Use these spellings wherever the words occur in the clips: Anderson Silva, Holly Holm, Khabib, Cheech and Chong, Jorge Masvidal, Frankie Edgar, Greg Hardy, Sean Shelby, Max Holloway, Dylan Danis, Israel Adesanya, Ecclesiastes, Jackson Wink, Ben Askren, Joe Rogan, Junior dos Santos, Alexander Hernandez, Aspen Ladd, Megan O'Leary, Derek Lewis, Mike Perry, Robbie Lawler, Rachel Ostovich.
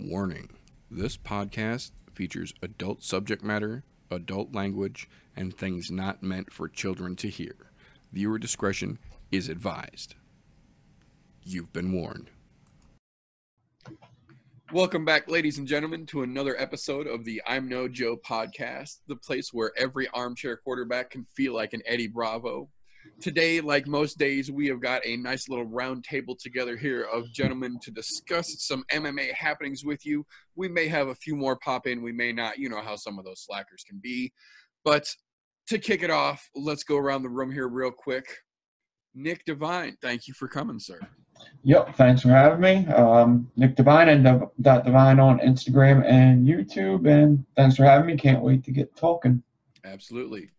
Warning, this podcast features adult subject matter, adult language, and things not meant for children to hear. Viewer discretion is advised. You've been warned. Welcome back, ladies and gentlemen, to another episode of the I'm No Joe podcast, the place where every armchair quarterback can feel like an Eddie Bravo. Today, like most days, we have got a nice little round table together here of gentlemen to discuss some MMA happenings with you. We may have a few more pop in. We may not. You know how some of those slackers can be. But to kick it off, let's go around the room here real quick. Nick Devine, thank you for coming, sir. Yep, thanks for having me. Nick Devine and Devine on Instagram and YouTube, and thanks for having me. Can't wait to get talking. Absolutely.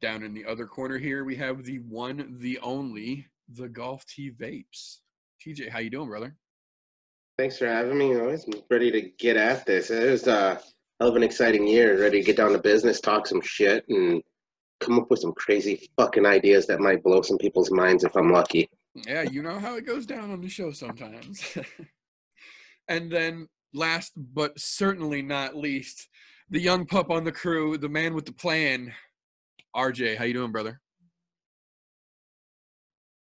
Down in the other corner here, we have the one, the only, the Golf T Vapes. TJ, how you doing, brother? Thanks for having me. I was ready to get at this. It was a hell of an exciting year. Ready to get down to business, talk some shit, and come up with some crazy fucking ideas that might blow some people's minds if I'm lucky. Yeah, you know how it goes down on the show sometimes. And then last but certainly not least, the young pup on the crew, the man with the plan, RJ. How you doing, brother?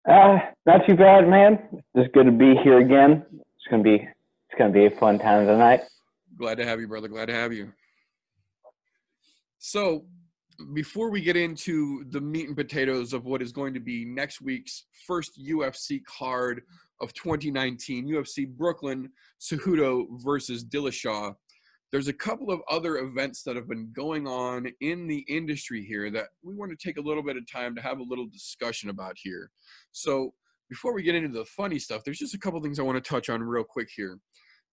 Not too bad, man. Just good to be here again. It's gonna be a fun time tonight. Glad to have you, brother. Glad to have you. So before we get into the meat and potatoes of what is going to be next week's first UFC card of 2019, UFC Brooklyn, Cejudo versus Dillashaw, there's a couple of other events that have been going on in the industry here that we want to take a little bit of time to have a little discussion about here. So before we get into the funny stuff, there's just a couple things I want to touch on real quick here.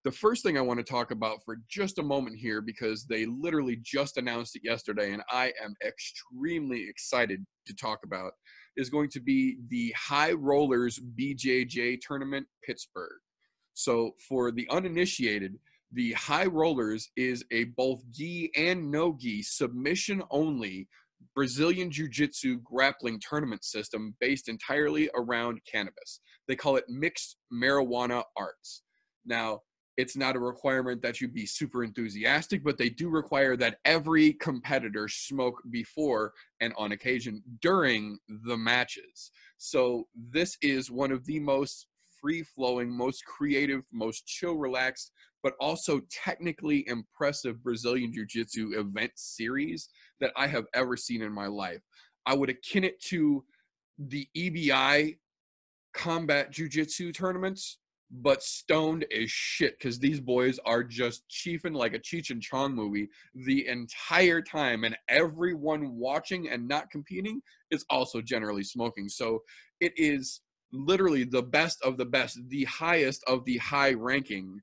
The first thing I want to talk about for just a moment here, because they literally just announced it yesterday and I am extremely excited to talk about, is going to be the High Rollers BJJ Tournament Pittsburgh. So for the uninitiated, the High Rollers is a both gi and no gi submission only Brazilian Jiu-Jitsu grappling tournament system based entirely around cannabis. They call it mixed marijuana arts. Now, it's not a requirement that you be super enthusiastic, but they do require that every competitor smoke before and on occasion during the matches. So this is one of the most free-flowing, most creative, most chill, relaxed, but also technically impressive Brazilian Jiu-Jitsu event series that I have ever seen in my life. I would akin it to the EBI combat Jiu-Jitsu tournaments, but stoned as shit, because these boys are just chiefing like a Cheech and Chong movie the entire time, and everyone watching and not competing is also generally smoking. So it is literally the best of the best, the highest of the high-ranking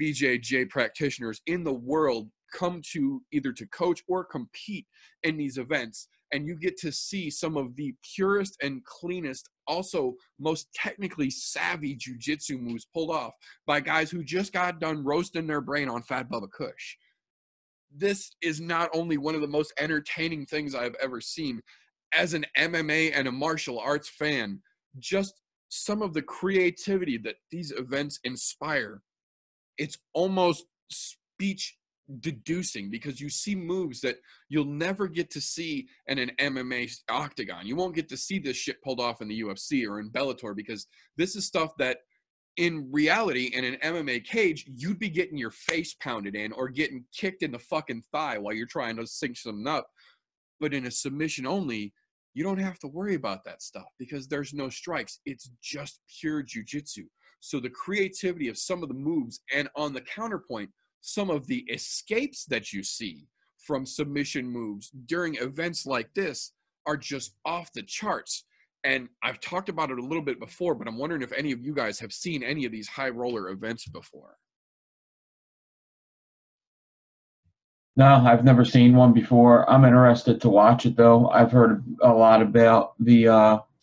BJJ practitioners in the world come to either to coach or compete in these events, and you get to see some of the purest and cleanest, also most technically savvy jiu-jitsu moves pulled off by guys who just got done roasting their brain on Fat Bubba Kush. This is not only one of the most entertaining things I've ever seen. As an MMA and a martial arts fan, just some of the creativity that these events inspire, it's almost speech deducing, because you see moves that you'll never get to see in an MMA octagon. You won't get to see this shit pulled off in the UFC or in Bellator, because this is stuff that in reality in an MMA cage you'd be getting your face pounded in or getting kicked in the fucking thigh while you're trying to cinch something up. But in a submission only, you don't have to worry about that stuff because there's no strikes. It's just pure jiu-jitsu. So the creativity of some of the moves, and on the counterpoint, some of the escapes that you see from submission moves during events like this are just off the charts. And I've talked about it a little bit before, but I'm wondering if any of you guys have seen any of these high roller events before. No, I've never seen one before. I'm interested to watch it, though. I've heard a lot about the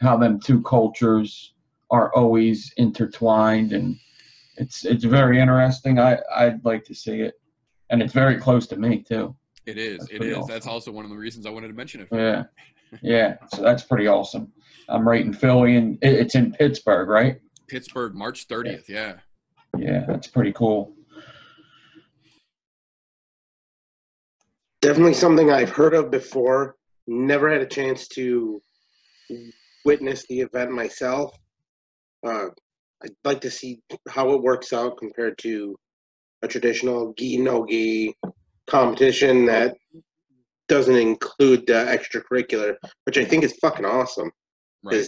how them two cultures are always intertwined, and it's very interesting. I'd like to see it, and it's very close to me too. It is. It is. Awesome. That's also one of the reasons I wanted to mention it. Yeah. So that's pretty awesome. I'm right in Philly, and it's in Pittsburgh, right? Pittsburgh, March 30th. Yeah. Yeah, that's pretty cool. Definitely something I've heard of before. Never had a chance to witness the event myself. I'd like to see how it works out compared to a traditional gi no gi competition that doesn't include the extracurricular, which I think is fucking awesome. Right.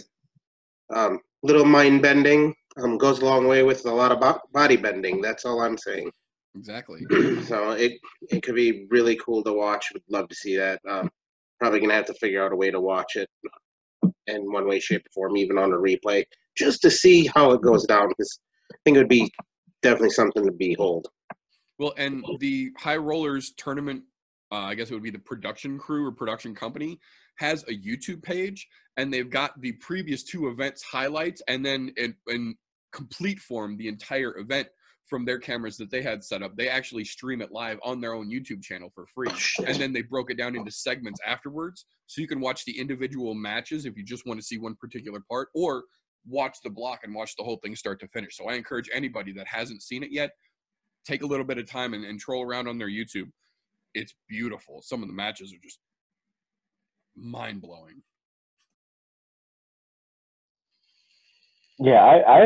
Little mind bending goes a long way with a lot of body bending. That's all I'm saying. Exactly. So it could be really cool to watch. Would love to see that. Probably gonna have to figure out a way to watch it in one way, shape, or form, even on a replay, just to see how it goes down. Because I think it would be definitely something to behold. Well, and the High Rollers tournament, I guess it would be the production crew or production company, has a YouTube page, and they've got the previous two events highlights, and then in complete form, the entire event from their cameras that they had set up. They actually stream it live on their own YouTube channel for free. And then they broke it down into segments afterwards. So you can watch the individual matches if you just want to see one particular part, or watch the block and watch the whole thing start to finish. So I encourage anybody that hasn't seen it yet, take a little bit of time and troll around on their YouTube. It's beautiful. Some of the matches are just mind-blowing. Yeah, I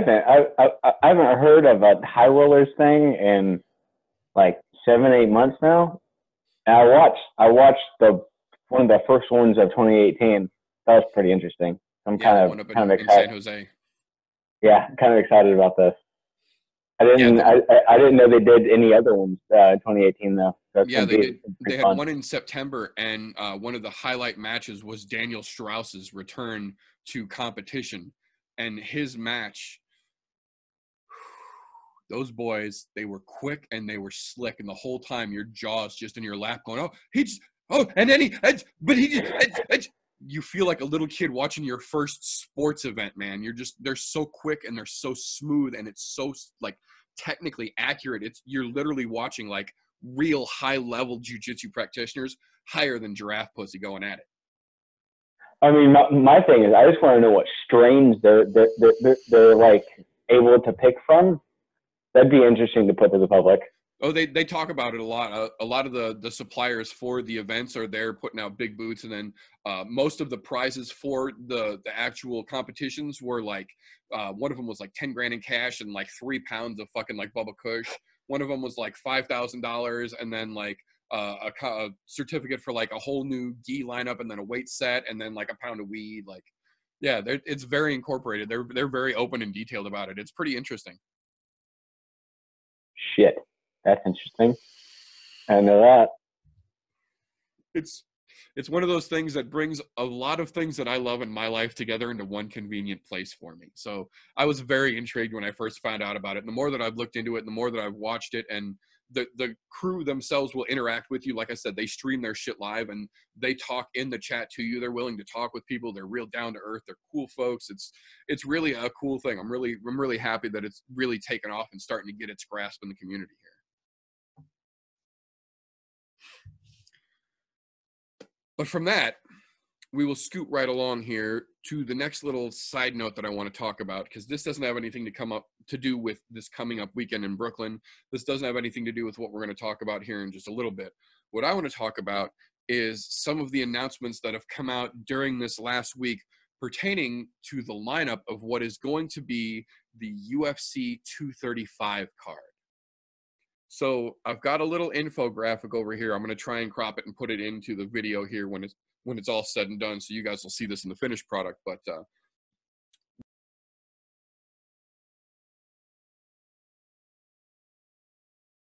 haven't heard of a High Rollers thing in like 7-8 months now. And I watched the one of the first ones of 2018. That was pretty interesting. I'm kind of excited. San Jose. Yeah, I'm kind of excited about this. I didn't know they did any other ones in 2018 though. They did. They had one in September, and one of the highlight matches was Daniel Strauss's return to competition. And his match, those boys, they were quick and they were slick. And the whole time, your jaw's just in your lap going, you feel like a little kid watching your first sports event, man. They're so quick and they're so smooth, and it's so like technically accurate. You're literally watching like real high level jiu-jitsu practitioners higher than giraffe pussy going at it. I mean, my thing is, I just want to know what strains they're like able to pick from. That'd be interesting to put to the public. Oh, they talk about it a lot. A lot of the suppliers for the events are there putting out big boots, and then most of the prizes for the actual competitions were like one of them was like $10,000 in cash and like 3 pounds of fucking like Bubba Kush. One of them was like $5,000, and then like a certificate for like a whole new gi lineup, and then a weight set, and then like a pound of weed. Like, yeah, it's very incorporated. They're very open and detailed about it. It's pretty interesting. Shit, that's interesting. I know that. It's one of those things that brings a lot of things that I love in my life together into one convenient place for me. So I was very intrigued when I first found out about it. And the more that I've looked into it, and the more that I've watched it, and the crew themselves will interact with you. Like I said, they stream their shit live and they talk in the chat to you. They're willing to talk with people. They're real down to earth. They're cool folks. It's really a cool thing. I'm really happy that it's really taken off and starting to get its grasp in the community here. But from that, we will scoot right along here to the next little side note that I want to talk about, because this doesn't have anything to do with this coming up weekend in Brooklyn. This doesn't have anything to do with what we're going to talk about here in just a little bit. What I want to talk about is some of the announcements that have come out during this last week pertaining to the lineup of what is going to be the UFC 235 card. So I've got a little infographic over here. I'm going to try and crop it and put it into the video here when it's all said and done, so you guys will see this in the finished product. But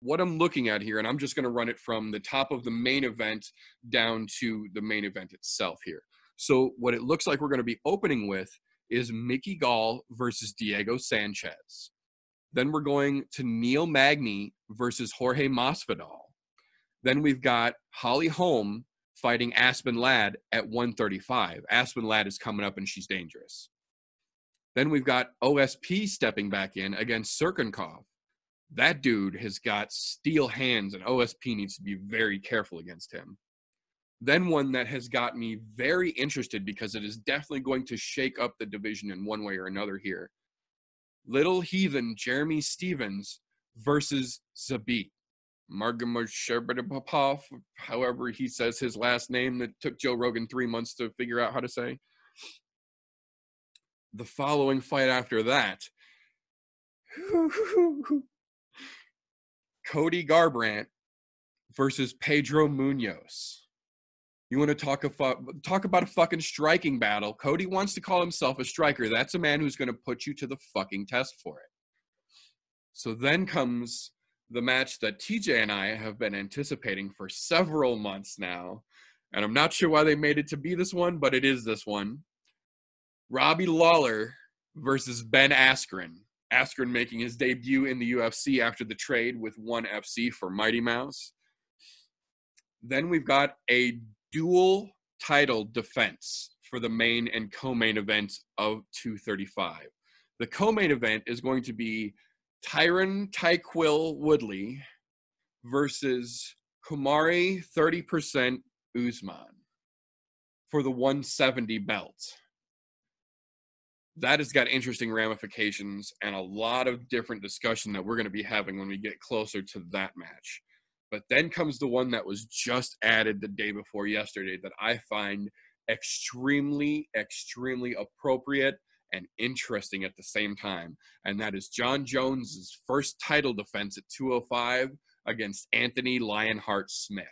what I'm looking at here, and I'm just going to run it from the top of the main event down to the main event itself here. So what it looks like we're going to be opening with is Mickey Gall versus Diego Sanchez. Then we're going to Neil Magny versus Jorge Masvidal. Then we've got Holly Holm fighting Aspen Ladd at 135. Aspen Ladd is coming up and she's dangerous. Then we've got OSP stepping back in against Serkinkov. That dude has got steel hands, and OSP needs to be very careful against him. Then one that has got me very interested, because it is definitely going to shake up the division in one way or another here. Little Heathen Jeremy Stevens versus Zabit. Margaret, however he says his last name, that took Joe Rogan 3 months to figure out how to say. The following fight after that, Cody Garbrandt versus Pedro Munoz. You want to talk about a fucking striking battle? Cody wants to call himself a striker. That's a man who's going to put you to the fucking test for it. So then comes the match that TJ and I have been anticipating for several months now, and I'm not sure why they made it to be this one, but it is this one. Robbie Lawler versus Ben Askren. Askren making his debut in the UFC after the trade with ONE FC for Mighty Mouse. Then we've got a dual title defense for the main and co-main events of 235. The co-main event is going to be Tyron Tyquil Woodley versus Kumari 30% Usman for the 170 belt. That has got interesting ramifications and a lot of different discussion that we're going to be having when we get closer to that match. But then comes the one that was just added the day before yesterday that I find extremely, extremely appropriate and interesting at the same time. And that is John Jones's first title defense at 205 against Anthony Lionheart Smith.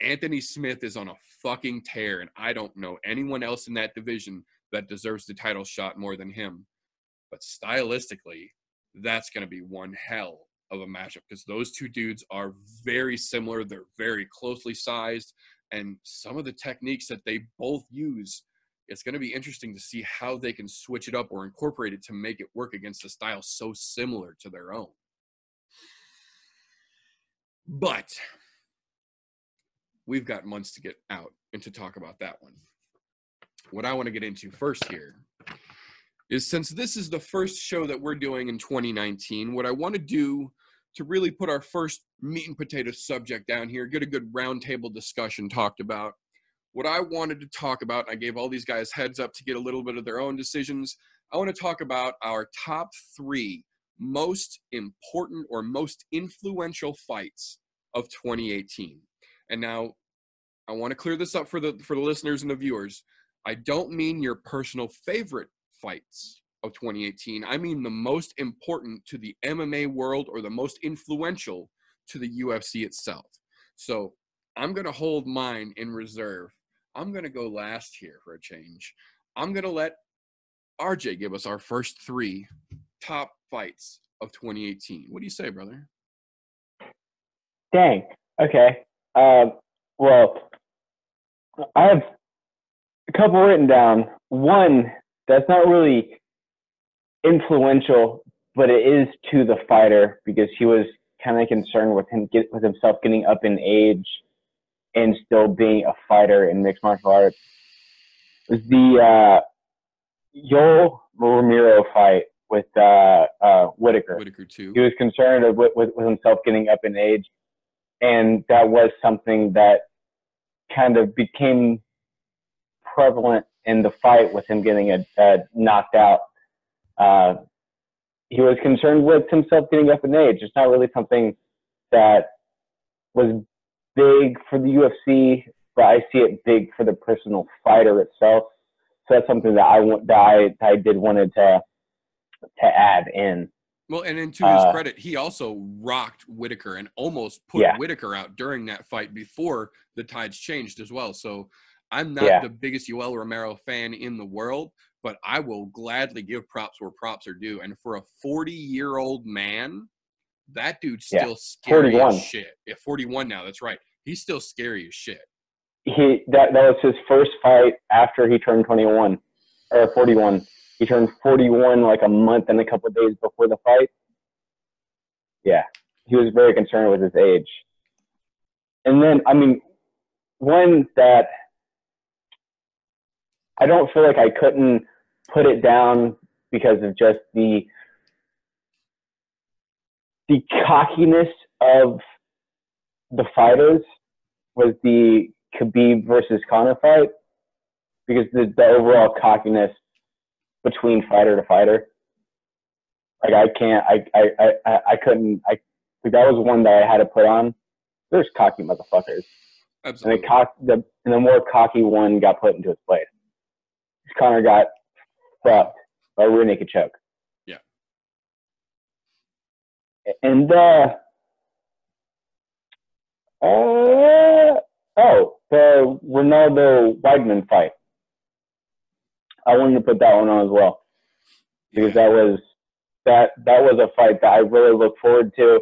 Anthony Smith is on a fucking tear, and I don't know anyone else in that division that deserves the title shot more than him. But stylistically, that's going to be one hell of a matchup because those two dudes are very similar. They're very closely sized, and some of the techniques that they both use, it's going to be interesting to see how they can switch it up or incorporate it to make it work against a style so similar to their own. But we've got months to get out and to talk about that one. What I want to get into first here is, since this is the first show that we're doing in 2019, what I want to do to really put our first meat and potato subject down here, get a good roundtable discussion talked about, what I wanted to talk about, I gave all these guys heads up to get a little bit of their own decisions. I want to talk about our top three most important or most influential fights of 2018. And now I want to clear this up for the listeners and the viewers. I don't mean your personal favorite fights of 2018. I mean the most important to the MMA world or the most influential to the UFC itself. So I'm going to hold mine in reserve. I'm going to go last here for a change. I'm going to let RJ give us our first three top fights of 2018. What do you say, brother? Dang. Okay. Well, I have a couple written down. One that's not really influential, but it is to the fighter because he was kind of concerned with himself getting up in age and still being a fighter in mixed martial arts. It was the Yoel Romero fight with Whitaker. Whitaker too. He was concerned with himself getting up in age, and that was something that kind of became prevalent in the fight with him getting knocked out. He was concerned with himself getting up in age. It's not really something that was big for the UFC, but I see it big for the personal fighter itself. So that's something that I did want to add in. Well, and then to his credit, he also rocked Whitaker and almost put Whitaker out during that fight before the tides changed as well. So I'm not the biggest Yoel Romero fan in the world, but I will gladly give props where props are due. And for a 40-year-old man, that dude's still scary 41. As shit. Yeah, 41 now. That's right. He's still scary as shit. That was his first fight after he turned 21 or 41. He turned 41 like a month and a couple of days before the fight. Yeah, he was very concerned with his age. And then, I mean, one that I don't feel like I couldn't put it down because of just the cockiness of the fighters was the Khabib versus Conor fight, because the overall cockiness between fighter to fighter, like I couldn't, Like, that was one that I had to put on. There's cocky motherfuckers. Absolutely. And the more cocky one got put into his place. Connor got fucked by a rear naked choke. Yeah. And, the Ronaldo-Weidman fight. I wanted to put that one on as well. Because that was a fight that I really look forward to.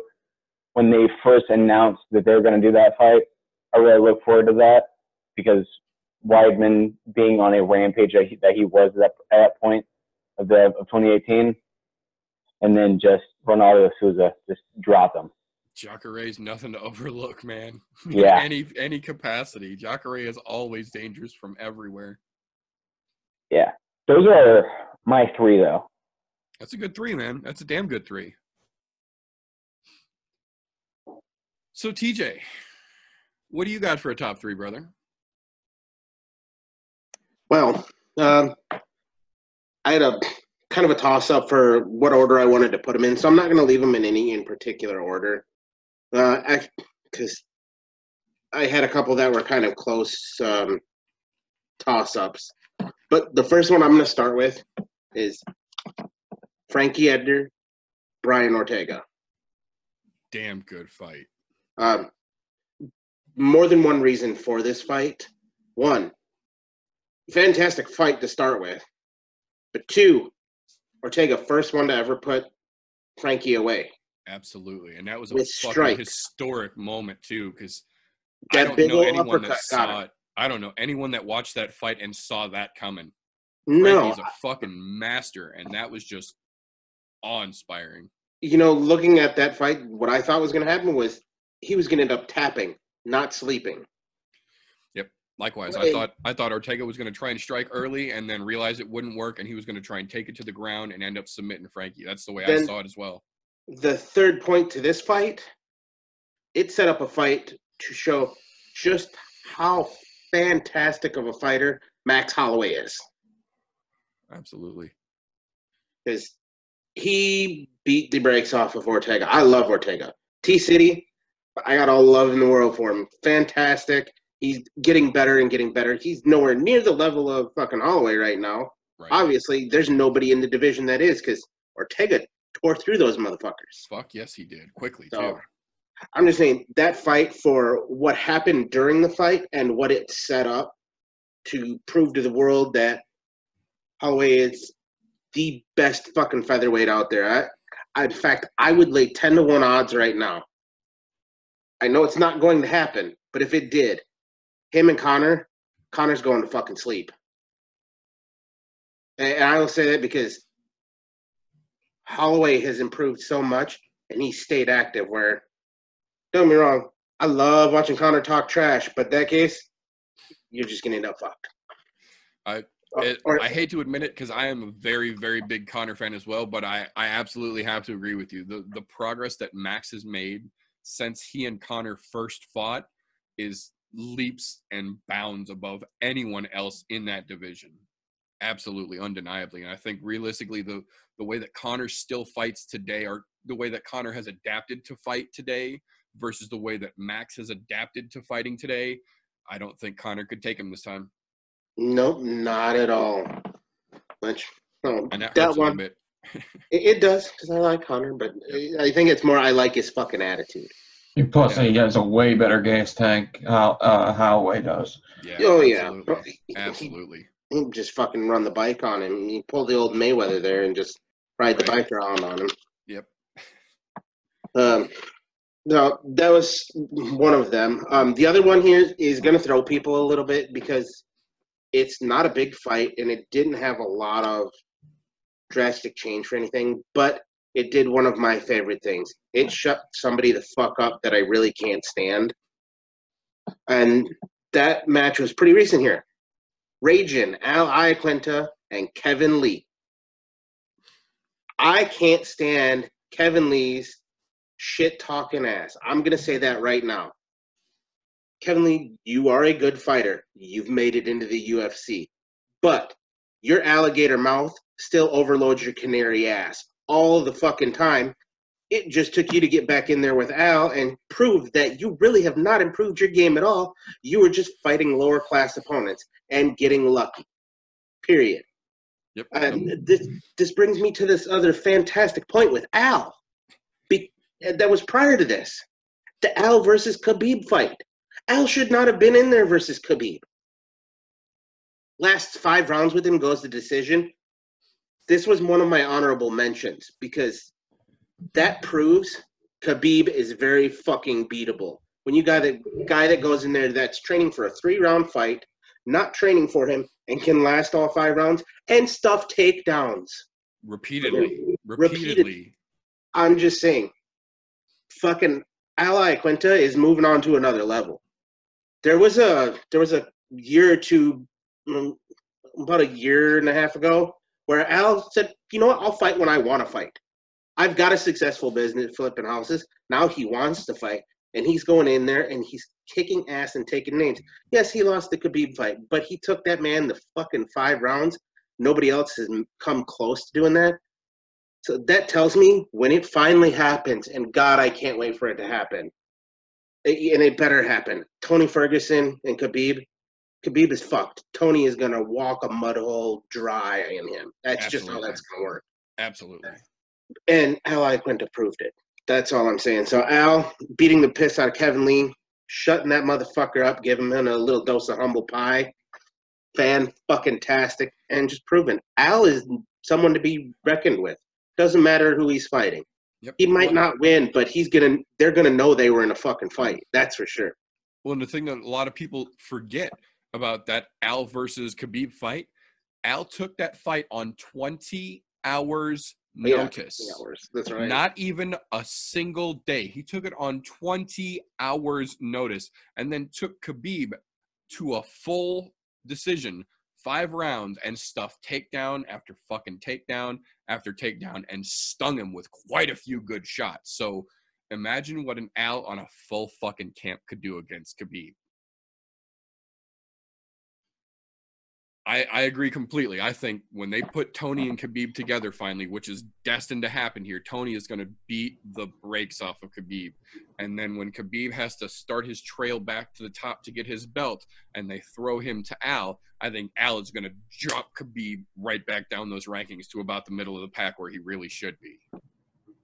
When they first announced that they were going to do that fight, I really look forward to that, because Weidman being on a rampage that he was at that point of 2018, and then just Ronaldo Souza just dropped him. Jacare's nothing to overlook, man. Yeah. any capacity. Jacare is always dangerous from everywhere. Yeah. Those are my three, though. That's a good three, man. That's a damn good three. So, TJ, what do you got for a top three, brother? Well, I had a kind of a toss-up for what order I wanted to put them in, so I'm not going to leave them in any in particular order, because I had a couple that were kind of close toss-ups. But the first one I'm going to start with is Frankie Edgar, Brian Ortega. Damn good fight. More than one reason for this fight. One, fantastic fight to start with. But two, Ortega, first one to ever put Frankie away. Absolutely. And that was a fucking historic moment, too, because I don't know anyone that saw it. I don't know anyone that watched that fight and saw that coming. No. Frankie's a fucking master, and that was just awe-inspiring. You know, looking at that fight, what I thought was going to happen was he was going to end up tapping, not sleeping. Likewise, I thought Ortega was going to try and strike early and then realize it wouldn't work, and he was going to try and take it to the ground and end up submitting Frankie. That's the way I saw it as well. The third point to this fight, it set up a fight to show just how fantastic of a fighter Max Holloway is. Absolutely. Because he beat the brakes off of Ortega. I love Ortega. T-City, I got all love in the world for him. Fantastic. He's getting better and getting better. He's nowhere near the level of fucking Holloway right now. Right. Obviously, there's nobody in the division that is, because Ortega tore through those motherfuckers. Fuck, yes, he did. Quickly, so, too. I'm just saying, that fight, for what happened during the fight and what it set up to prove to the world that Holloway is the best fucking featherweight out there. In fact, I would lay 10-1 odds right now. I know it's not going to happen, but if it did, him and Connor's going to fucking sleep. And I will say that because Holloway has improved so much, and he stayed active, where, don't get me wrong, I love watching Connor talk trash, but that case, you're just going to end up fucked. I hate to admit it, because I am a very, very big Connor fan as well, but I absolutely have to agree with you. The progress that Max has made since he and Connor first fought is leaps and bounds above anyone else in that division. Absolutely, undeniably. And I think realistically the way that Connor still fights today, or the way that Connor has adapted to fight today versus the way that Max has adapted to fighting today, I don't think Connor could take him this time. Nope, not at all. Which, no, and that hurts one, a bit. it does, because I like Connor, but I think it's more I like his fucking attitude. Plus, he has a way better gas tank. Holloway does. Yeah, absolutely. He just fucking run the bike on him. He pulled the old Mayweather there and just ride the bike around on him. Yep. No, that was one of them. The other one here is going to throw people a little bit, because it's not a big fight and it didn't have a lot of drastic change for anything, but it did one of my favorite things. It shut somebody the fuck up that I really can't stand. And that match was pretty recent here. Rajan, Al Iaquinta, and Kevin Lee. I can't stand Kevin Lee's shit-talking ass. I'm going to say that right now. Kevin Lee, you are a good fighter. You've made it into the UFC. But your alligator mouth still overloads your canary ass all the fucking time, It just took you to get back in there with Al and prove that you really have not improved your game at all. You were just fighting lower class opponents and getting lucky, period. Yep. This brings me to this other fantastic point with Al that was prior to this, the Al versus Khabib fight. Al should not have been in there versus Khabib. Last 5 rounds with him goes to decision. This was one of my honorable mentions because that proves Khabib is very fucking beatable. When you got a guy that goes in there that's training for a 3-round fight, not training for him, and can last all 5 rounds, and stuff takedowns. Repeatedly. I'm just saying, fucking Ally Quinta is moving on to another level. There was a year or two, about a year and a half ago, where Al said, you know what, I'll fight when I want to fight. I've got a successful business flipping houses. Now he wants to fight, and he's going in there, and he's kicking ass and taking names. Yes, he lost the Khabib fight, but he took that man the fucking 5 rounds. Nobody else has come close to doing that. So that tells me when it finally happens, and God, I can't wait for it to happen. And it better happen. Tony Ferguson and Khabib. Khabib is fucked. Tony is going to walk a mud hole dry in him. That's Absolutely. Just how that's going to work. Absolutely. And Ally Quinta proved it. That's all I'm saying. So Al beating the piss out of Kevin Lee, shutting that motherfucker up, giving him a little dose of humble pie, fan-fucking-tastic, and just proving Al is someone to be reckoned with. Doesn't matter who he's fighting. Yep. He might not win, but they're going to know they were in a fucking fight. That's for sure. Well, and the thing that a lot of people forget about that Al versus Khabib fight, Al took that fight on 20 hours notice. Yeah, 20 hours. That's right. Not even a single day. He took it on 20 hours notice and then took Khabib to a full decision, 5 rounds, and stuffed takedown after fucking takedown after takedown and stung him with quite a few good shots. So imagine what an Al on a full fucking camp could do against Khabib. I agree completely. I think when they put Tony and Khabib together finally, which is destined to happen here, Tony is going to beat the brakes off of Khabib. And then when Khabib has to start his trail back to the top to get his belt and they throw him to Al, I think Al is going to drop Khabib right back down those rankings to about the middle of the pack where he really should be.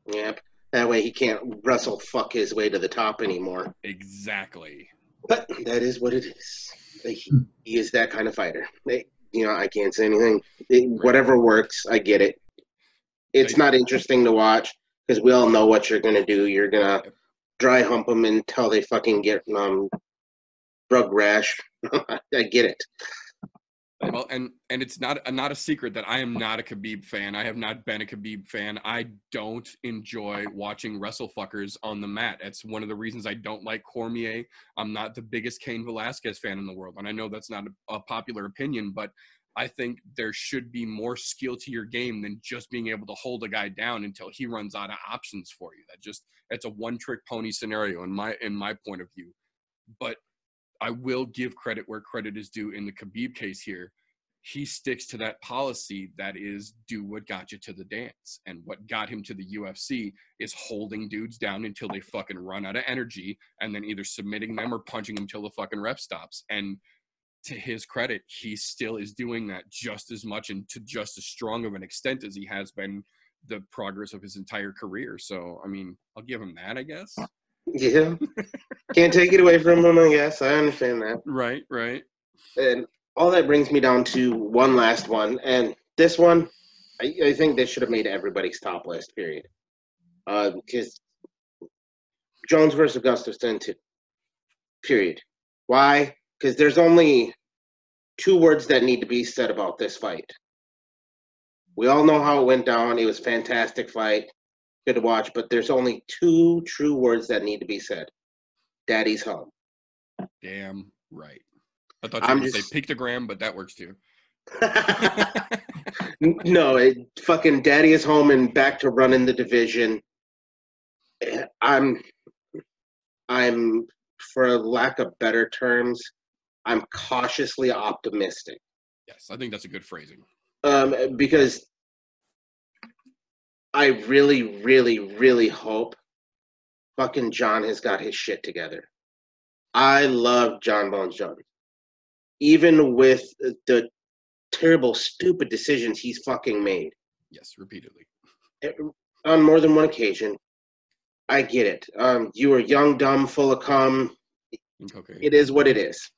Yep. That way he can't wrestle fuck his way to the top anymore. Exactly. But that is what it is. He is that kind of fighter. I can't say anything. Whatever works, I get it. It's not interesting to watch because we all know what you're going to do. You're going to dry hump them until they fucking get rug rash. I get it. Well, and it's not a secret that I am not a Khabib fan. I have not been a Khabib fan. I don't enjoy watching wrestle fuckers on the mat. That's one of the reasons I don't like Cormier. I'm not the biggest Cain Velasquez fan in the world, and I know that's not a popular opinion, but I think there should be more skill to your game than just being able to hold a guy down until he runs out of options for you. That's a one-trick pony scenario in my point of view. But I will give credit where credit is due in the Khabib case here. He sticks to that policy that is do what got you to the dance. And what got him to the UFC is holding dudes down until they fucking run out of energy and then either submitting them or punching them till the fucking ref stops. And to his credit, he still is doing that just as much and to just as strong of an extent as he has been the progress of his entire career. So, I mean, I'll give him that, I guess. Yeah. Can't take it away from him, I guess. I understand that. Right. And all that brings me down to one last one. And this one, I think this should have made everybody's top list, period. Because Jones versus Gustafson, too. Period. Why? Because there's only 2 words that need to be said about this fight. We all know how it went down. It was a fantastic fight. To watch, but there's only 2 true words that need to be said. Daddy's home. Damn right. I thought you were going to say pictogram, but that works too. No, fucking daddy is home and back to running the division. I'm for lack of better terms, I'm cautiously optimistic. Yes, I think that's a good phrasing. Because I really, really, really hope fucking John has got his shit together. I love John Bones Jones. Even with the terrible, stupid decisions he's fucking made. Yes, repeatedly. On more than one occasion. I get it. You were young, dumb, full of cum. Okay. It is what it is.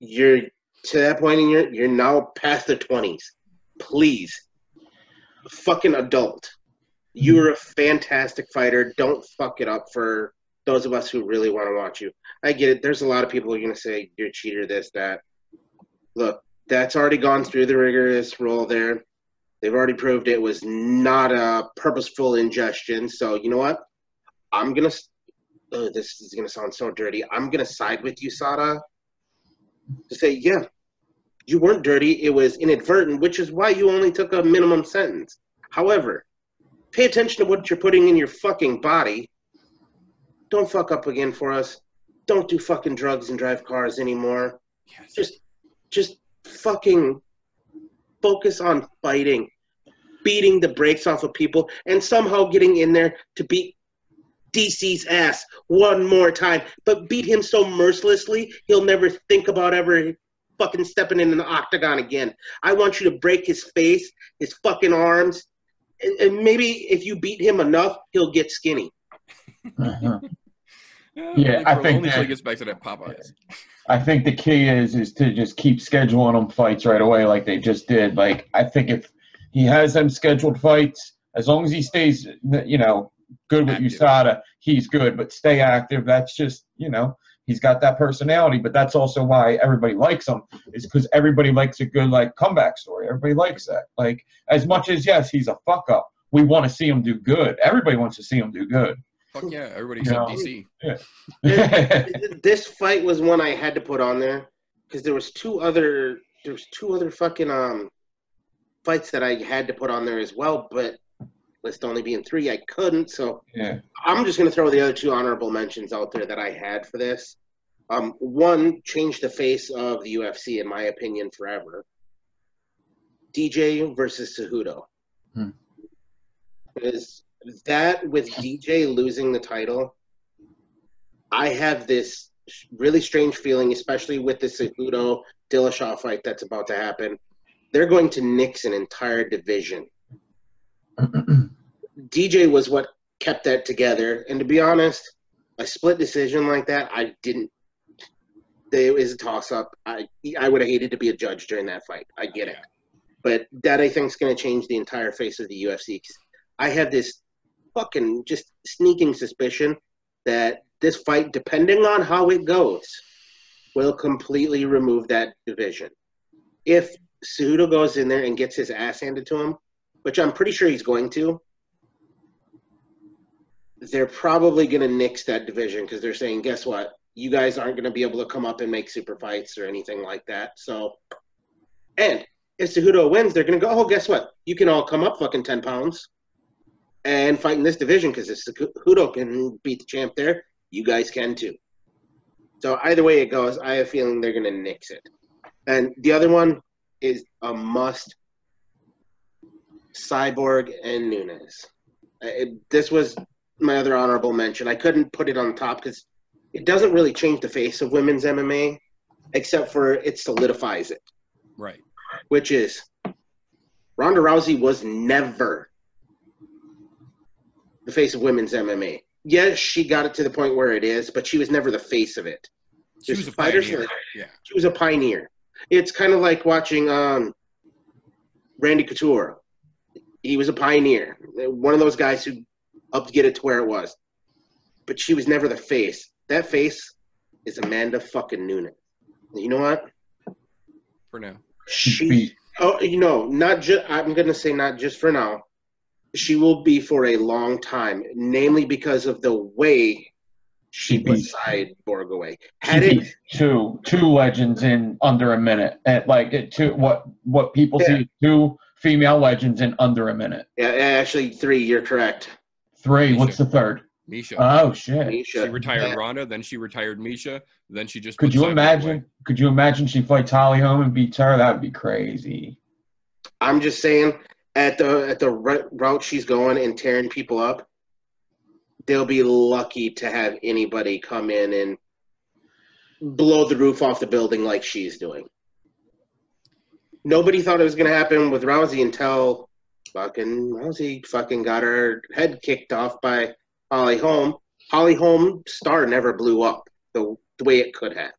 You're to that point in your, you're now past the 20s. Please. A fucking adult. You're a fantastic fighter. Don't fuck it up for those of us who really want to watch you. I get it. There's a lot of people who are going to say, you're a cheater, this, that. Look, that's already gone through the rigorous role there. They've already proved it was not a purposeful ingestion. So, you know what? I'm going to – oh, this is going to sound so dirty. I'm going to side with you, Sada, to say, yeah, you weren't dirty. It was inadvertent, which is why you only took a minimum sentence. However, pay attention to what you're putting in your fucking body. Don't fuck up again for us. Don't do fucking drugs and drive cars anymore. Yes. Just fucking focus on fighting, beating the brakes off of people, and somehow getting in there to beat DC's ass one more time. But beat him so mercilessly, he'll never think about ever fucking stepping in an octagon again. I want you to break his face, his fucking arms, and maybe if you beat him enough, he'll get skinny. Uh-huh. Yeah, I think that, gets back to that Popeyes. I think the key is to just keep scheduling them fights right away, like they just did. Like I think if he has them scheduled fights, as long as he stays, you know, good with USADA, he's good. But stay active. That's just, you know, he's got that personality. But that's also why everybody likes him, is because everybody likes a good like comeback story. Everybody likes that. Like as much as yes, he's a fuck up. We want to see him do good. Everybody wants to see him do good. Fuck yeah, everybody except DC. Yeah. This fight was one I had to put on there because there was two other fucking fights that I had to put on there as well, but list only being three, I couldn't. So yeah. I'm just gonna throw the other two honorable mentions out there that I had for this. One changed the face of the UFC in my opinion forever. DJ versus Cejudo. That with DJ losing the title, I have this really strange feeling, especially with the Cejudo Dillashaw fight that's about to happen. They're going to nix an entire division. DJ was what kept that together, and to be honest, a split decision like that, I didn't. It was a toss-up. I would have hated to be a judge during that fight. I get it, but that I think is going to change the entire face of the UFC. I have this fucking just sneaking suspicion that this fight, depending on how it goes, will completely remove that division. If Cejudo goes in there and gets his ass handed to him, which I'm pretty sure he's going to, they're probably going to nix that division because they're saying, guess what? You guys aren't going to be able to come up and make super fights or anything like that. So, and if Cejudo wins, they're going to go, oh, guess what? You can all come up fucking 10 pounds. And fighting this division because if Cejudo can beat the champ there, you guys can too. So either way it goes, I have a feeling they're going to nix it. And the other one is a must. Cyborg and Nunes. This was my other honorable mention. I couldn't put it on top because it doesn't really change the face of women's MMA except for it solidifies it. Right. Which is Ronda Rousey was never the face of women's MMA. Yes, she got it to the point where it is, but she was never the face of it. She was a pioneer. Yeah. She was a pioneer. It's kind of like watching Randy Couture. He was a pioneer. One of those guys who helped get it to where it was. But she was never the face. That face is Amanda fucking Nunes. You know what? For now. She – oh, you know, not just – I'm going to say not just for now. She will be for a long time, namely because of the way she beat Cyborg away. Had it two legends in under a minute. At like it two what people see two female legends in under a minute. Yeah, actually three. You're correct. Three. Misha. What's the third? Misha. Oh shit. Misha. She retired Ronda, then she retired Misha, then she just. Could you imagine? Away. Could you imagine she fights Holly Holm and beats her? That would be crazy. I'm just saying. at the route she's going and tearing people up, they'll be lucky to have anybody come in and blow the roof off the building like she's doing. Nobody thought it was going to happen with Rousey until Rousey got her head kicked off by Holly Holm. Holly Holm's star never blew up the way it could have.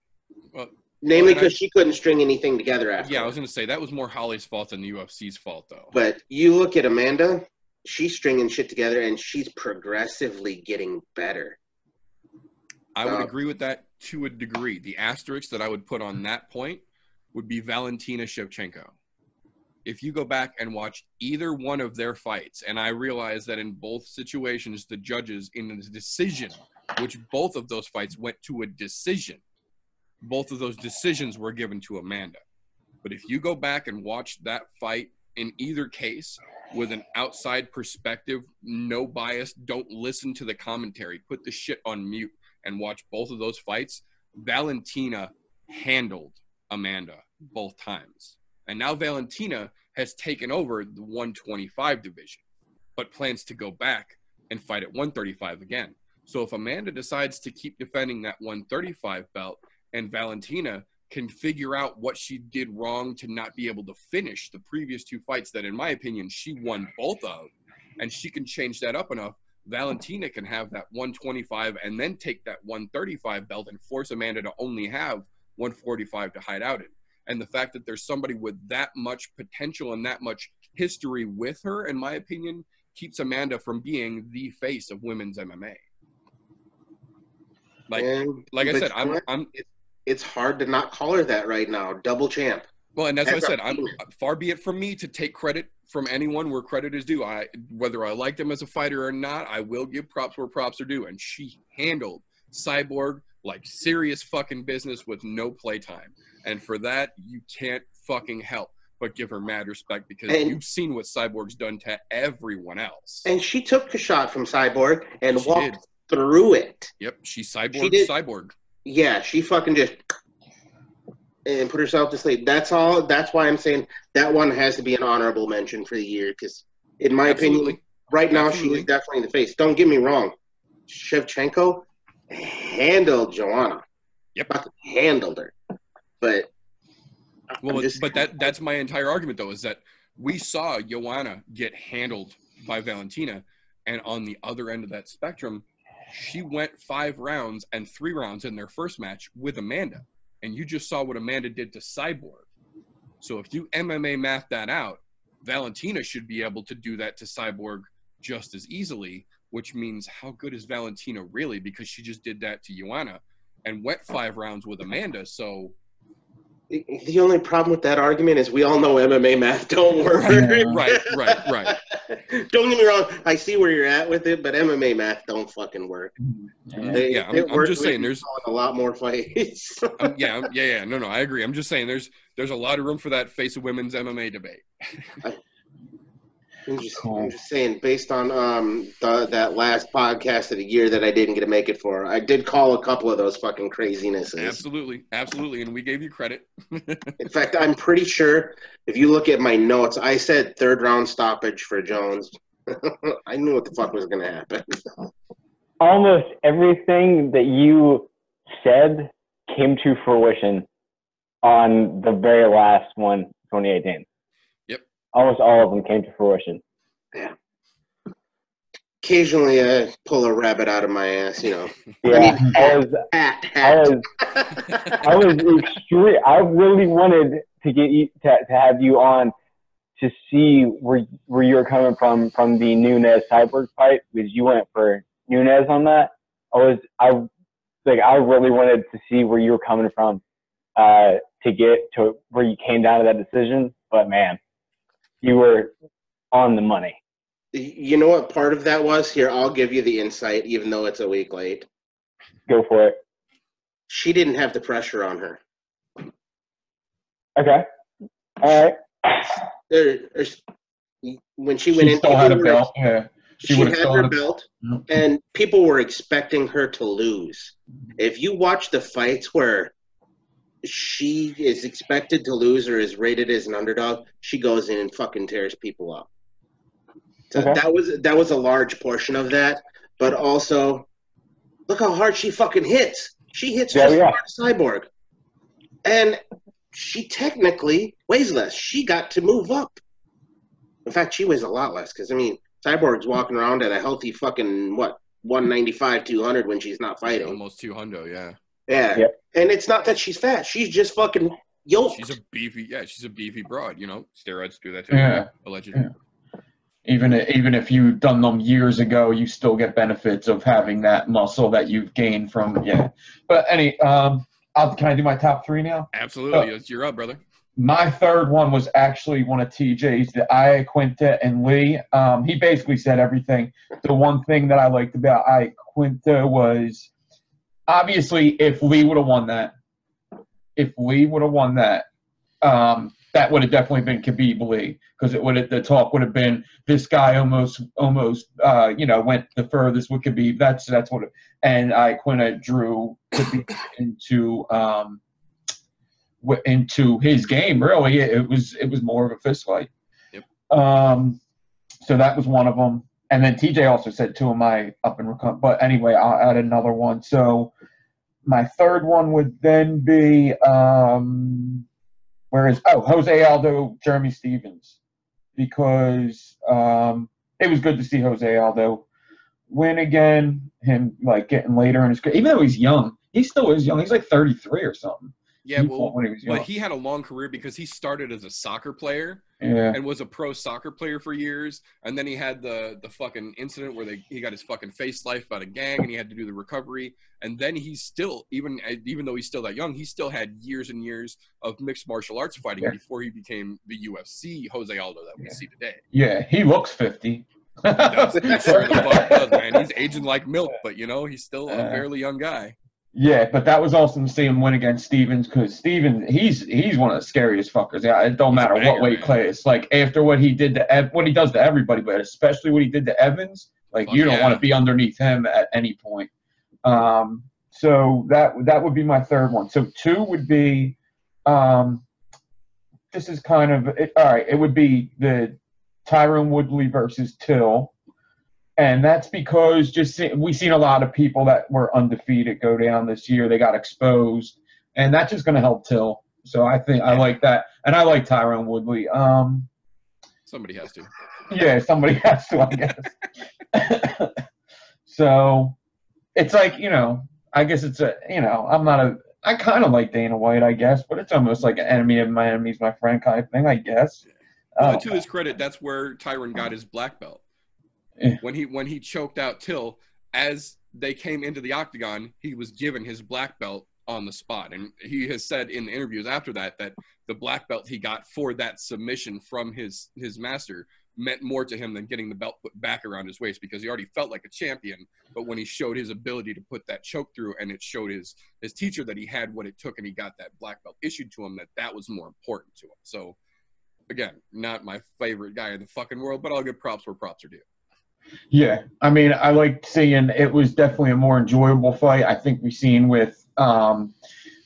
Well, namely because she couldn't string anything together after. Yeah, I was going to say, that was more Holly's fault than the UFC's fault, though. But you look at Amanda, she's stringing shit together, and she's progressively getting better. I would agree with that to a degree. The asterisk that I would put on that point would be Valentina Shevchenko. If you go back and watch either one of their fights, and I realize that in both situations, the judges in the decision, which both of those fights went to a decision, both of those decisions were given to Amanda. But if you go back and watch that fight in either case with an outside perspective, no bias, don't listen to the commentary, put the shit on mute and watch both of those fights, Valentina handled Amanda both times. And now Valentina has taken over the 125 division, but plans to go back and fight at 135 again. So if Amanda decides to keep defending that 135 belt and Valentina can figure out what she did wrong to not be able to finish the previous two fights that, in my opinion, she won both of, and she can change that up enough, Valentina can have that 125 and then take that 135 belt and force Amanda to only have 145 to hide out in. And the fact that there's somebody with that much potential and that much history with her, in my opinion, keeps Amanda from being the face of women's MMA. Like I said, it's hard to not call her that right now, double champ. Well, and that's what I said. Far be it from me to take credit from anyone where credit is due. Whether I like them as a fighter or not, I will give props where props are due. And she handled Cyborg like serious fucking business with no playtime. And for that, you can't fucking help but give her mad respect, because you've seen what Cyborg's done to everyone else. And she took the shot from Cyborg and walked through it. Yep, she cyborged. Yeah, she fucking just and put herself to sleep. That's all. That's why I'm saying that one has to be an honorable mention for the year, because in my opinion, right now she is definitely the face. Don't get me wrong. Shevchenko handled Joanna. Yep. Fucking handled her. But that's my entire argument, though, is that we saw Joanna get handled by Valentina, and on the other end of that spectrum, she went 5 rounds and 3 rounds in their first match with Amanda, and you just saw what Amanda did to Cyborg. So if you MMA math that out, Valentina should be able to do that to Cyborg just as easily, which means how good is Valentina really, because she just did that to Joanna and went 5 rounds with Amanda, so... The only problem with that argument is we all know MMA math don't work. Right. Don't get me wrong. I see where you're at with it, but MMA math don't fucking work. I'm just saying there's a lot more fights. No, I agree. I'm just saying there's a lot of room for that face of women's MMA debate. I'm just saying, based on that last podcast of the year that I didn't get to make it for, I did call a couple of those fucking crazinesses. Absolutely, and we gave you credit. In fact, I'm pretty sure if you look at my notes, I said 3rd round stoppage for Jones. I knew what the fuck was going to happen. Almost everything that you said came to fruition on the very last one, 2018. Almost all of them came to fruition. Yeah. Occasionally, I pull a rabbit out of my ass, you know. Yeah, I really wanted to get you to have you on to see where you were coming from the Nunes Cyborg fight, because you went for Nunes on that. I really wanted to see where you were coming from to get to where you came down to that decision, but man. You were on the money. You know what part of that was? Here, I'll give you the insight, even though it's a week late. Go for it. She didn't have the pressure on her. Okay. All right. When she went in, she had her belt. Yeah. She had her belt, and people were expecting her to lose. If you watch the fights where she is expected to lose or is rated as an underdog, she goes in and fucking tears people up. Okay. That was a large portion of that, but also look how hard she fucking hits. She hits as hard as Cyborg, and she technically weighs less. She got to move up. In fact, she weighs a lot less because, I mean, Cyborg's walking around at a healthy fucking, what, 195, 200 when she's not fighting. Almost 200, yeah. Yeah. Yep. And it's not that she's fat. She's just fucking yoked. She's a beefy, yeah, she's a beefy broad, you know. Steroids do that to her, allegedly. Yeah. Even if you've done them years ago, you still get benefits of having that muscle that you've gained from, yeah. But any, can I do my top three now? Absolutely. So, you're up, brother. My third one was actually one of TJ's, the Aya, Quinta, and Lee. He basically said everything. The one thing that I liked about Aya Quinta was, obviously, if Lee would have won that, that would have definitely been Khabib Lee, because the talk would have been, this guy almost you know, went the furthest with Khabib. That's what it, and Aya Quinta drew Khabib into his game. Really, it was more of a fist fight. Yep. So that was one of them. And then TJ also said two of my up and recon. But anyway, I'll add another one. So my third one would then be Jose Aldo, Jeremy Stevens, because it was good to see Jose Aldo win again. Him like getting later in his career, even though he's young, he still is young. He's like 33 or something. Yeah, well, but he had a long career because he started as a soccer player and was a pro soccer player for years, and then he had the fucking incident where he got his fucking face sliced by the gang, and he had to do the recovery, and then he still, even though he's still that young, he still had years and years of mixed martial arts fighting before he became the UFC Jose Aldo that we see today. Yeah, he looks 50. He does. He sure the fuck does, man. He's aging like milk, but, you know, he's still a fairly young guy. Yeah, but that was awesome to see him win against Stevens, because Stevens, he's one of the scariest fuckers. Yeah, it don't matter what weight class. Like, after what he did to what he does to everybody, but especially what he did to Evans, like, you don't want to be underneath him at any point. So that would be my third one. So two would be, this is kind of all right. It would be the Tyron Woodley versus Till. And that's because we've seen a lot of people that were undefeated go down this year. They got exposed, and that's just going to help Till. So I think I like that, and I like Tyron Woodley. Somebody has to. Yeah, somebody has to, I guess. So it's like, you know, I guess it's a, you know, I kind of like Dana White, I guess, but it's almost like an enemy of my enemy's my friend kind of thing, I guess. Well, to his credit, that's where Tyron got his black belt. When he choked out Till, as they came into the octagon, he was given his black belt on the spot. And he has said in the interviews after that the black belt he got for that submission from his master meant more to him than getting the belt put back around his waist, because he already felt like a champion. But when he showed his ability to put that choke through, and it showed his teacher that he had what it took, and he got that black belt issued to him, that was more important to him. So, again, not my favorite guy in the fucking world, but I'll give props where props are due. Yeah, I mean, I liked seeing it was definitely a more enjoyable fight. I think we've seen with the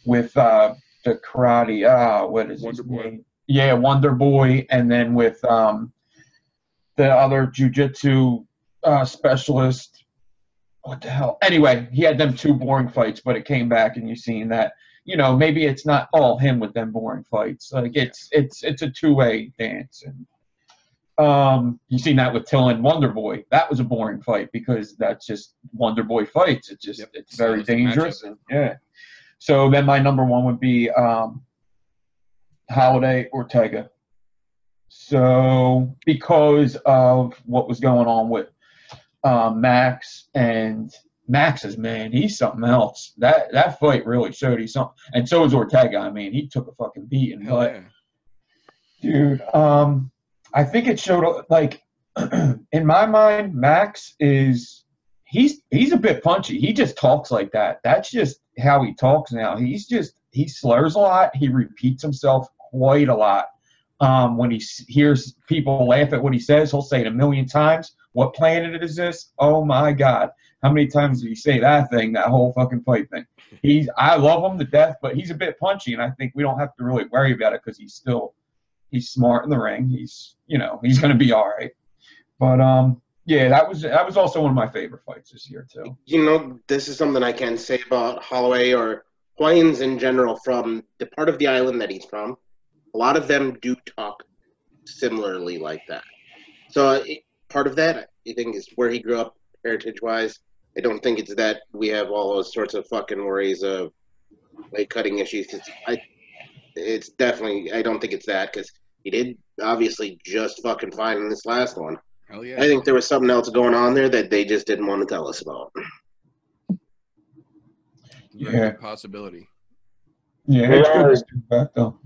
karate, what is Wonder Boy? Name? Yeah, Wonder Boy, and then with the other jiu-jitsu specialist. What the hell? Anyway, he had them two boring fights, but it came back, and you've seen that. You know, maybe it's not all him with them boring fights. Like it's a two-way dance. And, you've seen that with Till and Wonder Boy. That was a boring fight because that's just Wonder Boy fights. It's just it's very dangerous. And, so then my number one would be Holiday Ortega. So because of what was going on with Max, and Max's, man, he's something else. That fight really showed he's something. And so is Ortega. I mean, he took a fucking beating. But, dude, I think it showed, like, in my mind, Max is – he's a bit punchy. He just talks like that. That's just how he talks now. He slurs a lot. He repeats himself quite a lot. When he hears people laugh at what he says, he'll say it a million times. What planet is this? Oh, my God. How many times did he say that thing, that whole fucking fight thing? I love him to death, but he's a bit punchy, and I think we don't have to really worry about it because he's still – he's smart in the ring. He's going to be all right. But yeah, that was also one of my favorite fights this year too. You know, this is something I can say about Holloway or Hawaiians in general from the part of the island that he's from. A lot of them do talk similarly like that. So part of that, I think, is where he grew up heritage-wise. I don't think it's that we have all those sorts of fucking worries of weight-cutting issues. It's definitely – I don't think it's that because he did obviously just fucking fine in this last one. Hell yeah. I think there was something else going on there that they just didn't want to tell us about. Yeah, possibility. Yeah, it's good back though.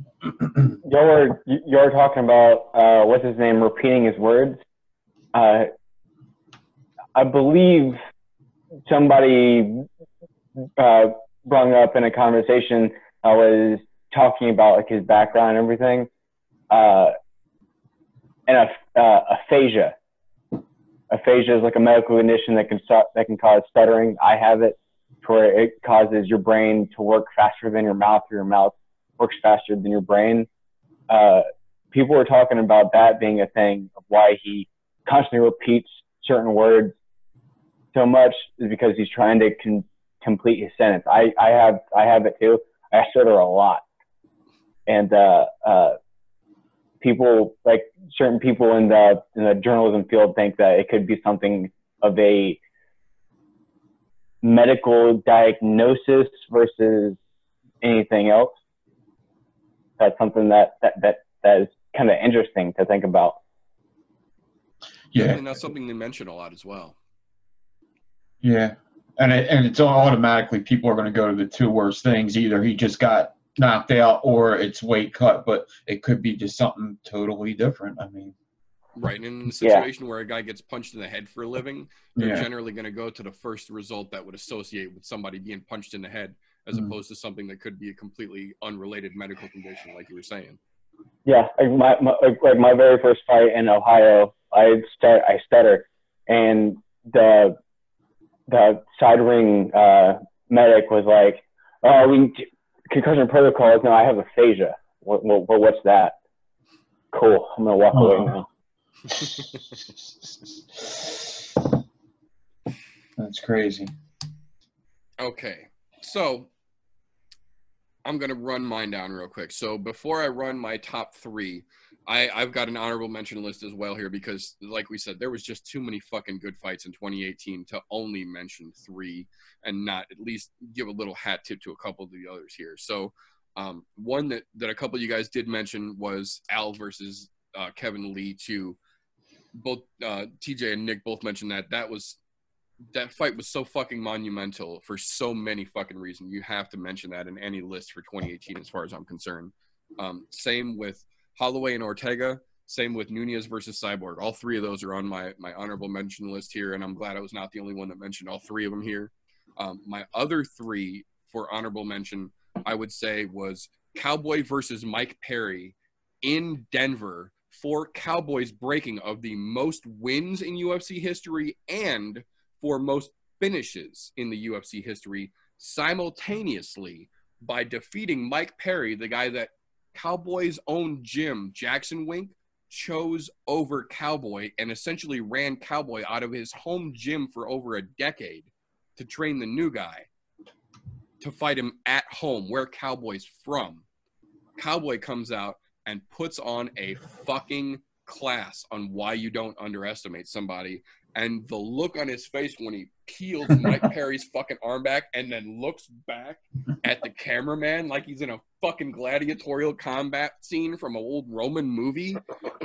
Y'all were talking about what's his name repeating his words. I believe somebody brung up in a conversation I was talking about like his background and everything, and aphasia. Aphasia is like a medical condition that can cause stuttering. I have it. Where it causes your brain to work faster than your mouth, or your mouth works faster than your brain. People were talking about that being a thing of why he constantly repeats certain words so much is because he's trying to complete his sentence. I have it too. I stutter a lot, and people like certain people in the journalism field think that it could be something of a medical diagnosis versus anything else. That's something that is kind of interesting to think about. Yeah, and that's something they mention a lot as well. Yeah, and it's automatically people are going to go to the two worst things: either he just got knocked out, or it's weight cut. But it could be just something totally different. I mean. Right, and in a situation where a guy gets punched in the head for a living, they're generally going to go to the first result that would associate with somebody being punched in the head as opposed to something that could be a completely unrelated medical condition, like you were saying. Yeah, my very first fight in Ohio, I stutter, and the side ring medic was like, "Oh, concussion protocols." No, I have aphasia. Well, what's that? Cool. I'm gonna walk away now. That's crazy. Okay, so I'm gonna run mine down real quick. So before I run my top three, I've got an honorable mention list as well here, because like we said, there was just too many fucking good fights in 2018 to only mention three and not at least give a little hat tip to a couple of the others here. So one that a couple of you guys did mention was Al versus Kevin Lee to both TJ and Nick both mentioned that fight was so fucking monumental for so many fucking reasons. You have to mention that in any list for 2018 as far as I'm concerned. Same with Holloway and Ortega. Same with Nunez versus Cyborg. All three of those are on my honorable mention list here, and I'm glad I was not the only one that mentioned all three of them here. My other three for honorable mention, I would say, was Cowboy versus Mike Perry in Denver for Cowboy's breaking of the most wins in UFC history and for most finishes in the UFC history simultaneously by defeating Mike Perry, the guy that Cowboy's own gym, Jackson Wink, chose over Cowboy and essentially ran Cowboy out of his home gym for over a decade to train the new guy to fight him at home where Cowboy's from. Cowboy comes out and puts on a fucking class on why you don't underestimate somebody. And the look on his face when he peels Mike Perry's fucking arm back and then looks back at the cameraman like he's in a fucking gladiatorial combat scene from an old Roman movie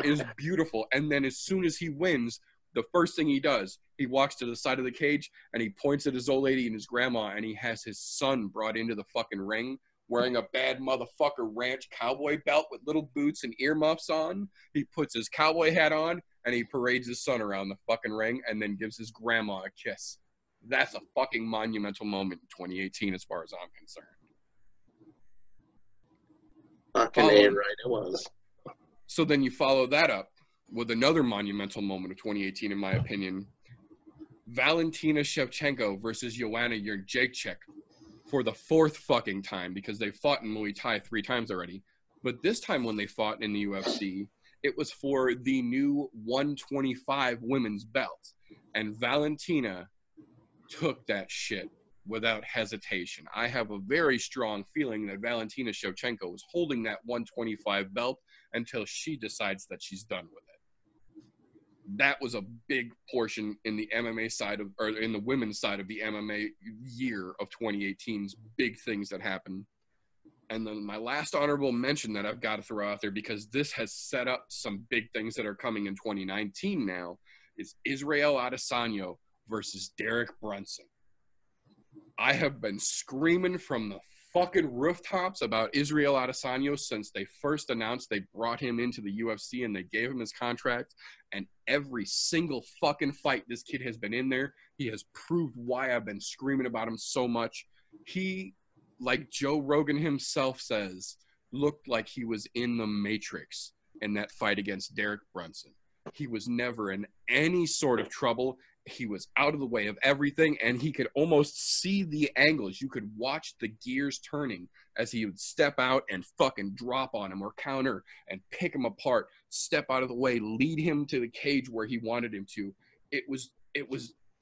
is beautiful. And then as soon as he wins, the first thing he does, he walks to the side of the cage and he points at his old lady and his grandma, and he has his son brought into the fucking ring wearing a Bad Motherfucker Ranch cowboy belt with little boots and earmuffs on. He puts his cowboy hat on, and he parades his son around the fucking ring and then gives his grandma a kiss. That's a fucking monumental moment in 2018 as far as I'm concerned. Fucking A, right, it was. So then you follow that up with another monumental moment of 2018, in my opinion. Valentina Shevchenko versus Joanna Jędrzejczyk. For the fourth fucking time, because they fought in Muay Thai 3 times already. But this time when they fought in the UFC, It was for the new 125 women's belt. And Valentina took that shit without hesitation. I have a very strong feeling that Valentina Shevchenko is holding that 125 belt until she decides that she's done with it. That was a big portion in the MMA side of, or in the women's side of the MMA year of 2018's big things that happened. And then my last honorable mention that I've got to throw out there, because this has set up some big things that are coming in 2019 now, is Israel Adesanya versus Derek Brunson. I have been screaming from the fucking rooftops about Israel Adesanya since they first announced they brought him into the UFC and they gave him his contract. And every single fucking fight this kid has been in there, he has proved why I've been screaming about him so much. He, like Joe Rogan himself says, looked like he was in the Matrix in that fight against Derek Brunson. He was never in any sort of trouble. He was out of the way of everything, and he could almost see the angles. You could watch the gears turning as he would step out and fucking drop on him or counter and pick him apart, step out of the way, lead him to the cage where he wanted him to. It was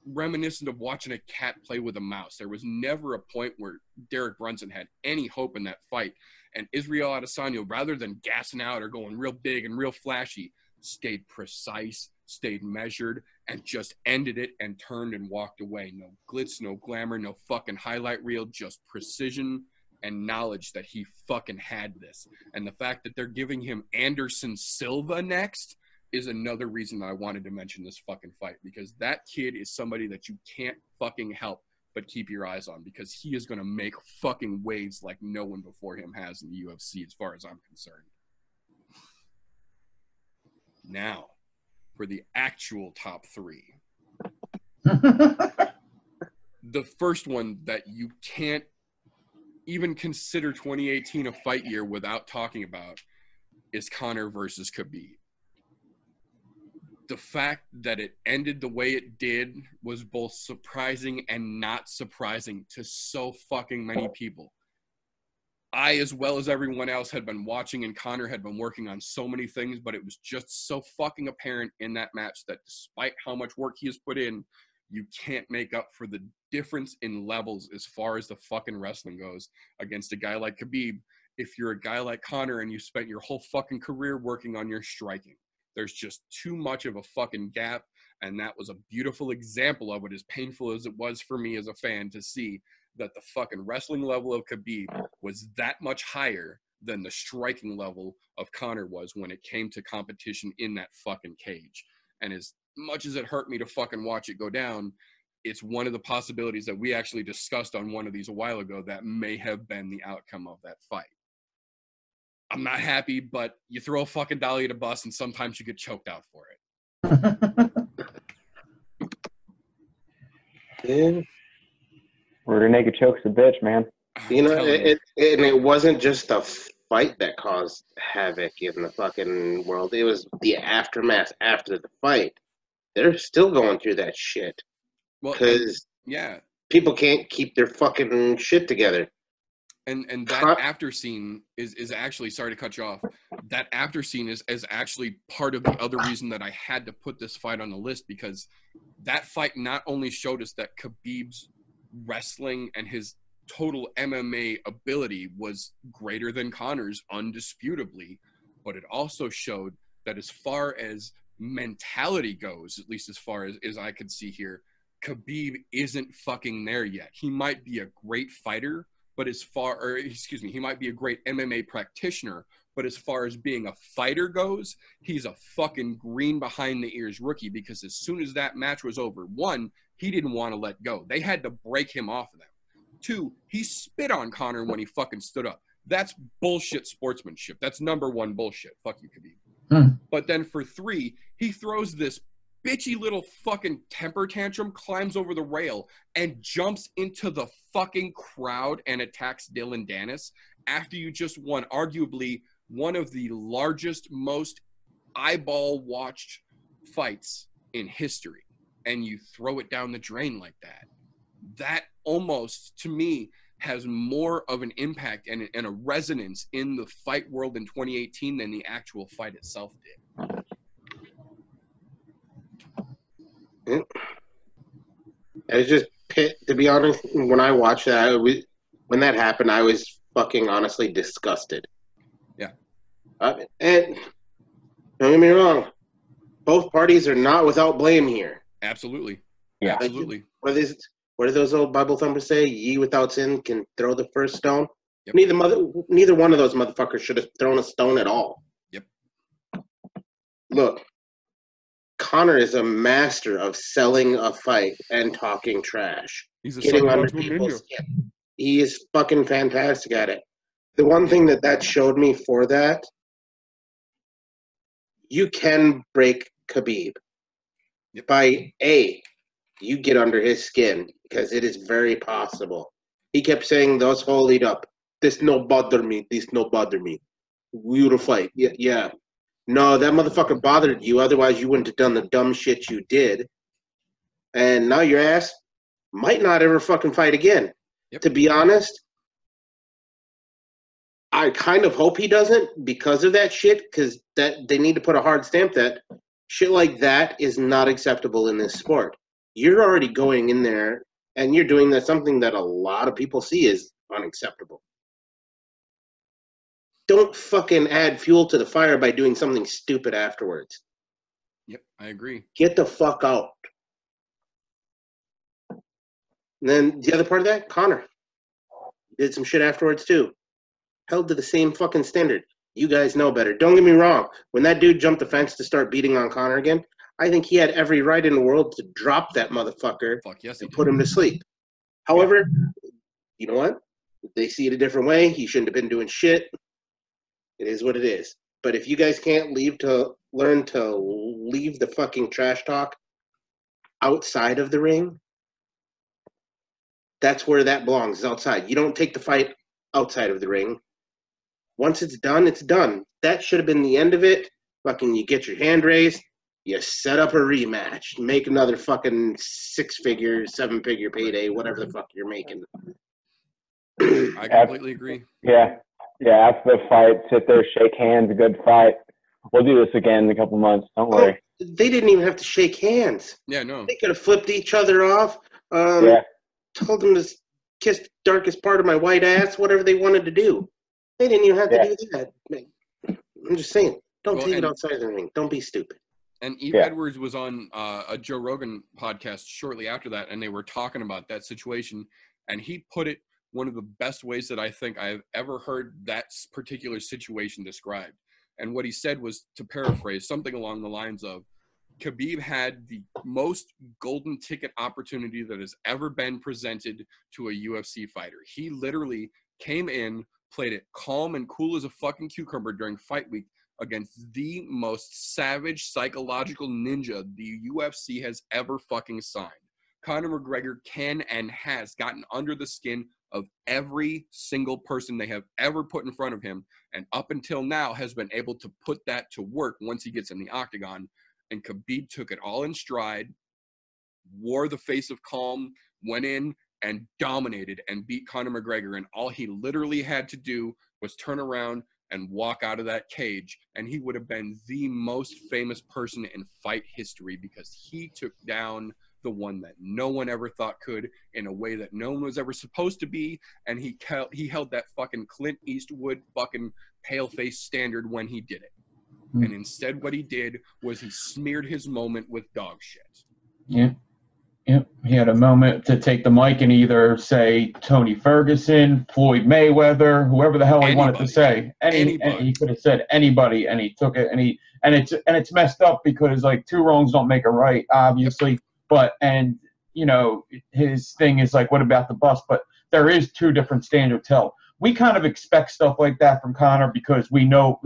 reminiscent of watching a cat play with a mouse. There was never a point where Derek Brunson had any hope in that fight. And Israel Adesanya, rather than gassing out or going real big and real flashy, stayed precise, stayed measured, and just ended it and turned and walked away. No glitz, no glamour, no fucking highlight reel, just precision and knowledge that he fucking had this. And the fact that they're giving him Anderson Silva next is another reason that I wanted to mention this fucking fight, because that kid is somebody that you can't fucking help but keep your eyes on, because he is going to make fucking waves like no one before him has in the UFC, as far as I'm concerned. Now, for the actual top three. The first one that you can't even consider 2018 a fight year without talking about is Conor versus Khabib. The fact that it ended the way it did was both surprising and not surprising to so fucking many people. I, as well as everyone else, had been watching, and Conor had been working on so many things, but it was just so fucking apparent in that match that despite how much work he has put in, you can't make up for the difference in levels as far as the fucking wrestling goes against a guy like Khabib. If you're a guy like Conor and you spent your whole fucking career working on your striking, there's just too much of a fucking gap, and that was a beautiful example of it, as painful as it was for me as a fan to see that the fucking wrestling level of Khabib was that much higher than the striking level of Conor was when it came to competition in that fucking cage. And as much as it hurt me to fucking watch it go down, it's one of the possibilities that we actually discussed on one of these a while ago that may have been the outcome of that fight. I'm not happy, but you throw a fucking dolly at a bus and sometimes you get choked out for it. Dude. Rear-naked choke's a bitch, man. You know, it wasn't just the fight that caused havoc in the fucking world. It was the aftermath after the fight. They're still going through that shit. Because people can't keep their fucking shit together. And that after scene is actually, sorry to cut you off, that after scene is actually part of the other reason that I had to put this fight on the list, because that fight not only showed us that Khabib's wrestling and his total MMA ability was greater than Conor's, undisputably, but it also showed that as far as mentality goes, at least as far as I could see here, Khabib isn't fucking there yet. He might be a great fighter, but as far, or excuse me, he might be a great MMA practitioner, but as far as being a fighter goes, he's a fucking green behind the ears rookie, because as soon as that match was over, one, he didn't want to let go. They had to break him off of them. Two, he spit on Conor when he fucking stood up. That's bullshit sportsmanship. That's number one bullshit. Fuck you, Khabib. But then for three, he throws this bitchy little fucking temper tantrum, climbs over the rail, and jumps into the fucking crowd and attacks Dylan Danis after you just won arguably one of the largest, most eyeball-watched fights in history, and you throw it down the drain like that. That almost, to me, has more of an impact and a resonance in the fight world in 2018 than the actual fight itself did. I was just pit, to be honest. When I watched that, when that happened, I was fucking honestly disgusted. Yeah. And don't get me wrong, both parties are not without blame here. Absolutely. Yeah. Absolutely. What do those old Bible thumpers say? Ye without sin can throw the first stone. Yep. Neither one of those motherfuckers should have thrown a stone at all. Yep. Look, Connor is a master of selling a fight and talking trash. He's getting under people's skin. He is fucking fantastic at it. The one thing that showed me for that, you can break Khabib. Yep. By A, you get under his skin, because it is very possible. He kept saying, those hold it up. This no bother me. This no bother me. We would have fight. Yeah, yeah. No, that motherfucker bothered you. Otherwise, you wouldn't have done the dumb shit you did. And now your ass might not ever fucking fight again. Yep. To be honest, I kind of hope he doesn't because of that shit, because that they need to put a hard stamp that shit like that is not acceptable in this sport. You're already going in there and you're doing that, something that a lot of people see is unacceptable. Don't fucking add fuel to the fire by doing something stupid afterwards. Yep, I agree. Get the fuck out. And then the other part of that, Connor did some shit afterwards too. Held to the same fucking standard. You guys know better. Don't get me wrong. When that dude jumped the fence to start beating on Connor again, I think he had every right in the world to drop that motherfucker and put him to sleep. However, you know what? They see it a different way. He shouldn't have been doing shit. It is what it is. But if you guys can't learn to leave the fucking trash talk outside of the ring, that's where that belongs, is outside. You don't take the fight outside of the ring. Once it's done, it's done. That should have been the end of it. Fucking you get your hand raised, you set up a rematch, make another fucking six-figure, seven-figure payday, whatever the fuck you're making. I completely agree. Yeah. Yeah, after the fight, sit there, shake hands, good fight. We'll do this again in a couple months. Don't worry. They didn't even have to shake hands. Yeah, no. They could have flipped each other off. Yeah. Told them to kiss the darkest part of my white ass, whatever they wanted to do. They didn't even have to do that. I'm just saying, don't take it outside of the ring. Don't be stupid. And Eve Edwards was on a Joe Rogan podcast shortly after that, and they were talking about that situation, and he put it one of the best ways that I think I've ever heard that particular situation described. And what he said was, to paraphrase, something along the lines of, Khabib had the most golden ticket opportunity that has ever been presented to a UFC fighter. He literally came in, played it calm and cool as a fucking cucumber during fight week against the most savage psychological ninja the UFC has ever fucking signed. Conor McGregor can and has gotten under the skin of every single person they have ever put in front of him, and up until now has been able to put that to work once he gets in the octagon. And Khabib took it all in stride, wore the face of calm, went in and dominated and beat Conor McGregor, and all he literally had to do was turn around and walk out of that cage, and he would have been the most famous person in fight history, because he took down the one that no one ever thought could, in a way that no one was ever supposed to be, and he held that fucking Clint Eastwood fucking paleface standard when he did it. And instead what he did was he smeared his moment with dog shit. Yeah. Yep. Yeah. He had a moment to take the mic and either say Tony Ferguson, Floyd Mayweather, whoever the hell he wanted to say. He could have said anybody, and he took it, and it's messed up, because like two wrongs don't make a right, obviously. Yep. But you know, his thing is like, what about the bus? But there is two different standards held. We kind of expect stuff like that from Connor because we know.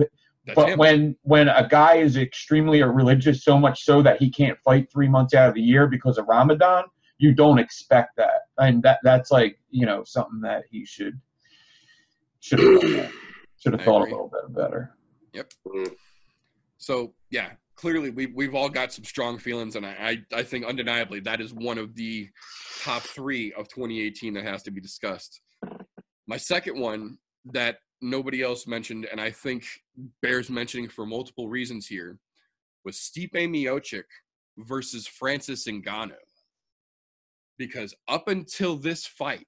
That's but him. When a guy is extremely religious, so much so that he can't fight 3 months out of the year because of Ramadan, you don't expect that. And that's like, you know, something that he should have thought a little bit better. Yep. So, yeah. Clearly, we've all got some strong feelings, and I think undeniably that is one of the top three of 2018 that has to be discussed. My second one that nobody else mentioned, and I think bears mentioning for multiple reasons here, was Stipe Miocic versus Francis Ngannou. Because up until this fight,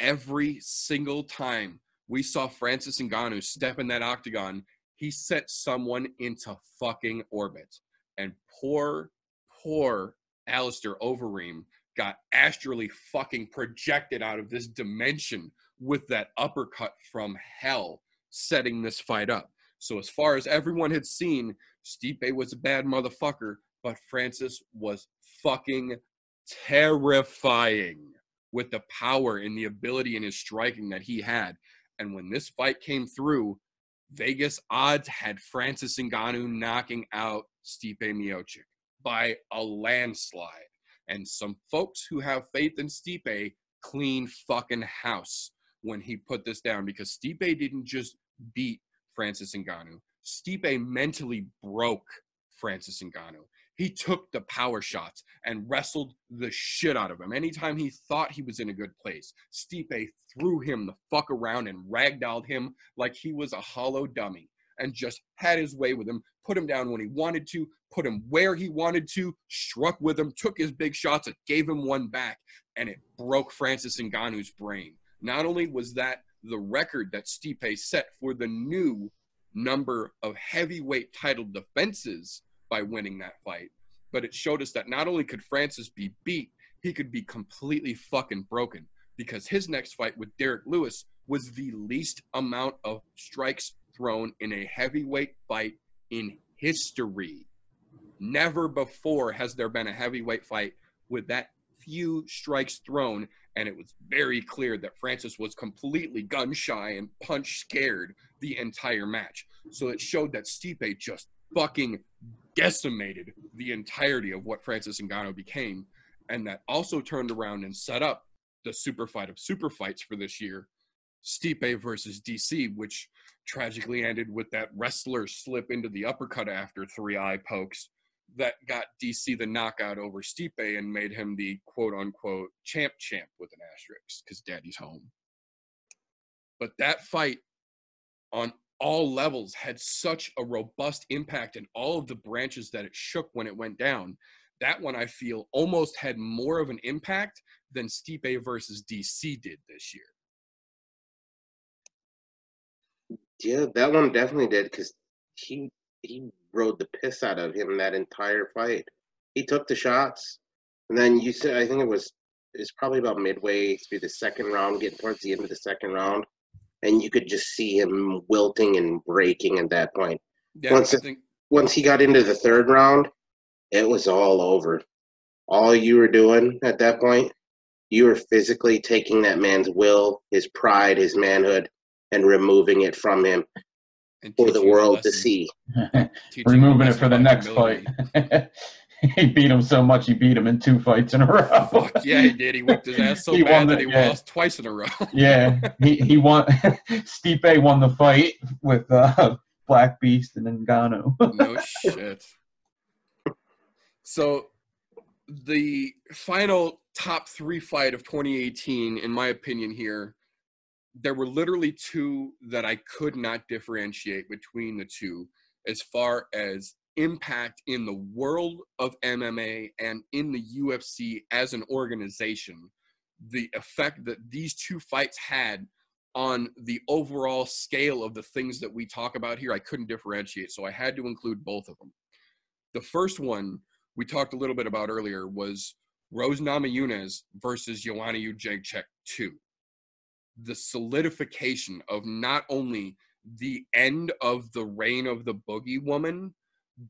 every single time we saw Francis Ngannou step in that octagon, he set someone into fucking orbit. And poor Alistair Overeem got astrally fucking projected out of this dimension with that uppercut from hell, setting this fight up. So as far as everyone had seen, Stipe was a bad motherfucker, but Francis was fucking terrifying with the power and the ability in his striking that he had. And when this fight came through, Vegas odds had Francis Ngannou knocking out Stipe Miocic by a landslide. And some folks who have faith in Stipe clean fucking house when he put this down, because Stipe didn't just beat Francis Ngannou. Stipe mentally broke Francis Ngannou. He took the power shots and wrestled the shit out of him. Anytime he thought he was in a good place, Stipe threw him the fuck around and ragdolled him like he was a hollow dummy and just had his way with him, put him down when he wanted to, put him where he wanted to, struck with him, took his big shots, and gave him one back, and it broke Francis Ngannou's brain. Not only was that the record that Stipe set for the new number of heavyweight title defenses by winning that fight, but it showed us that not only could Francis be beat, he could be completely fucking broken, because his next fight with Derek Lewis was the least amount of strikes thrown in a heavyweight fight in history. Never before has there been a heavyweight fight with that few strikes thrown, and it was very clear that Francis was completely gun shy and punch scared the entire match. So it showed that Stipe just fucking decimated the entirety of what Francis Ngannou became, and that also turned around and set up the super fight of super fights for this year, Stipe versus DC, which tragically ended with that wrestler slip into the uppercut after 3 eye pokes that got DC the knockout over Stipe and made him the quote-unquote champ with an asterisk, because daddy's home. But that fight on all levels had such a robust impact in all of the branches that it shook when it went down. That one, I feel, almost had more of an impact than Stipe versus DC did this year. Yeah, that one definitely did, because he rode the piss out of him that entire fight. He took the shots, and then you said, I think it's probably about midway through the second round, getting towards the end of the second round, and you could just see him wilting and breaking at that point. Yeah, once he got into the third round, it was all over. All you were doing at that point, you were physically taking that man's will, his pride, his manhood, and removing it from him for the world to see. Removing it for the next fight. He beat him so much, he beat him in 2 fights in a row. Fuck yeah, he did. He whipped his ass so bad that he lost twice in a row. Yeah, he won. Stipe won the fight with Black Beast and Ngannou. No shit. So the final top 3 fight of 2018, in my opinion here, there were literally 2 that I could not differentiate between the 2 as far as impact in the world of MMA and in the UFC as an organization, the effect that these 2 fights had on the overall scale of the things that we talk about here. I couldn't differentiate, so I had to include both of them. The first one we talked a little bit about earlier was Rose Namajunas versus Joanna Jędrzejczyk 2. The solidification of not only the end of the reign of the Boogie Woman,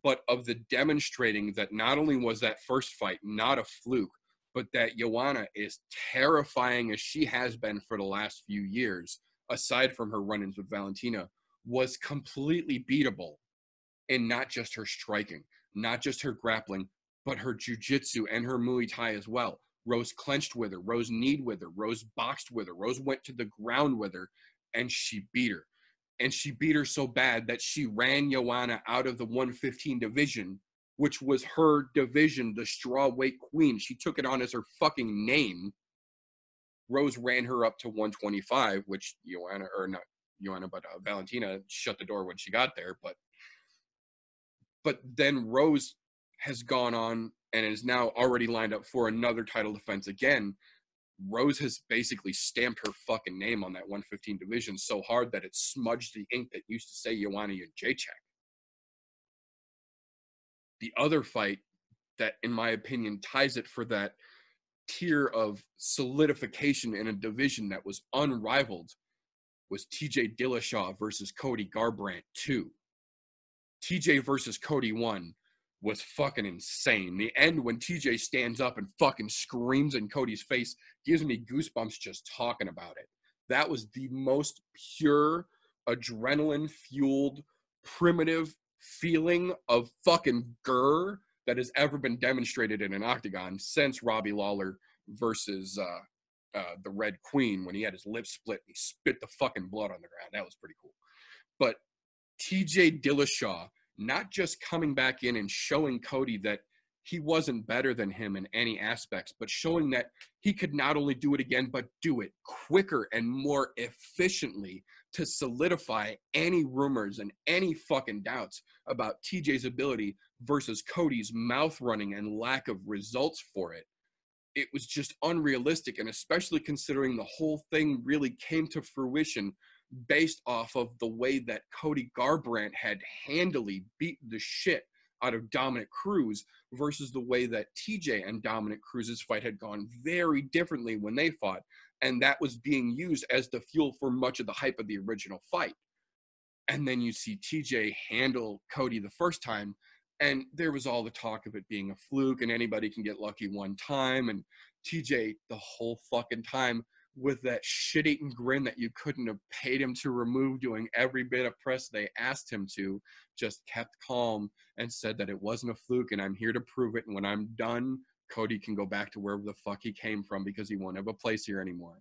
but of the demonstrating that not only was that first fight not a fluke, but that Joanna is terrifying as she has been for the last few years, aside from her run-ins with Valentina, was completely beatable in not just her striking, not just her grappling, but her jiu-jitsu and her Muay Thai as well. Rose clenched with her, Rose kneed with her, Rose boxed with her, Rose went to the ground with her, and she beat her. And she beat her so bad that she ran Joanna out of the 115 division, which was her division, the strawweight queen. She took it on as her fucking name. Rose ran her up to 125, which Valentina shut the door when she got there. But then Rose has gone on and is now already lined up for another title defense again. Rose has basically stamped her fucking name on that 115 division so hard that it smudged the ink that used to say Ioana and Jacek. The other fight that, in my opinion, ties it for that tier of solidification in a division that was unrivaled was TJ Dillashaw versus Cody Garbrandt 2. TJ versus Cody 1 was fucking insane. The end when TJ stands up and fucking screams in Cody's face gives me goosebumps just talking about it. That was the most pure, adrenaline-fueled, primitive feeling of fucking grr that has ever been demonstrated in an octagon since Robbie Lawler versus the Red Queen when he had his lips split and he spit the fucking blood on the ground. That was pretty cool. But TJ Dillashaw not just coming back in and showing Cody that he wasn't better than him in any aspects, but showing that he could not only do it again, but do it quicker and more efficiently to solidify any rumors and any fucking doubts about TJ's ability versus Cody's mouth running and lack of results for it. It was just unrealistic, and especially considering the whole thing really came to fruition based off of the way that Cody Garbrandt had handily beat the shit out of Dominic Cruz versus the way that TJ and Dominic Cruz's fight had gone very differently when they fought, and that was being used as the fuel for much of the hype of the original fight. And then you see TJ handle Cody the first time, and there was all the talk of it being a fluke and anybody can get lucky one time, and TJ the whole fucking time with that shit-eating grin that you couldn't have paid him to remove, doing every bit of press they asked him to, just kept calm and said that it wasn't a fluke and I'm here to prove it. And when I'm done, Cody can go back to wherever the fuck he came from because he won't have a place here anymore.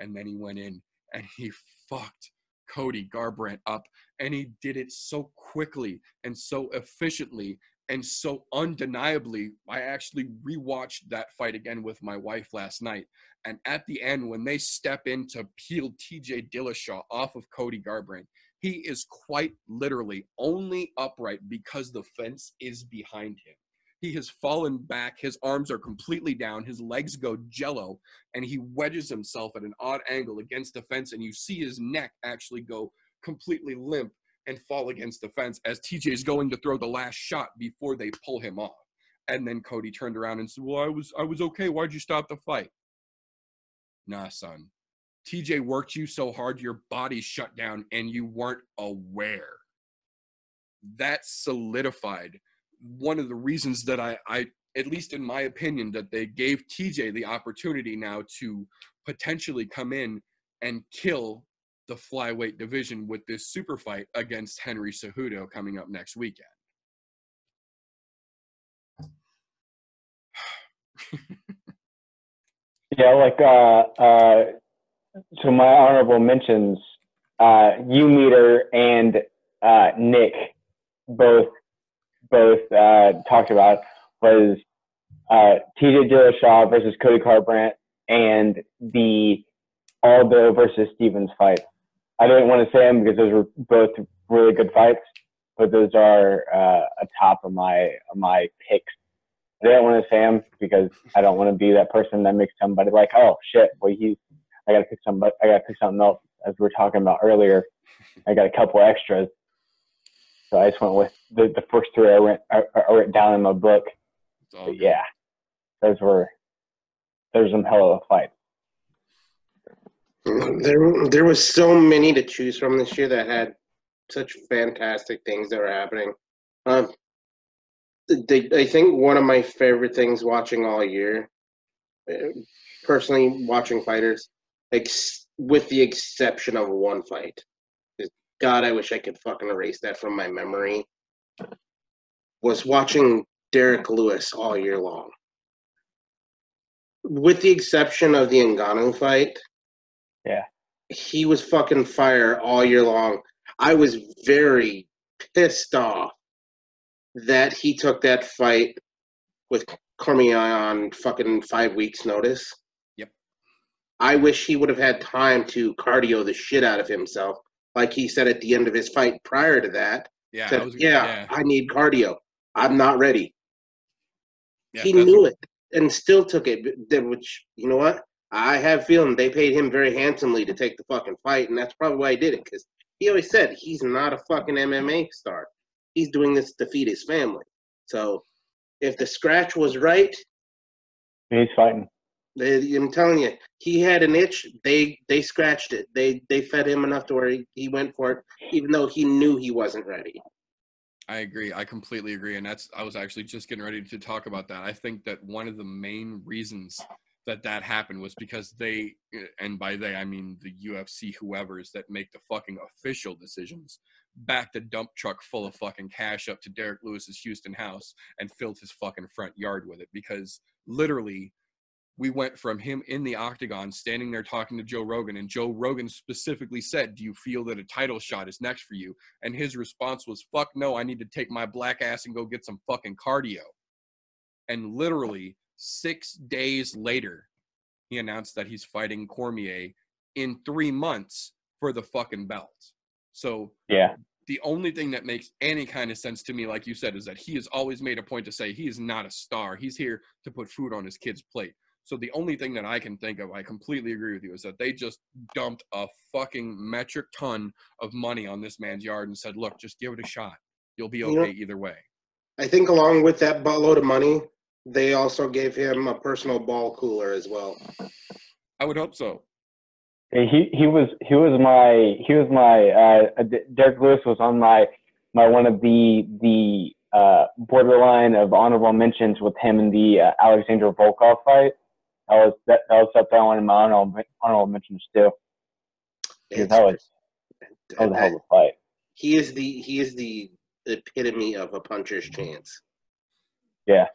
And then he went in and he fucked Cody Garbrandt up, and he did it so quickly and so efficiently and so undeniably. I actually rewatched that fight again with my wife last night, and at the end when they step in to peel TJ Dillashaw off of Cody Garbrandt, he is quite literally only upright because the fence is behind him. He has fallen back, his arms are completely down, his legs go jello, and he wedges himself at an odd angle against the fence, and you see his neck actually go completely limp and fall against the fence as TJ is going to throw the last shot before they pull him off. And then Cody turned around and said, well, I was okay, why'd you stop the fight? Nah, son. TJ worked you so hard your body shut down and you weren't aware. That solidified one of the reasons that I, at least in my opinion, that they gave TJ the opportunity now to potentially come in and kill the flyweight division with this super fight against Henry Cejudo coming up next weekend. Yeah, like, so my honorable mentions, U-Meter and Nick both talked about was TJ Dillashaw versus Cody Garbrandt and the Aldo versus Stevens fight. I didn't want to say them because those were both really good fights, but those are a top of my picks. I didn't want to say them because I don't want to be that person that makes somebody like, oh shit, well I gotta pick something else. As we were talking about earlier, I got a couple extras. So I just went with the first three I wrote down in my book. But yeah, those were some hell of a fight. There was so many to choose from this year that had such fantastic things that were happening. I think one of my favorite things watching all year, personally watching fighters, with the exception of one fight. God, I wish I could fucking erase that from my memory. Was watching Derek Lewis all year long. With the exception of the Ngannou fight, yeah, he was fucking fire all year long. I was very pissed off that he took that fight with Cormier on fucking 5 weeks' notice. Yep. I wish he would have had time to cardio the shit out of himself, like he said at the end of his fight prior to that. Yeah, I need cardio. I'm not ready. Yeah, he knew it and still took it, which, you know what? I have a feeling they paid him very handsomely to take the fucking fight, and that's probably why he did it, because he always said he's not a fucking MMA star. He's doing this to feed his family. So if the scratch was right, he's fighting. I'm telling you, he had an itch. They scratched it. They fed him enough to where he went for it, even though he knew he wasn't ready. I agree. I completely agree. And I was actually just getting ready to talk about that. I think that one of the main reasons that happened was because they, and by they I mean the UFC whoever's that make the fucking official decisions, backed a dump truck full of fucking cash up to Derek Lewis's Houston house and filled his fucking front yard with it, because literally we went from him in the octagon standing there talking to Joe Rogan, and Joe Rogan specifically said, do you feel that a title shot is next for you? And his response was, fuck no, I need to take my black ass and go get some fucking cardio. And literally 6 days later, he announced that he's fighting Cormier in 3 months for the fucking belt. So yeah, the only thing that makes any kind of sense to me, like you said, is that he has always made a point to say he is not a star. He's here to put food on his kid's plate. So the only thing that I can think of, I completely agree with you, is that they just dumped a fucking metric ton of money on this man's yard and said, look, just give it a shot. You'll be okay either way. I think along with that buttload of money, they also gave him a personal ball cooler as well. I would hope so. He was my Derek Lewis was on my one of the borderline of honorable mentions with him in the Alexander Volkov fight. That was something I wanted my honorable mentions too. That was a hell of a fight. He is the epitome of a puncher's chance. Yeah.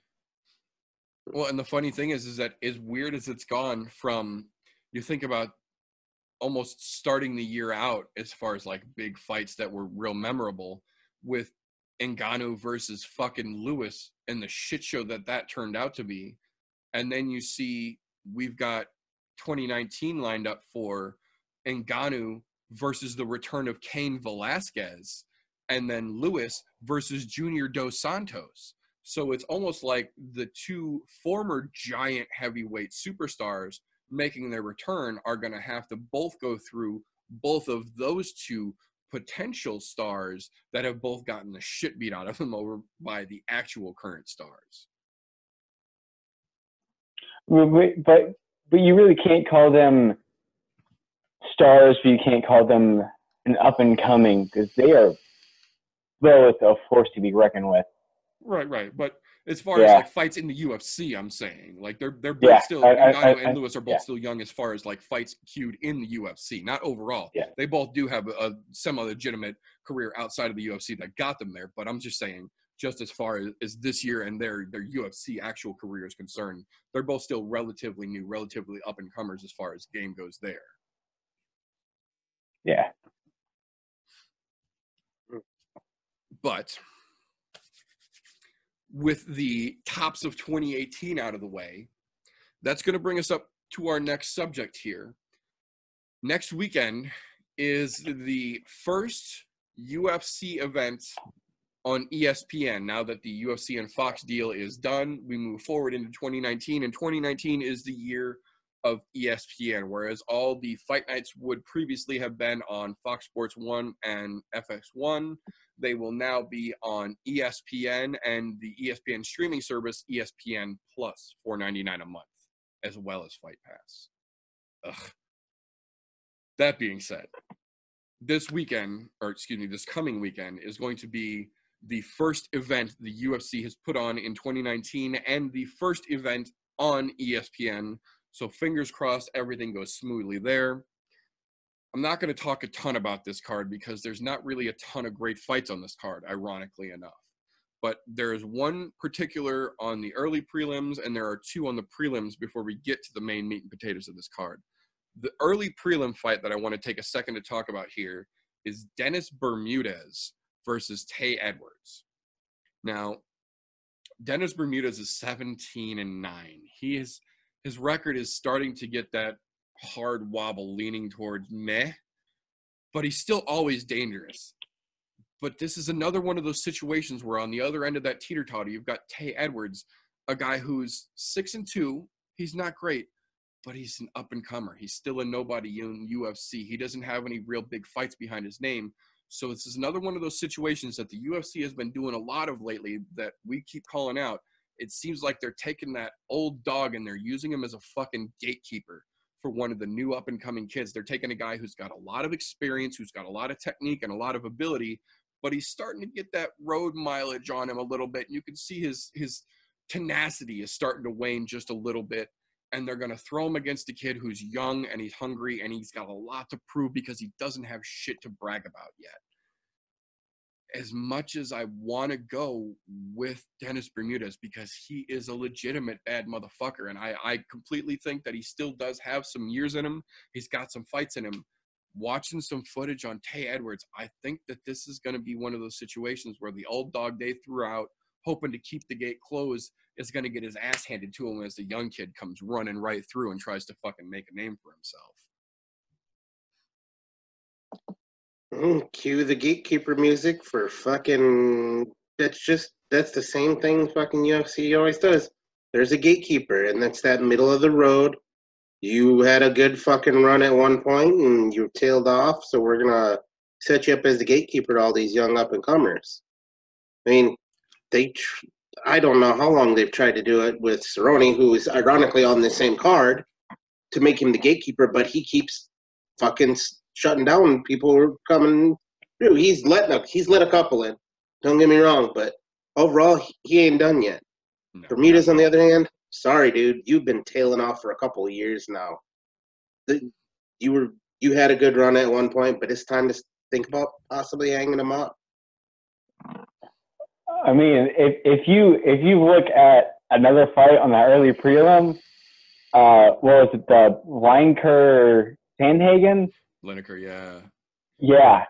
Well, and the funny thing is that as weird as it's gone from, you think about almost starting the year out as far as like big fights that were real memorable with Ngannou versus fucking Lewis and the shit show that turned out to be. And then you see we've got 2019 lined up for Ngannou versus the return of Cain Velasquez, and then Lewis versus Junior Dos Santos. So it's almost like the two former giant heavyweight superstars making their return are going to have to both go through both of those two potential stars that have both gotten the shit beat out of them over by the actual current stars. But you really can't call them stars, but you can't call them an up-and-coming, because they are both a force to be reckoned with. Right. But as far as like fights in the UFC, I'm saying like they're both still. Ngannou and Lewis are both still young as far as like fights queued in the UFC, not overall. Yeah. They both do have a semi-legitimate career outside of the UFC that got them there. But I'm just saying, just as far as this year and their UFC actual career is concerned, they're both still relatively new, relatively up and comers as far as game goes there. Yeah. But with the tops of 2018 out of the way, that's going to bring us up to our next subject here. Next weekend is the first UFC event on ESPN. Now that the UFC and Fox deal is done, we move forward into 2019, and 2019 is the year of ESPN, whereas all the fight nights would previously have been on Fox Sports 1 and FX1. They will now be on ESPN and the ESPN streaming service, ESPN Plus, $4.99 a month, as well as Fight Pass. Ugh. That being said, this coming weekend is going to be the first event the UFC has put on in 2019 and the first event on ESPN. So fingers crossed everything goes smoothly there. I'm not going to talk a ton about this card because there's not really a ton of great fights on this card, ironically enough. But there is one particular on the early prelims, and there are two on the prelims before we get to the main meat and potatoes of this card. The early prelim fight that I want to take a second to talk about here is Dennis Bermudez versus Tay Edwards. Now, Dennis Bermudez is 17-9. His record is starting to get that hard wobble leaning towards meh, but he's still always dangerous. But this is another one of those situations where on the other end of that teeter-totter, you've got Tay Edwards, a guy who's 6-2. He's not great, but he's an up-and-comer. He's still a nobody in UFC. He doesn't have any real big fights behind his name. So this is another one of those situations that the UFC has been doing a lot of lately that we keep calling out. It seems like they're taking that old dog and they're using him as a fucking gatekeeper for one of the new up-and-coming kids. They're taking a guy who's got a lot of experience, who's got a lot of technique and a lot of ability, but he's starting to get that road mileage on him a little bit. And you can see his tenacity is starting to wane just a little bit. And they're going to throw him against a kid who's young and he's hungry and he's got a lot to prove because he doesn't have shit to brag about yet. As much as I want to go with Dennis Bermudez because he is a legitimate bad motherfucker, and I completely think that he still does have some years in him. He's got some fights in him. Watching some footage on Tay Edwards, I think that this is going to be one of those situations where the old dog they threw out, hoping to keep the gate closed, is going to get his ass handed to him as the young kid comes running right through and tries to fucking make a name for himself. Mm, cue the gatekeeper music for fucking... That's the same thing fucking UFC always does. There's a gatekeeper, and that's that middle of the road. You had a good fucking run at one point, and you tailed off, so we're going to set you up as the gatekeeper to all these young up-and-comers. I mean, I don't know how long they've tried to do it with Cerrone, who is ironically on the same card, to make him the gatekeeper, but he keeps fucking shutting down people who are coming through. He's let a couple in. Don't get me wrong, but overall, he ain't done yet. No. Bermudez, on the other hand, sorry, dude, you've been tailing off for a couple of years now. You had a good run at one point, but it's time to think about possibly hanging him up. I mean, if you look at another fight on the early prelim, what was it, the Lineker-Sandhagen? Lineker, yeah. Yeah.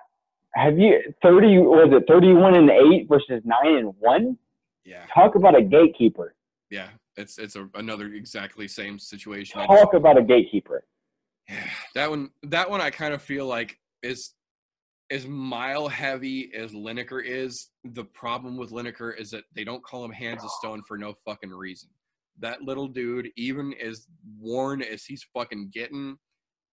Have you 31-8 versus 9-1? Yeah. Talk about a gatekeeper. Yeah, it's another exactly same situation. Talk about a gatekeeper. Yeah, that one I kind of feel like is. As mile heavy as Lineker is, the problem with Lineker is that they don't call him Hands of Stone for no fucking reason. That little dude, even as worn as he's fucking getting,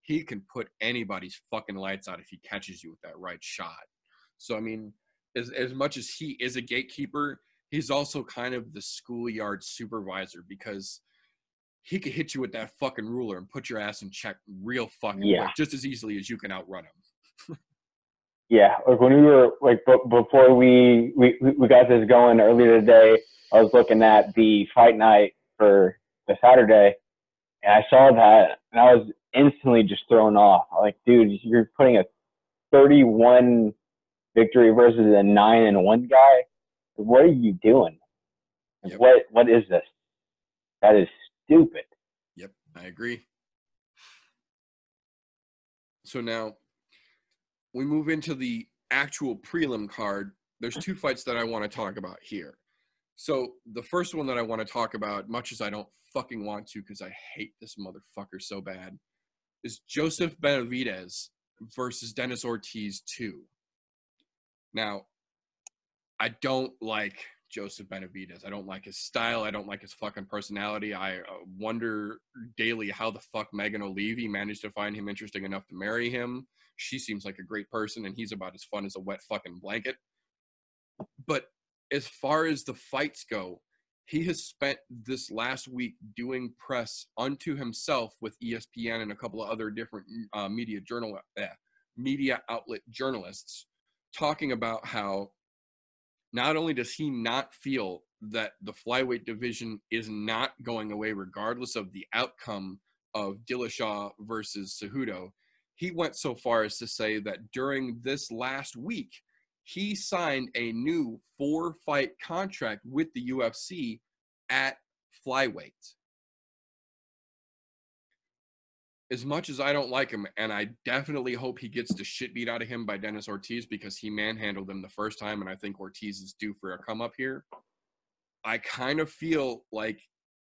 he can put anybody's fucking lights out if he catches you with that right shot. So, I mean, as much as he is a gatekeeper, he's also kind of the schoolyard supervisor because he could hit you with that fucking ruler and put your ass in check real fucking quick, just as easily as you can outrun him. Yeah, like when we were like before we got this going earlier today, I was looking at the fight night for the Saturday, and I saw that, and I was instantly just thrown off. I'm like, dude, you're putting a 31 victory versus a 9-1 guy. What are you doing? Yep. What is this? That is stupid. Yep, I agree. So now, we move into the actual prelim card. There's two fights that I want to talk about here. So the first one that I want to talk about, much as I don't fucking want to because I hate this motherfucker so bad, is Joseph Benavidez versus Dennis Ortiz 2. Now, I don't like Joseph Benavidez. I don't like his style. I don't like his fucking personality. I wonder daily how the fuck Megan O'Leary managed to find him interesting enough to marry him. She seems like a great person, and he's about as fun as a wet fucking blanket. But as far as the fights go, he has spent this last week doing press unto himself with ESPN and a couple of other different media outlet journalists talking about how not only does he not feel that the flyweight division is not going away regardless of the outcome of Dillashaw versus Cejudo, he went so far as to say that during this last week, he signed a new 4-fight contract with the UFC at flyweight. As much as I don't like him, and I definitely hope he gets the shit beat out of him by Dennis Ortiz because he manhandled him the first time, and I think Ortiz is due for a come up here, I kind of feel like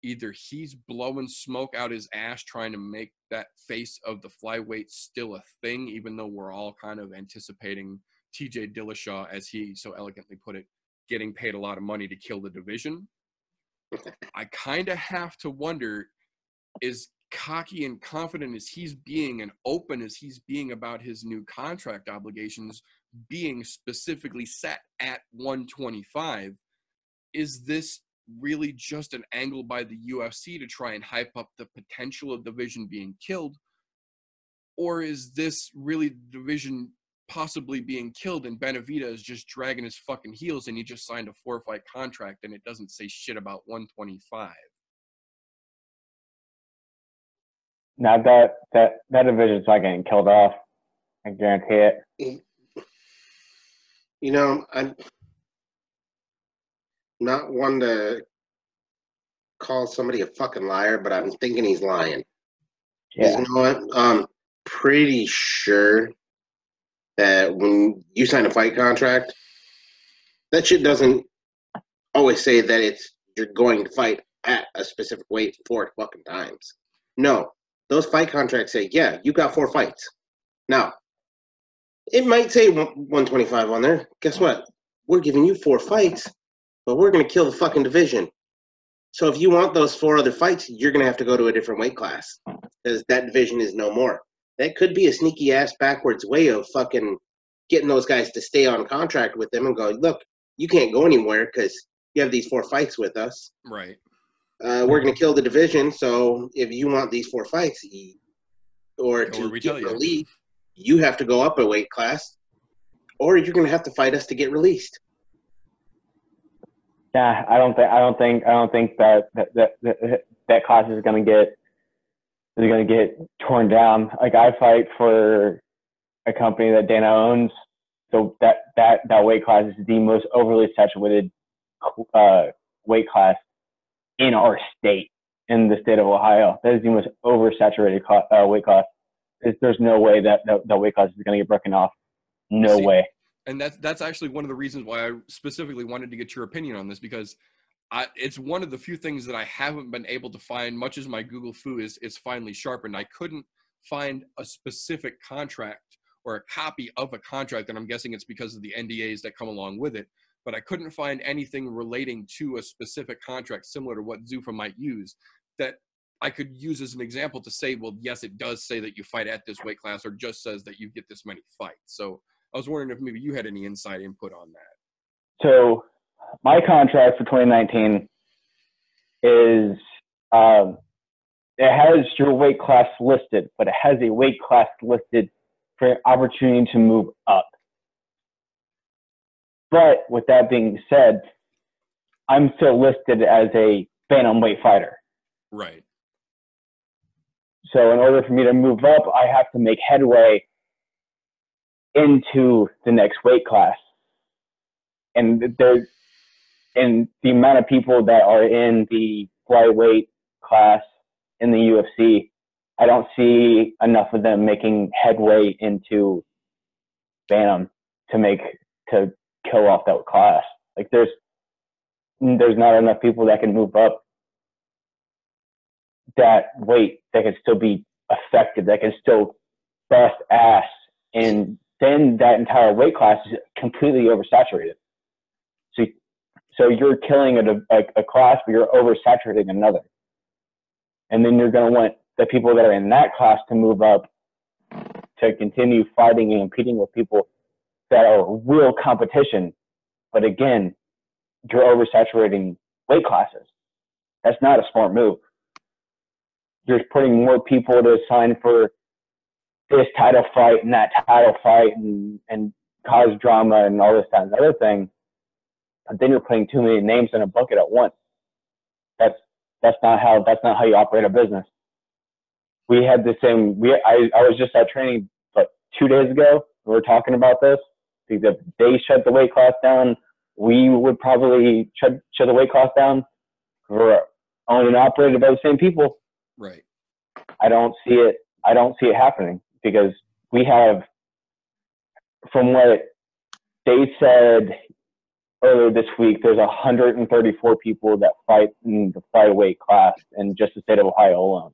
either he's blowing smoke out his ass trying to make that face of the flyweight still a thing, even though we're all kind of anticipating TJ Dillashaw, as he so elegantly put it, getting paid a lot of money to kill the division. I kind of have to wonder, as cocky and confident as he's being and open as he's being about his new contract obligations being specifically set at 125, is this really just an angle by the UFC to try and hype up the potential of the division being killed? Or is this really the division possibly being killed and Benavidez is just dragging his fucking heels and he just signed a 4-fight contract and it doesn't say shit about 125? Now that division's not getting killed off. I guarantee it. You know, I'm not one to call somebody a fucking liar, but I'm thinking he's lying. Yeah. You know what? I'm pretty sure that when you sign a fight contract, that shit doesn't always say that it's you're going to fight at a specific weight 4 fucking times. No. Those fight contracts say, yeah, you got 4 fights. Now, it might say 125 on there. Guess what? We're giving you 4 fights, but we're going to kill the fucking division. So if you want those 4 other fights, you're going to have to go to a different weight class because that division is no more. That could be a sneaky-ass backwards way of fucking getting those guys to stay on contract with them and going, look, you can't go anywhere because you have these 4 fights with us. Right. We're going to kill the division, so if you want these 4 fights or to get relief, you have to go up a weight class, or you're going to have to fight us to get released. Yeah, I don't think that class is going to get torn down. Like, I fight for a company that Dana owns, so that weight class is the most overly saturated weight class in our state, in the state of Ohio. That is the most oversaturated weight class. There's no way that weight class is going to get broken off. No way. And that's actually one of the reasons why I specifically wanted to get your opinion on this, because it's one of the few things that I haven't been able to find, much as my Google Foo is finally sharpened. I couldn't find a specific contract or a copy of a contract, and I'm guessing it's because of the NDAs that come along with it. But I couldn't find anything relating to a specific contract similar to what Zuffa might use that I could use as an example to say, well, yes, it does say that you fight at this weight class, or just says that you get this many fights. So I was wondering if maybe you had any inside input on that. So my contract for 2019 is, it has your weight class listed, but it has a weight class listed for an opportunity to move up. But with that being said, I'm still listed as a bantamweight fighter. Right. So in order for me to move up, I have to make headway into the next weight class. And the amount of people that are in the flyweight class in the UFC, I don't see enough of them making headway into bantam to kill off that class. Like, there's not enough people that can move up that weight that can still be effective, that can still bust ass, and then that entire weight class is completely oversaturated. So you're killing a class, but you're oversaturating another, and then you're going to want the people that are in that class to move up to continue fighting and competing with people that are real competition. But again, you're oversaturating weight classes. That's not a smart move. You're putting more people to sign for this title fight and that title fight and cause drama and all this kind of other thing. But then you're putting too many names in a bucket at once. That's not how you operate a business. We had the same. I was just at training like 2 days ago. We were talking about this. Because if they shut the weight class down, we would probably shut the weight class down. We're owned and operated by the same people. Right. I don't see it happening, because we have, from what they said earlier this week, there's 134 people that fight in the flyweight class in just the state of Ohio alone.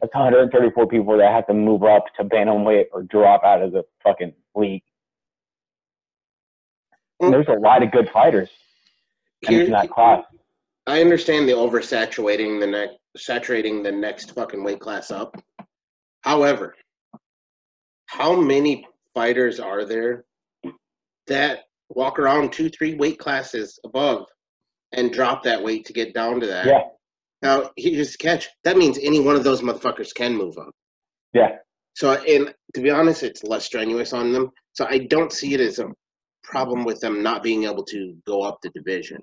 That's 134 people that have to move up to bantamweight or drop out of the fucking league. And there's a lot of good fighters in that class. I understand the oversaturating the next, saturating the next fucking weight class up. However, how many fighters are there that walk around 2-3 weight classes above and drop that weight to get down to that? Yeah. Now, here's the catch. That means any one of those motherfuckers can move up. Yeah. So, and to be honest, it's less strenuous on them. So I don't see it as a problem with them not being able to go up the division.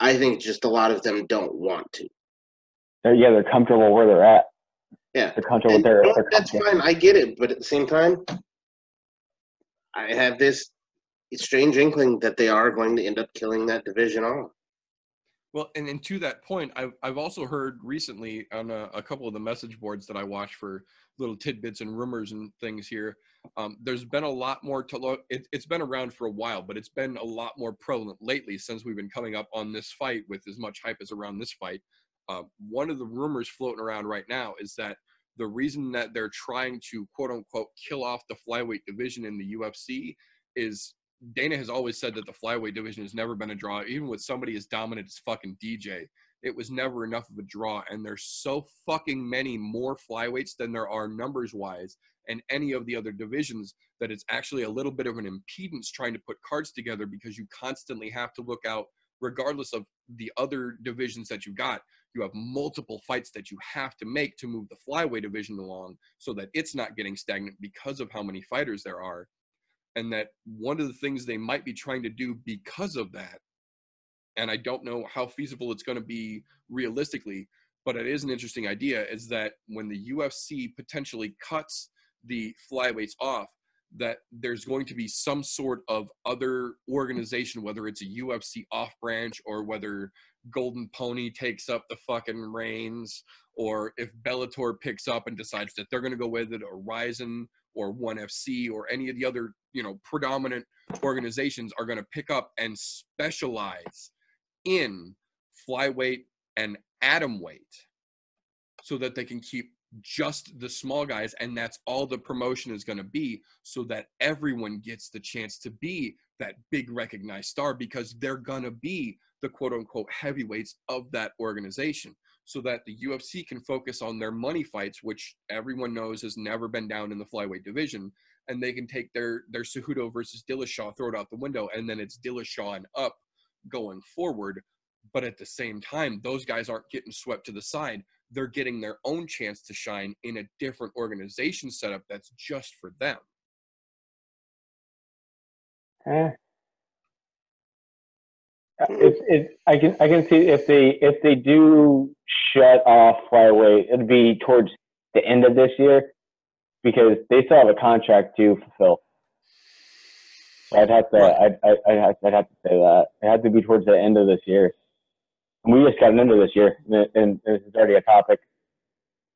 I think just a lot of them don't want to. Yeah, they're comfortable where they're at. Yeah. They're comfortable with their, that's fine. I get it. But at the same time, I have this strange inkling that they are going to end up killing that division off. Well, and to that point, I've also heard recently on a couple of the message boards that I watch for little tidbits and rumors and things here, there's been a lot more it's been around for a while, but it's been a lot more prevalent lately since we've been coming up on this fight with as much hype as around this fight. One of the rumors floating around right now is that the reason that they're trying to, quote-unquote, kill off the flyweight division in the UFC is Dana has always said that the flyweight division has never been a draw. Even with somebody as dominant as fucking DJ, it was never enough of a draw. And there's so fucking many more flyweights than there are numbers-wise in any of the other divisions that it's actually a little bit of an impedance trying to put cards together, because you constantly have to look out, regardless of the other divisions that you got. You have multiple fights that you have to make to move the flyweight division along so that it's not getting stagnant because of how many fighters there are. And that one of the things they might be trying to do because of that, and I don't know how feasible it's going to be realistically, but it is an interesting idea, is that when the UFC potentially cuts the flyweights off, that there's going to be some sort of other organization, whether it's a UFC off branch or whether Golden Pony takes up the fucking reins, or if Bellator picks up and decides that they're going to go with it, or Ryzen or ONE FC or any of the other, you know, predominant organizations are going to pick up and specialize in flyweight and atom weight so that they can keep just the small guys, and that's all the promotion is going to be, so that everyone gets the chance to be that big recognized star, because they're going to be the quote-unquote heavyweights of that organization, so that the UFC can focus on their money fights, which everyone knows has never been down in the flyweight division, and they can take their Cejudo versus Dillashaw, throw it out the window, and then it's Dillashaw and up going forward. But at the same time, those guys aren't getting swept to the side. They're getting their own chance to shine in a different organization setup that's just for them. I can see if they do shut off flyweight, it'd be towards the end of this year, because they still have a contract to fulfill. I'd have to say that it had to be towards the end of this year. We just got into this year, and it's already a topic.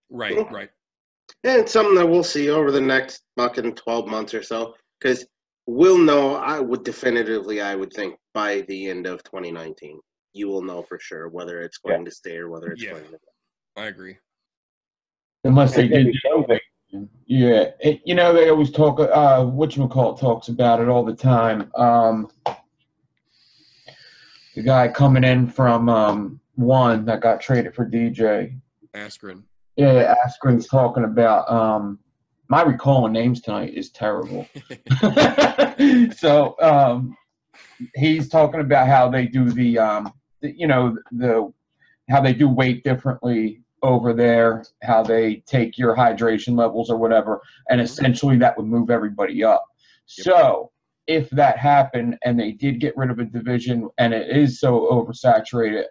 Right, right. And it's something that we'll see over the next fucking 12 months or so, because we'll know, I would think, by the end of 2019, you will know for sure whether it's going to stay or whether it's going to go. I agree. Unless they do something. Yeah. You know, they always talk, whatchamacallit talks about it all the time. The guy coming in from ONE that got traded for DJ. Askren. Yeah, Askren's talking about my recalling names tonight is terrible. So he's talking about how they do how they do weight differently over there, how they take your hydration levels or whatever, and essentially that would move everybody up. Yep. So if that happened and they did get rid of a division and it is so oversaturated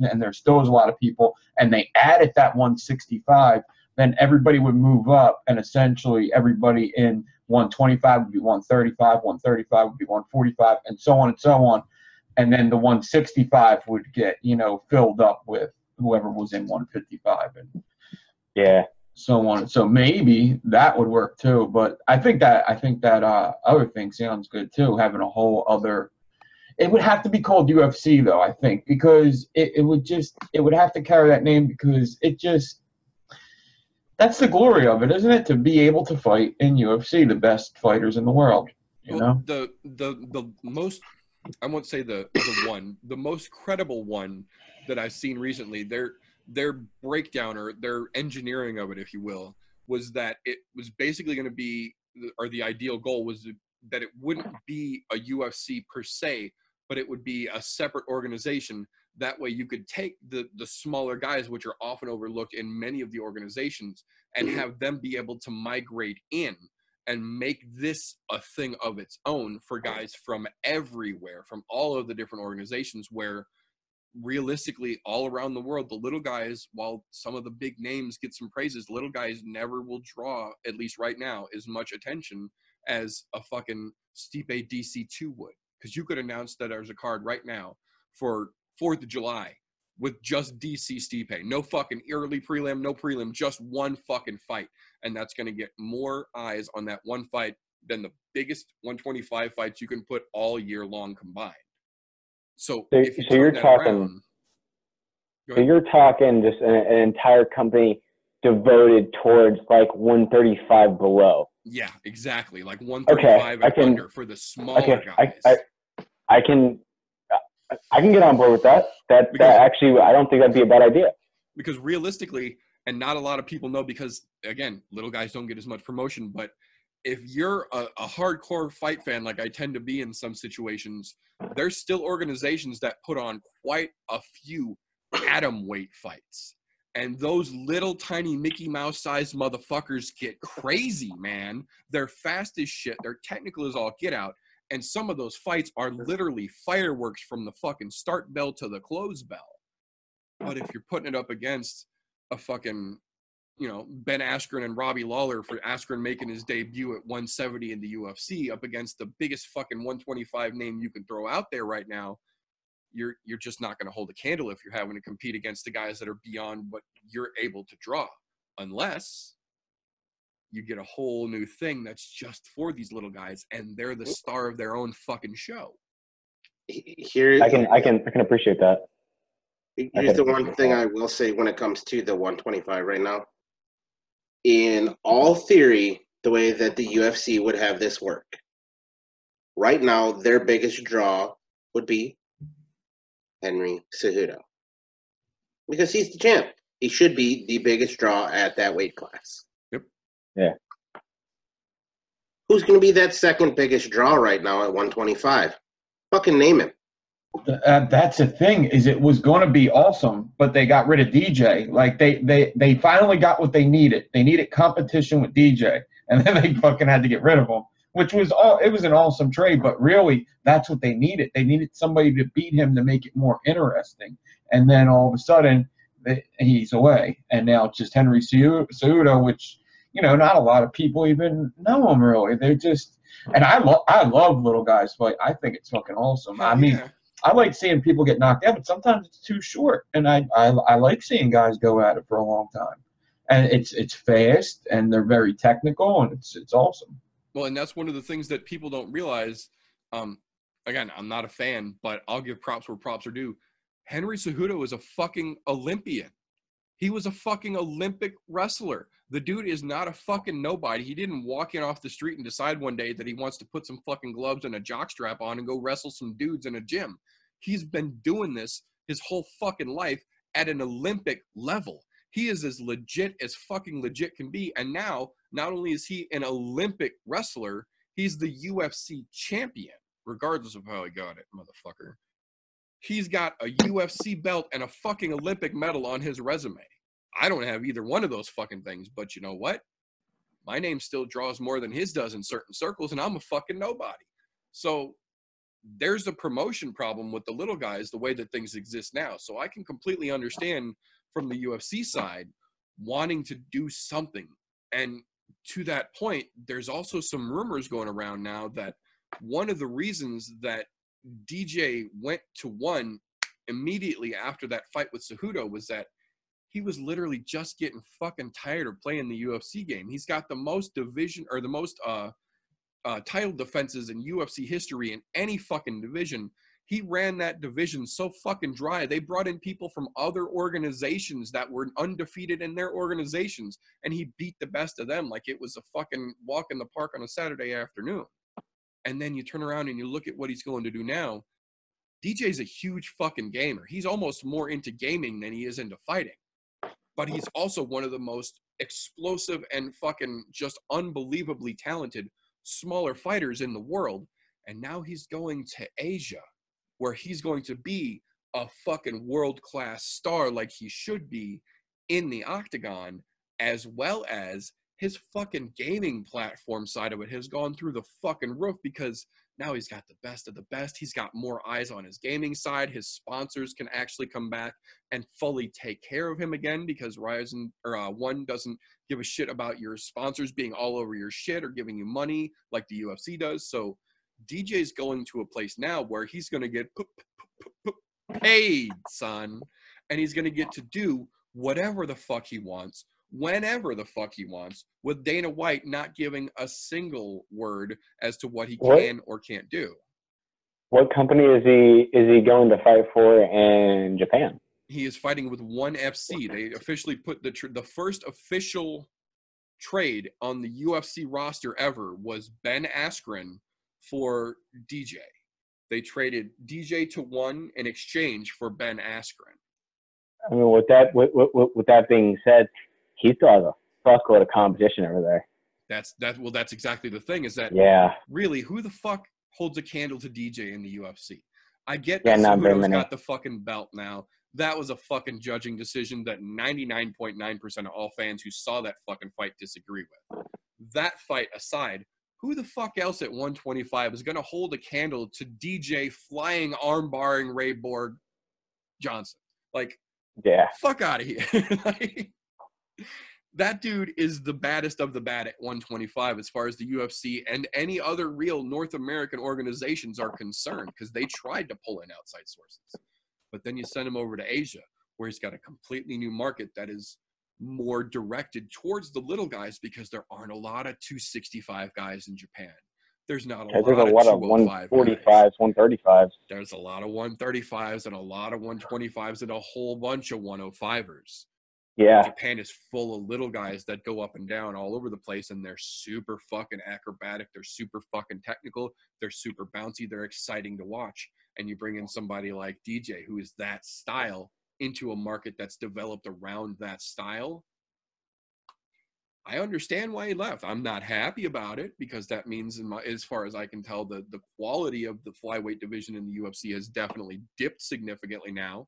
and there still is a lot of people, and they added that 165, then everybody would move up, and essentially everybody in 125 would be 135, 135 would be 145, and so on and so on. And then the 165 would get, filled up with whoever was in 155 and so on. So maybe that would work too, but I think that other thing sounds good too. Having a whole other, it would have to be called UFC though, I think, because it would have to carry that name, because that's the glory of it, isn't it? To be able to fight in UFC the best fighters in the world, you know. The most, I won't say the most credible one that I've seen recently, their breakdown or their engineering of it, if you will, was that it was basically going to be, or the ideal goal was that it wouldn't be a UFC per se, but it would be a separate organization. That way you could take the smaller guys, which are often overlooked in many of the organizations, and have them be able to migrate in and make this a thing of its own for guys from everywhere, from all of the different organizations, where realistically all around the world, the little guys, while some of the big names get some praises, little guys never will draw, at least right now, as much attention as a fucking Stipe DC2 would. Because you could announce that there's a card right now for 4th of July with just DC Stipe. No fucking early prelim, no prelim, just one fucking fight. And that's going to get more eyes on that one fight than the biggest 125 fights you can put all year long combined. So you're talking just an entire company devoted towards like 135 below. Yeah, exactly. Like 135 and under for the smaller guys. I can get on board with that. That actually, I don't think that'd be a bad idea. Because realistically, and not a lot of people know, because again, little guys don't get as much promotion, but if you're a hardcore fight fan, like I tend to be in some situations, there's still organizations that put on quite a few atom weight fights. And those little tiny Mickey Mouse-sized motherfuckers get crazy, man. They're fast as shit. They're technical as all get out. And some of those fights are literally fireworks from the fucking start bell to the close bell. But if you're putting it up against a fucking, you know, Ben Askren and Robbie Lawler, for Askren making his debut at 170 in the UFC up against the biggest fucking 125 name you can throw out there right now, you're just not going to hold a candle if you're having to compete against the guys that are beyond what you're able to draw, unless you get a whole new thing that's just for these little guys, and they're the star of their own fucking show. I can appreciate that. Here's the one thing I will say when it comes to the 125 right now. In all theory, the way that the UFC would have this work, right now their biggest draw would be Henry Cejudo. Because he's the champ. He should be the biggest draw at that weight class. Yep. Yeah. Who's going to be that second biggest draw right now at 125? Fucking name him. That's the thing, is it was going to be awesome, but they got rid of DJ. Like, they finally got what they needed. They needed competition with DJ, and then they fucking had to get rid of him, which was all. It was an awesome trade, but really, that's what they needed. They needed somebody to beat him to make it more interesting, and then all of a sudden, he's away, and now it's just Henry Cejudo, which, you know, not a lot of people even know him, really. They're just – and I love little guys fight. I think it's fucking awesome. I mean, yeah. I like seeing people get knocked out, but sometimes it's too short, and I like seeing guys go at it for a long time. And it's fast, and they're very technical, and it's awesome. Well, and that's one of the things that people don't realize. Again, I'm not a fan, but I'll give props where props are due. Henry Cejudo is a fucking Olympian. He was a fucking Olympic wrestler. The dude is not a fucking nobody. He didn't walk in off the street and decide one day that he wants to put some fucking gloves and a jockstrap on and go wrestle some dudes in a gym. He's been doing this his whole fucking life at an Olympic level. He is as legit as fucking legit can be. And now, not only is he an Olympic wrestler, he's the UFC champion, regardless of how he got it, motherfucker. He's got a UFC belt and a fucking Olympic medal on his resume. I don't have either one of those fucking things, but you know what? My name still draws more than his does in certain circles, and I'm a fucking nobody. So there's a promotion problem with the little guys, the way that things exist now. So I can completely understand from the UFC side wanting to do something. And to that point, there's also some rumors going around now that one of the reasons that DJ went to ONE immediately after that fight with Cejudo was that he was literally just getting fucking tired of playing the UFC game. He's got the most title defenses in UFC history in any fucking division. He ran that division so fucking dry. They brought in people from other organizations that were undefeated in their organizations, and he beat the best of them like it was a fucking walk in the park on a Saturday afternoon. And then you turn around and you look at what he's going to do now. DJ's a huge fucking gamer. He's almost more into gaming than he is into fighting. But he's also one of the most explosive and fucking just unbelievably talented smaller fighters in the world. And now he's going to Asia, where he's going to be a fucking world-class star like he should be in the octagon, as well as his fucking gaming platform side of it has gone through the fucking roof, because now he's got the best of the best. He's got more eyes on his gaming side. His sponsors can actually come back and fully take care of him again, because Ryzen or ONE doesn't give a shit about your sponsors being all over your shit or giving you money like the UFC does. So DJ's going to a place now where he's going to get paid, son, and he's going to get to do whatever the fuck he wants, whenever the fuck he wants, with Dana White not giving a single word as to what he can or can't do. What company is he going to fight for in Japan? He is fighting with ONE FC. They officially put the first official trade on the UFC roster ever was Ben Askren for DJ. They traded DJ to ONE in exchange for Ben Askren. I mean, with that being said, he still has a fuckload of competition over there. Well, that's exactly the thing, is that really, who the fuck holds a candle to DJ in the UFC? I get that Cejudo's got the fucking belt now. That was a fucking judging decision that 99.9% of all fans who saw that fucking fight disagree with. That fight aside, who the fuck else at 125 is going to hold a candle to DJ flying arm-barring Ray Borg Johnson? Like, fuck out of here. Like, that dude is the baddest of the bad at 125 as far as the UFC and any other real North American organizations are concerned, because they tried to pull in outside sources. But then you send him over to Asia, where he's got a completely new market that is more directed towards the little guys, because there aren't a lot of 265 guys in Japan. There's not a lot, there's a lot of 145s, 135s. There's a lot of 135s and a lot of 125s and a whole bunch of 105ers. Yeah. Japan is full of little guys that go up and down all over the place, and they're super fucking acrobatic. They're super fucking technical. They're super bouncy. They're exciting to watch. And you bring in somebody like DJ, who is that style, into a market that's developed around that style. I understand why he left. I'm not happy about it, because that means, as far as I can tell, the quality of the flyweight division in the UFC has definitely dipped significantly now.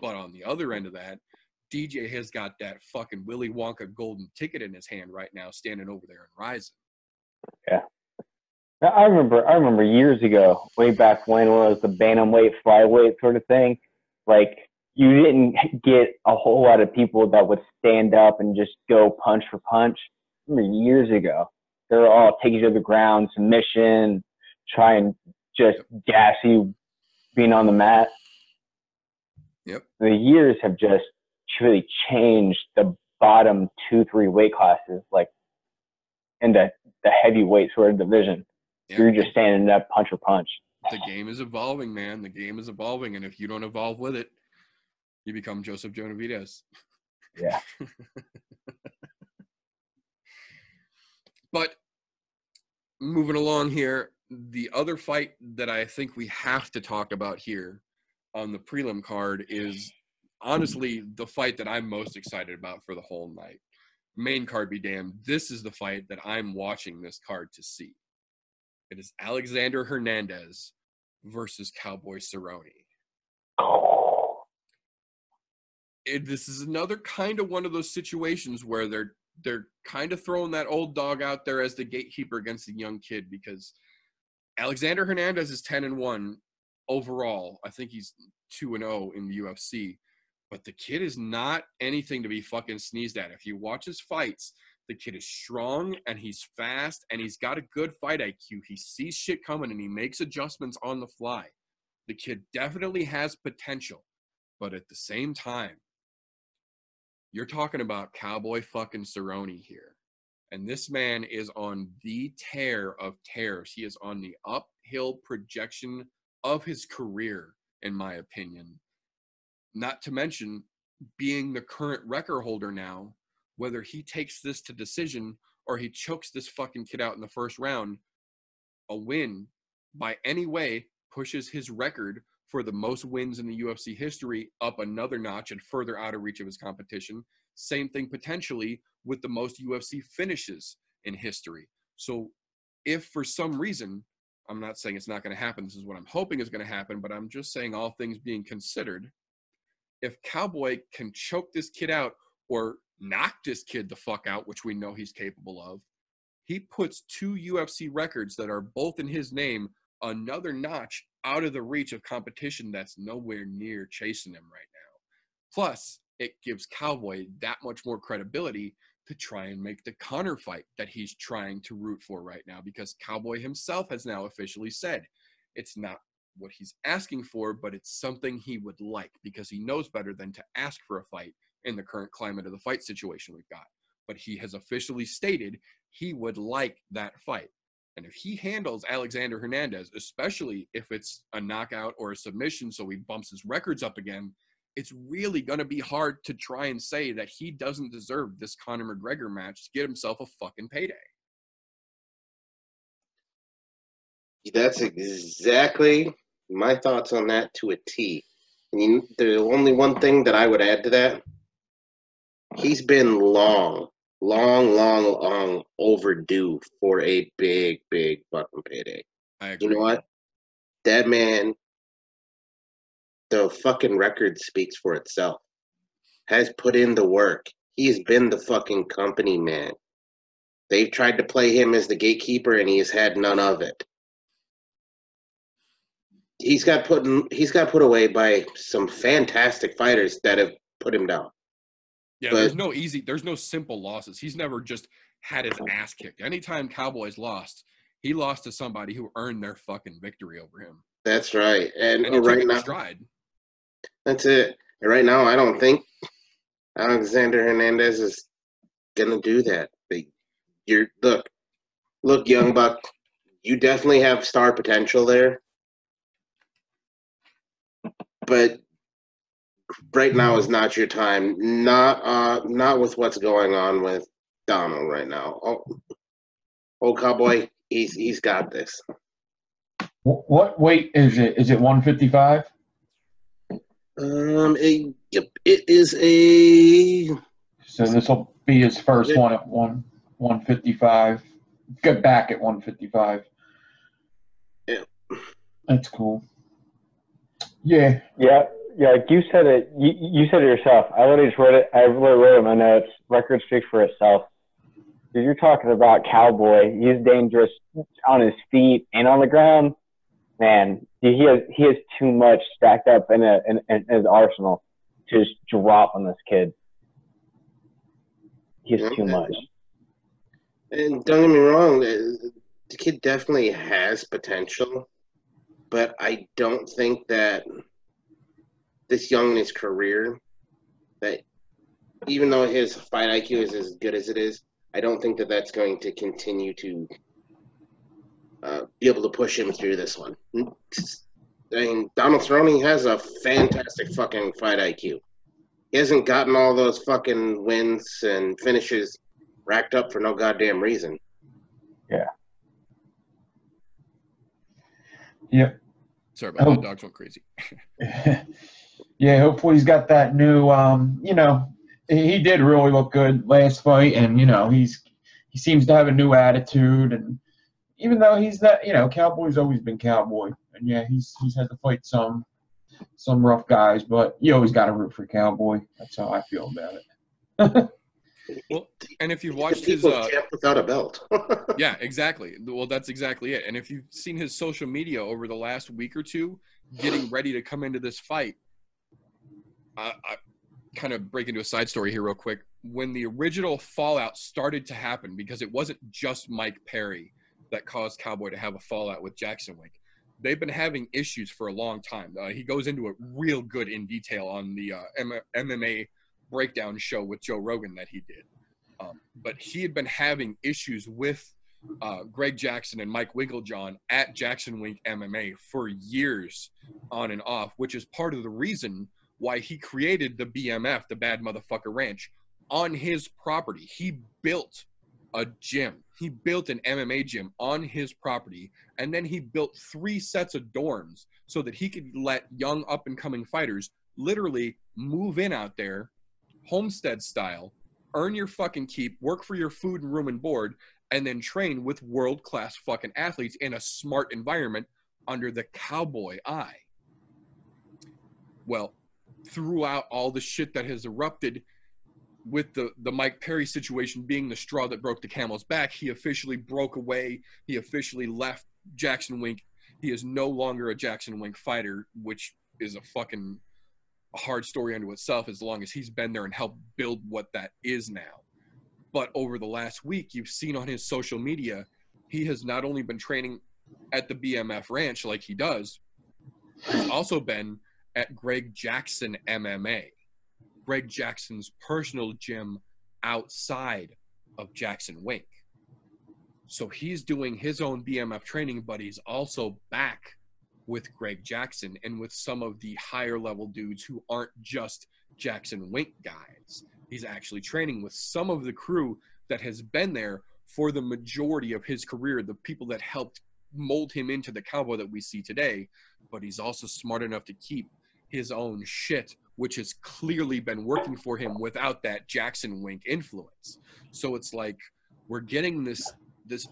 But on the other end of that, DJ has got that fucking Willy Wonka golden ticket in his hand right now, standing over there and rising. Yeah. Now, I remember years ago, way back when it was the bantamweight, flyweight sort of thing, like, you didn't get a whole lot of people that would stand up and just go punch for punch. I remember years ago, they were all taking you to the ground, submission, try and just gas you being on the mat. Yep. The years have just really changed the bottom 2-3 weight classes, like in the heavyweight sort of division. Yep. You're just standing up punch for punch. The game is evolving, man. The game is evolving, and if you don't evolve with it, you become Joseph Benavidez. Yeah. But moving along here, the other fight that I think we have to talk about here on the prelim card is honestly the fight that I'm most excited about for the whole night. Main card be damned. This is the fight that I'm watching this card to see. It is Alexander Hernandez versus Cowboy Cerrone. This is another kind of one of those situations where they're kind of throwing that old dog out there as the gatekeeper against the young kid, because Alexander Hernandez is 10-1 overall. I think he's 2-0 in the UFC, but the kid is not anything to be fucking sneezed at. If you watch his fights, the kid is strong and he's fast and he's got a good fight IQ. He sees shit coming and he makes adjustments on the fly. The kid definitely has potential, but at the same time, you're talking about Cowboy fucking Cerrone here. And this man is on the tear of tears. He is on the uphill projection of his career, in my opinion. Not to mention being the current record holder now, whether he takes this to decision or he chokes this fucking kid out in the first round, a win by any way pushes his record for the most wins in the UFC history up another notch and further out of reach of his competition. Same thing potentially with the most UFC finishes in history. So if for some reason, I'm not saying it's not going to happen, this is what I'm hoping is going to happen, but I'm just saying all things being considered, if Cowboy can choke this kid out or knock this kid the fuck out, which we know he's capable of, he puts two UFC records that are both in his name another notch out of the reach of competition that's nowhere near chasing him right now. Plus, it gives Cowboy that much more credibility to try and make the Conor fight that he's trying to root for right now, because Cowboy himself has now officially said it's not what he's asking for, but it's something he would like, because he knows better than to ask for a fight in the current climate of the fight situation we've got. But he has officially stated he would like that fight. And if he handles Alexander Hernandez, especially if it's a knockout or a submission, so he bumps his records up again, it's really going to be hard to try and say that he doesn't deserve this Conor McGregor match to get himself a fucking payday. That's exactly my thoughts on that to a T. I mean, the only one thing that I would add to that, he's been long overdue for a big fucking payday. I agree. You know what? That man, the fucking record speaks for itself. Has put in the work. He's been the fucking company man. They've tried to play him as the gatekeeper, and he has had none of it. He's got put away by some fantastic fighters that have put him down. Yeah, but there's no simple losses. He's never just had his ass kicked. Anytime Cowboys lost, he lost to somebody who earned their fucking victory over him. That's right. And right now, stride. That's it. And right now, I don't think Alexander Hernandez is gonna do that. Look, young buck, you definitely have star potential there, but right now is not your time. Not with what's going on with Donald right now. Oh, Cowboy, he's got this. What weight is it? Is it 155? It is a. So this will be his first one at 155. Get back at 155. Yeah, that's cool. Yeah. Yeah. Yeah, like you said it. You said it yourself. I literally just read it. I literally wrote in my notes. Record speaks for itself. Dude, you're talking about Cowboy. He's dangerous on his feet and on the ground. Man, he has too much stacked up in his arsenal to just drop on this kid. He's too much. And don't get me wrong, the kid definitely has potential, but I don't think that this young in his career, that even though his fight IQ is as good as it is, I don't think that that's going to continue to be able to push him through this one. I mean, Donald Cerrone has a fantastic fucking fight IQ. He hasn't gotten all those fucking wins and finishes racked up for no goddamn reason. Yeah. Yep. Sorry about that. Dogs went crazy. Yeah, hopefully he's got that new, he did really look good last fight, and, he seems to have a new attitude, and even though he's not, Cowboy's always been Cowboy, and yeah, he's had to fight some rough guys, but you always got to root for Cowboy. That's how I feel about it. Well, and if you've watched his champ without a belt. Yeah, exactly. Well, that's exactly it. And if you've seen his social media over the last week or two, getting ready to come into this fight, I kind of break into a side story here real quick. When the original fallout started to happen, because it wasn't just Mike Perry that caused Cowboy to have a fallout with Jackson Wink. They've been having issues for a long time. He goes into it real good in detail on the MMA breakdown show with Joe Rogan that he did. But he had been having issues with Greg Jackson and Mike Winklejohn at Jackson Wink MMA for years on and off, which is part of the reason why he created the BMF, the Bad Motherfucker Ranch, on his property. He built a gym. He built an MMA gym on his property, and then he built 3 sets of dorms so that he could let young up-and-coming fighters literally move in out there, homestead style, earn your fucking keep, work for your food and room and board, and then train with world-class fucking athletes in a smart environment under the cowboy eye. Well, throughout all the shit that has erupted with the Mike Perry situation being the straw that broke the camel's back, he officially broke away. He officially left Jackson Wink. He is no longer a Jackson Wink fighter, which is a fucking hard story unto itself, as long as he's been there and helped build what that is now. But over the last week, you've seen on his social media, he has not only been training at the BMF ranch like he does, he's also been at Greg Jackson MMA. Greg Jackson's personal gym outside of Jackson Wink. So he's doing his own BMF training, but he's also back with Greg Jackson and with some of the higher level dudes who aren't just Jackson Wink guys. He's actually training with some of the crew that has been there for the majority of his career, the people that helped mold him into the cowboy that we see today. But he's also smart enough to keep his own shit, which has clearly been working for him without that Jackson Wink influence. So it's like we're getting this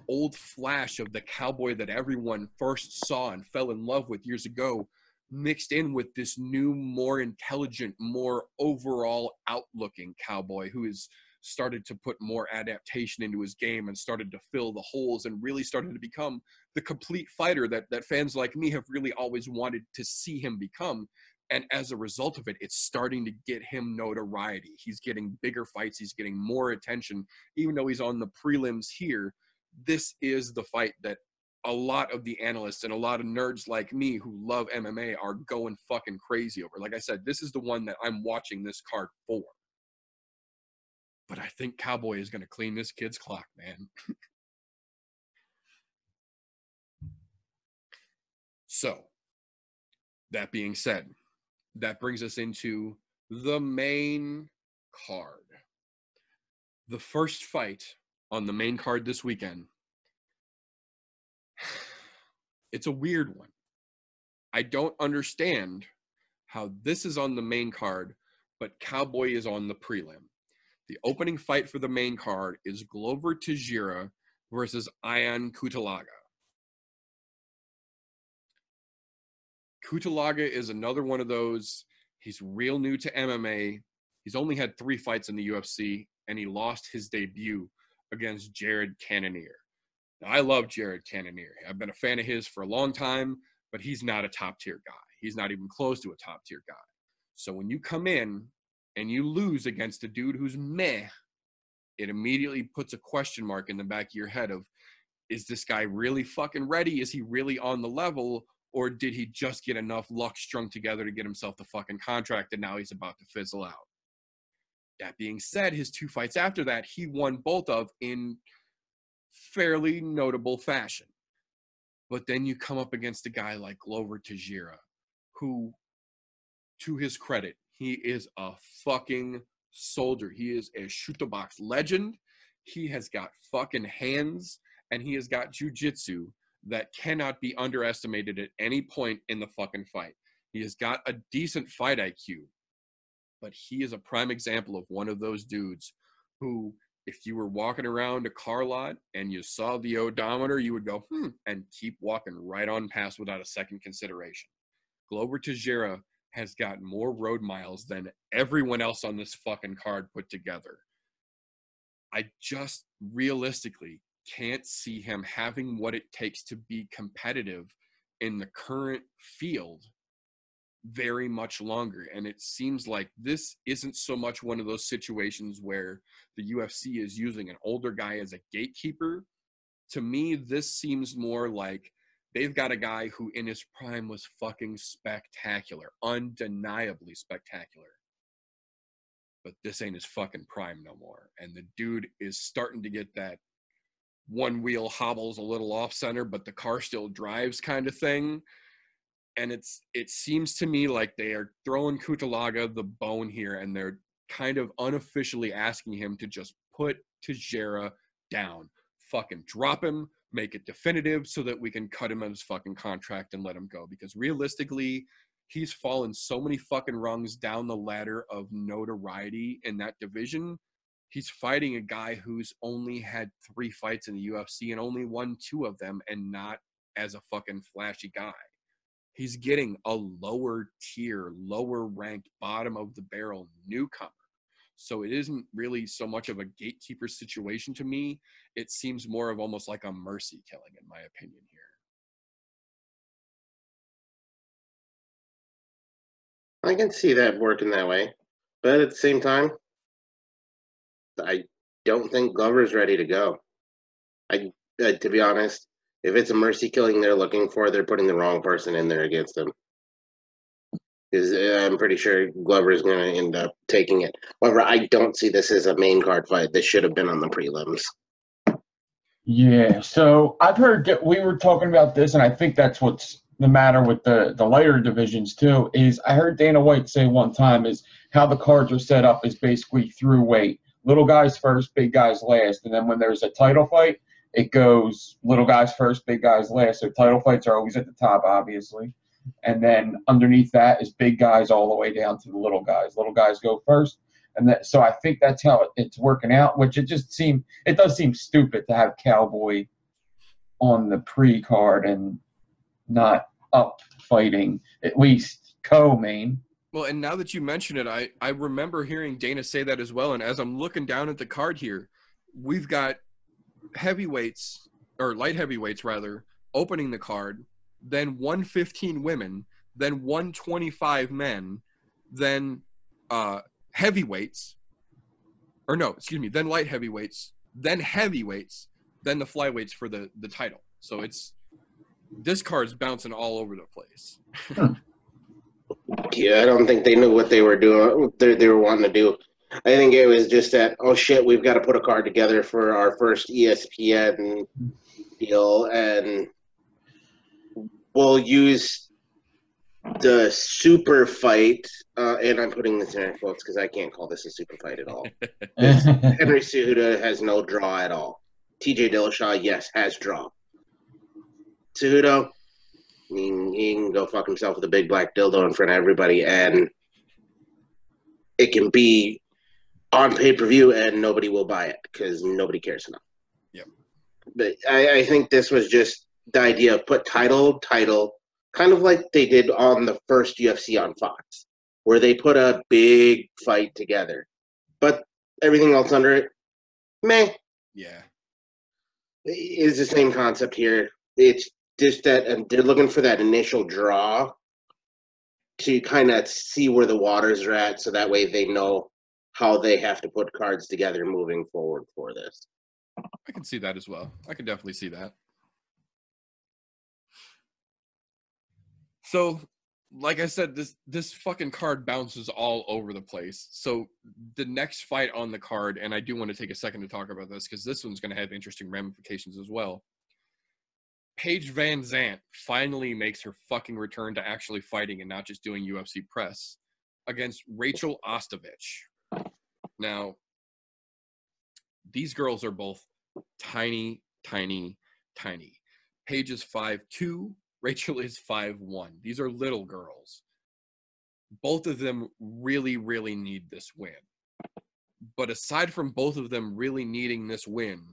old flash of the cowboy that everyone first saw and fell in love with years ago, mixed in with this new, more intelligent, more overall outlooking cowboy who has started to put more adaptation into his game and started to fill the holes and really started to become the complete fighter that fans like me have really always wanted to see him become. And as a result of it, it's starting to get him notoriety. He's getting bigger fights. He's getting more attention. Even though he's on the prelims here, this is the fight that a lot of the analysts and a lot of nerds like me who love MMA are going fucking crazy over. Like I said, this is the one that I'm watching this card for. But I think Cowboy is going to clean this kid's clock, man. So, that being said, that brings us into the main card. The first fight on the main card this weekend. It's a weird one. I don't understand how this is on the main card, but Cowboy is on the prelim. The opening fight for the main card is Glover Teixeira versus Ion Cutelagha. Cutelagha is another one of those. He's real new to MMA. He's only had 3 fights in the UFC, and he lost his debut against Jared Cannonier. Now, I love Jared Cannonier. I've been a fan of his for a long time, but he's not a top-tier guy. He's not even close to a top-tier guy. So when you come in and you lose against a dude who's meh, it immediately puts a question mark in the back of your head of, is this guy really fucking ready? Is he really on the level? Or did he just get enough luck strung together to get himself the fucking contract and now he's about to fizzle out? That being said, his 2 fights after that, he won both of in fairly notable fashion. But then you come up against a guy like Glover Teixeira, who, to his credit, he is a fucking soldier. He is a shoot-the-box legend. He has got fucking hands, and he has got jiu-jitsu that cannot be underestimated at any point in the fucking fight. He has got a decent fight IQ, but he is a prime example of one of those dudes who, if you were walking around a car lot and you saw the odometer, you would go, and keep walking right on past without a second consideration. Glover Teixeira has got more road miles than everyone else on this fucking card put together. I just realistically can't see him having what it takes to be competitive in the current field very much longer. And it seems like this isn't so much one of those situations where the UFC is using an older guy as a gatekeeper. To me, this seems more like they've got a guy who in his prime was fucking spectacular, undeniably spectacular. But this ain't his fucking prime no more. And the dude is starting to get that one wheel hobbles a little off center, but the car still drives kind of thing. And it seems to me like they are throwing Cutelagha the bone here, and they're kind of unofficially asking him to just put Teixeira down. Fucking drop him, make it definitive so that we can cut him out of his fucking contract and let him go. Because realistically, he's fallen so many fucking rungs down the ladder of notoriety in that division. He's fighting a guy who's only had 3 fights in the UFC and only won 2 of them, and not as a fucking flashy guy. He's getting a lower tier, lower ranked, bottom of the barrel newcomer. So it isn't really so much of a gatekeeper situation to me. It seems more of almost like a mercy killing, in my opinion, here. I can see that working that way. But at the same time, I don't think Glover's ready to go. To be honest, if it's a mercy killing they're looking for, they're putting the wrong person in there against him. Because I'm pretty sure Glover's going to end up taking it. However, I don't see this as a main card fight. This should have been on the prelims. Yeah, so I've heard – we were talking about this, and I think that's what's the matter with the lighter divisions too, is I heard Dana White say one time is how the cards are set up is basically through weight. Little guys first, big guys last. And then when there's a title fight, it goes little guys first, big guys last. So title fights are always at the top, obviously. And then underneath that is big guys all the way down to the little guys. Little guys go first. And that, so I think that's how it's working out, which it does seem stupid to have Cowboy on the pre-card and not up fighting, at least co-main. Well, and now that you mention it, I remember hearing Dana say that as well. And as I'm looking down at the card here, we've got heavyweights, or light heavyweights rather, opening the card, then 115 women, then 125 men, then heavyweights, or no, excuse me, then light heavyweights, then heavyweights, then the flyweights for the title. So this card's bouncing all over the place. Yeah, I don't think they knew what they were doing, what they were wanting to do. I think it was just that, oh shit, we've got to put a card together for our first ESPN deal, and we'll use the super fight. And I'm putting this in air quotes because I can't call this a super fight at all. Henry Cejudo has no draw at all. TJ Dillashaw, yes, has draw. Cejudo, he can go fuck himself with a big black dildo in front of everybody, and it can be on pay-per-view and nobody will buy it because nobody cares enough. Yep. But I think this was just the idea of put title, kind of like they did on the first UFC on Fox, where they put a big fight together. But everything else under it, meh. Yeah. It's the same concept here. It's just that they're looking for that initial draw to kind of see where the waters are at, so that way they know how they have to put cards together moving forward for this. I can see that as well. I can definitely see that. So, like I said, this fucking card bounces all over the place. So the next fight on the card, and I do want to take a second to talk about this because this one's going to have interesting ramifications as well. Paige Van Zandt finally makes her fucking return to actually fighting and not just doing UFC press against Rachel Ostovich. Now, these girls are both tiny, tiny, tiny. Paige is 5'2", Rachel is 5'1". These are little girls. Both of them really, really need this win. But aside from both of them really needing this win,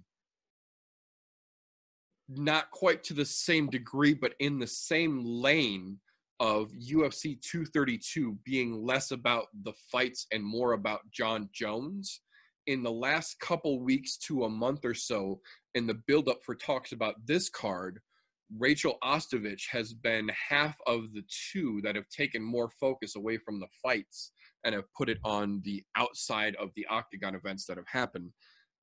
not quite to the same degree, but in the same lane of UFC 232 being less about the fights and more about John Jones. In the last couple weeks to a month or so, in the build-up for talks about this card, Rachel Ostovich has been half of the two that have taken more focus away from the fights and have put it on the outside of the octagon events that have happened.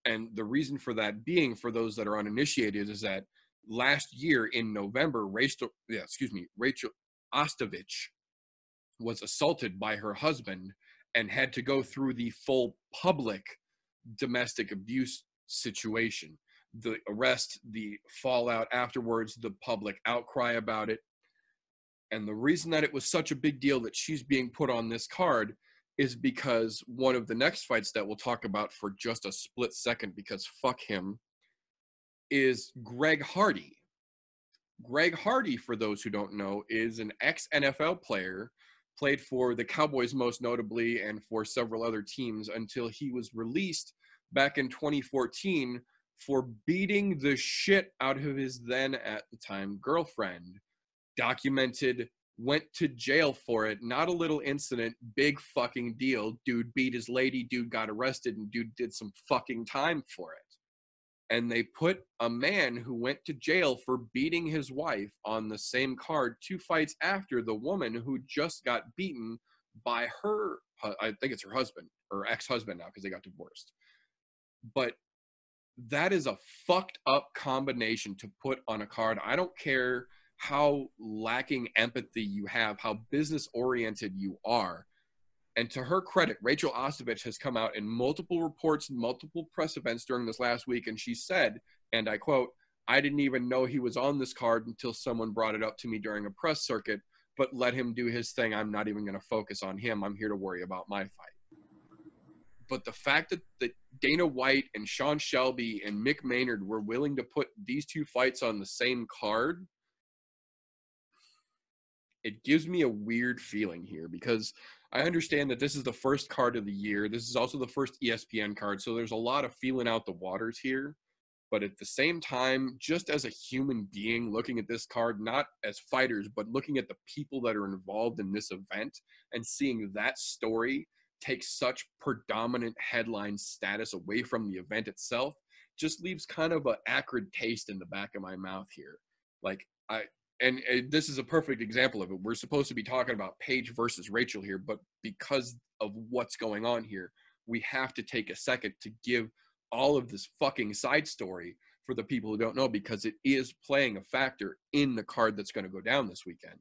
And the reason for that being, for those that are uninitiated, is that last year in November, Rachel Ostovich was assaulted by her husband and had to go through the full public domestic abuse situation. The arrest, the fallout afterwards, the public outcry about it. And the reason that it was such a big deal that she's being put on this card is because one of the next fights that we'll talk about for just a split second, because fuck him, is Greg Hardy. Greg Hardy, for those who don't know, is an ex-NFL player, played for the Cowboys most notably and for several other teams until he was released back in 2014 for beating the shit out of his then, at the time, girlfriend. Documented, went to jail for it. Not a little incident, big fucking deal. Dude beat his lady, dude got arrested, and dude did some fucking time for it. And they put a man who went to jail for beating his wife on the same card 2 fights after the woman who just got beaten by her, I think it's her husband, or ex-husband now because they got divorced. But that is a fucked up combination to put on a card. I don't care how lacking empathy you have, how business-oriented you are. And to her credit, Rachel Ostovich has come out in multiple reports, multiple press events during this last week, and she said, and I quote, "I didn't even know he was on this card until someone brought it up to me during a press circuit, but let him do his thing. I'm not even going to focus on him. I'm here to worry about my fight." But the fact that, Dana White and Sean Shelby and Mick Maynard were willing to put these 2 fights on the same card, it gives me a weird feeling here, because I understand that this is the first card of the year. This is also the first ESPN card, so there's a lot of feeling out the waters here. But at the same time, just as a human being looking at this card, not as fighters, but looking at the people that are involved in this event and seeing that story take such predominant headline status away from the event itself, just leaves kind of an acrid taste in the back of my mouth here. Like, and this is a perfect example of it. We're supposed to be talking about Paige versus Rachel here, but because of what's going on here, we have to take a second to give all of this fucking side story for the people who don't know, because it is playing a factor in the card that's going to go down this weekend.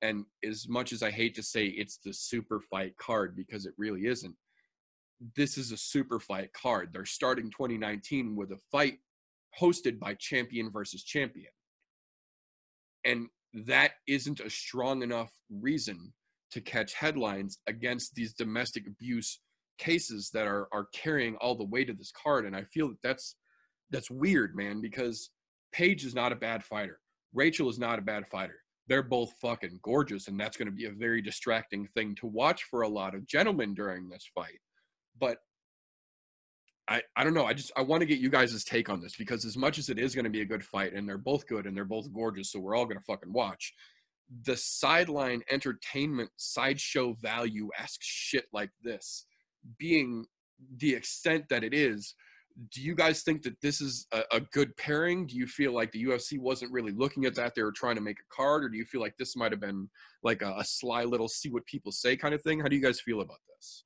And as much as I hate to say it's the super fight card, because it really isn't, this is a super fight card. They're starting 2019 with a fight hosted by champion versus champion. And that isn't a strong enough reason to catch headlines against these domestic abuse cases that are carrying all the weight of this card. And I feel that that's weird, man, because Paige is not a bad fighter. Rachel is not a bad fighter. They're both fucking gorgeous, and that's going to be a very distracting thing to watch for a lot of gentlemen during this fight. But I don't know. I want to get you guys' take on this, because as much as it is going to be a good fight, and they're both good and they're both gorgeous, so we're all going to fucking watch, the sideline entertainment, sideshow value-esque shit like this being the extent that it is, do you guys think that this is a good pairing? Do you feel like the UFC wasn't really looking at that? They were trying to make a card? Or do you feel like this might have been like a sly little see what people say kind of thing? How do you guys feel about this?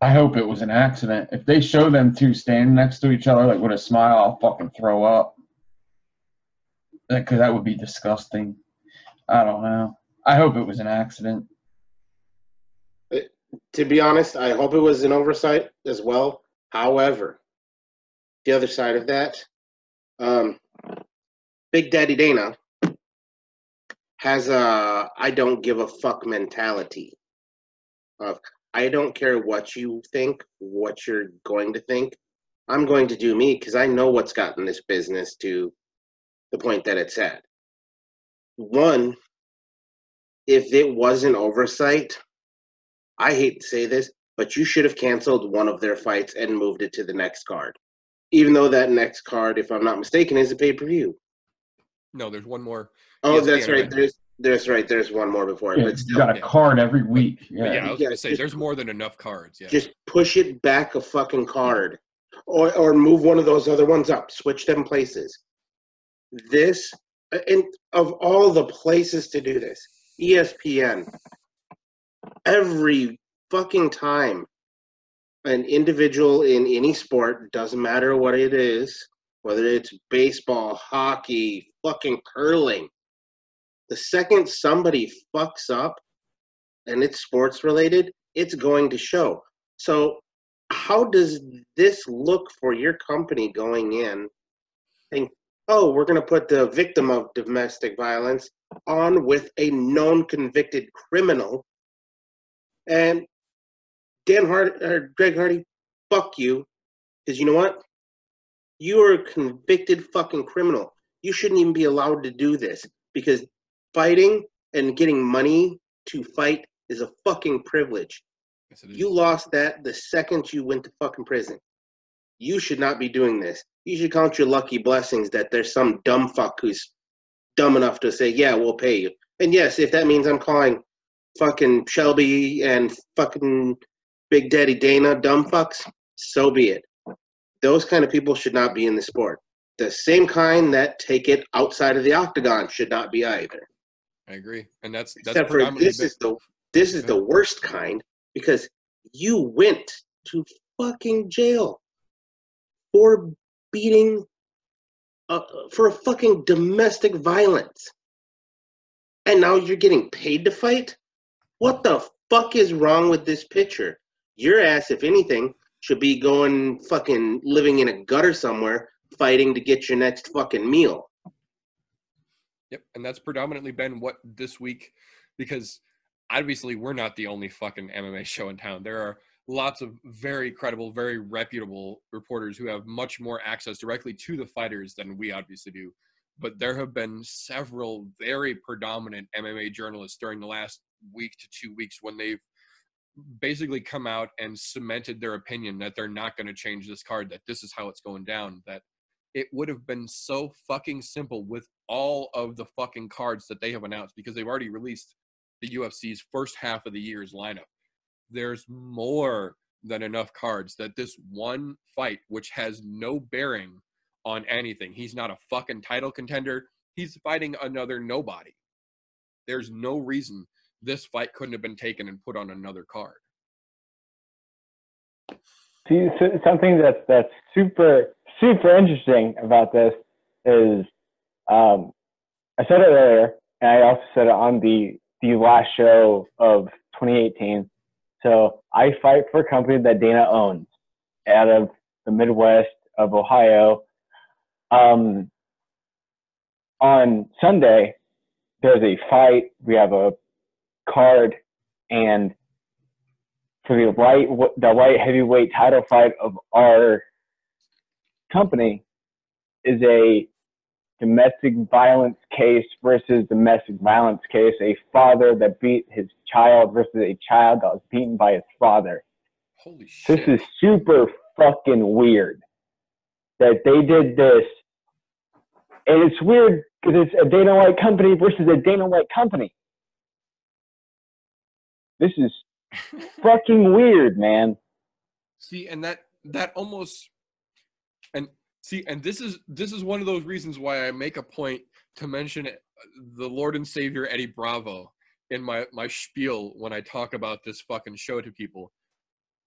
I hope it was an accident. If they show them two standing next to each other, like, with a smile, I'll fucking throw up. Because that would be disgusting. I don't know. I hope it was an accident. To be honest, I hope it was an oversight as well. However, the other side of that, Big Daddy Dana has a I don't give a fuck mentality of – I don't care what you think, what you're going to think. I'm going to do me, because I know what's gotten this business to the point that it's at. One, if it was an oversight, I hate to say this, but you should have canceled one of their fights and moved it to the next card. Even though that next card, if I'm not mistaken, is a pay-per-view. No, there's one more. Oh, that's right. There's right. There's one more before it. Yeah, but still, you got a card every week. Yeah, I was gonna say there's more than enough cards. Yeah. Just push it back a fucking card, or move one of those other ones up. Switch them places. This, and of all the places to do this, ESPN. Every fucking time an individual in any sport, doesn't matter what it is, whether it's baseball, hockey, fucking curling. The second somebody fucks up and it's sports related, it's going to show. So how does this look for your company going in? Think, oh, we're going to put the victim of domestic violence on with a known convicted criminal. And Dan Hardy, or Greg Hardy, fuck you. Because you know what? You are a convicted fucking criminal. You shouldn't even be allowed to do this, because fighting and getting money to fight is a fucking privilege. Yes, you lost that the second you went to fucking prison. You should not be doing this. You should count your lucky blessings that there's some dumb fuck who's dumb enough to say, yeah, we'll pay you. And yes, if that means I'm calling fucking Shelby and fucking Big Daddy Dana dumb fucks, so be it. Those kind of people should not be in the sport. The same kind that take it outside of the octagon should not be either. I agree. And that's predominantly this is the worst kind, because you went to fucking jail for beating for a fucking domestic violence. And now you're getting paid to fight? What the fuck is wrong with this picture? Your ass, if anything, should be going fucking living in a gutter somewhere fighting to get your next fucking meal. Yep, and that's predominantly been what this week, because obviously we're not the only fucking MMA show in town. There are lots of very credible, very reputable reporters who have much more access directly to the fighters than we obviously do. But there have been several very predominant MMA journalists during the last week to 2 weeks when they've basically come out and cemented their opinion that they're not going to change this card, that this is how it's going down, that it would have been so fucking simple with all of the fucking cards that they have announced, because they've already released the UFC's first half of the year's lineup. There's more than enough cards that this one fight, which has no bearing on anything, he's not a fucking title contender, he's fighting another nobody. There's no reason this fight couldn't have been taken and put on another card. See, something that's super, super interesting about this is, I said it earlier, and I also said it on the last show of 2018. So I fight for a company that Dana owns out of the Midwest of Ohio. On Sunday, there's a fight. We have a card, and for the light heavyweight title fight of our company is a domestic violence case versus domestic violence case, a father that beat his child versus a child that was beaten by his father. Holy shit. This is super fucking weird that they did this. And it's weird because it's a Dana White company versus a Dana White company. This is fucking weird, man. See, and that almost, and see, and this is one of those reasons why I make a point to mention the Lord and Savior Eddie Bravo in my spiel when I talk about this fucking show to people,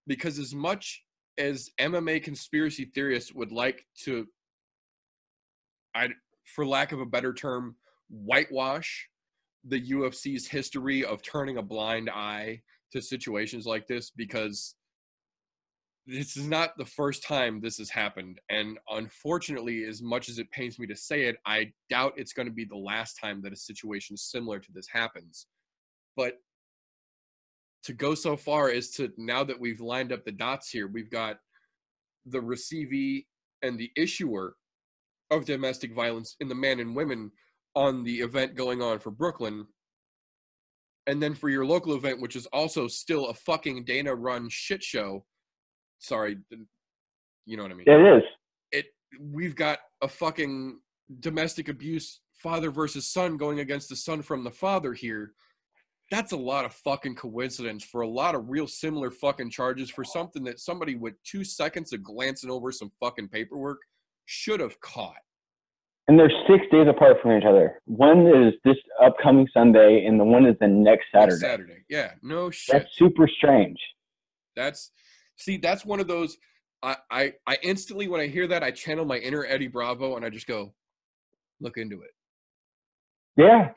because as much as MMA conspiracy theorists would like to, for lack of a better term, whitewash the UFC's history of turning a blind eye to situations like this, because this is not the first time this has happened. And unfortunately, as much as it pains me to say it, I doubt it's going to be the last time that a situation similar to this happens. But to go so far as to, now that we've lined up the dots here, we've got the receivee and the issuer of domestic violence in the man and women on the event going on for Brooklyn, and then for your local event, which is also still a fucking Dana-run shit show. Sorry, you know what I mean. It is. We've got a fucking domestic abuse father versus son going against the son from the father here. That's a lot of fucking coincidence for a lot of real similar fucking charges for something that somebody with 2 seconds of glancing over some fucking paperwork should have caught. And they're 6 days apart from each other. One is this upcoming Sunday, and the one is the next Saturday. Yeah, no shit. That's super strange. That's one of those, I instantly, when I hear that, I channel my inner Eddie Bravo, and I just go, look into it. Yeah.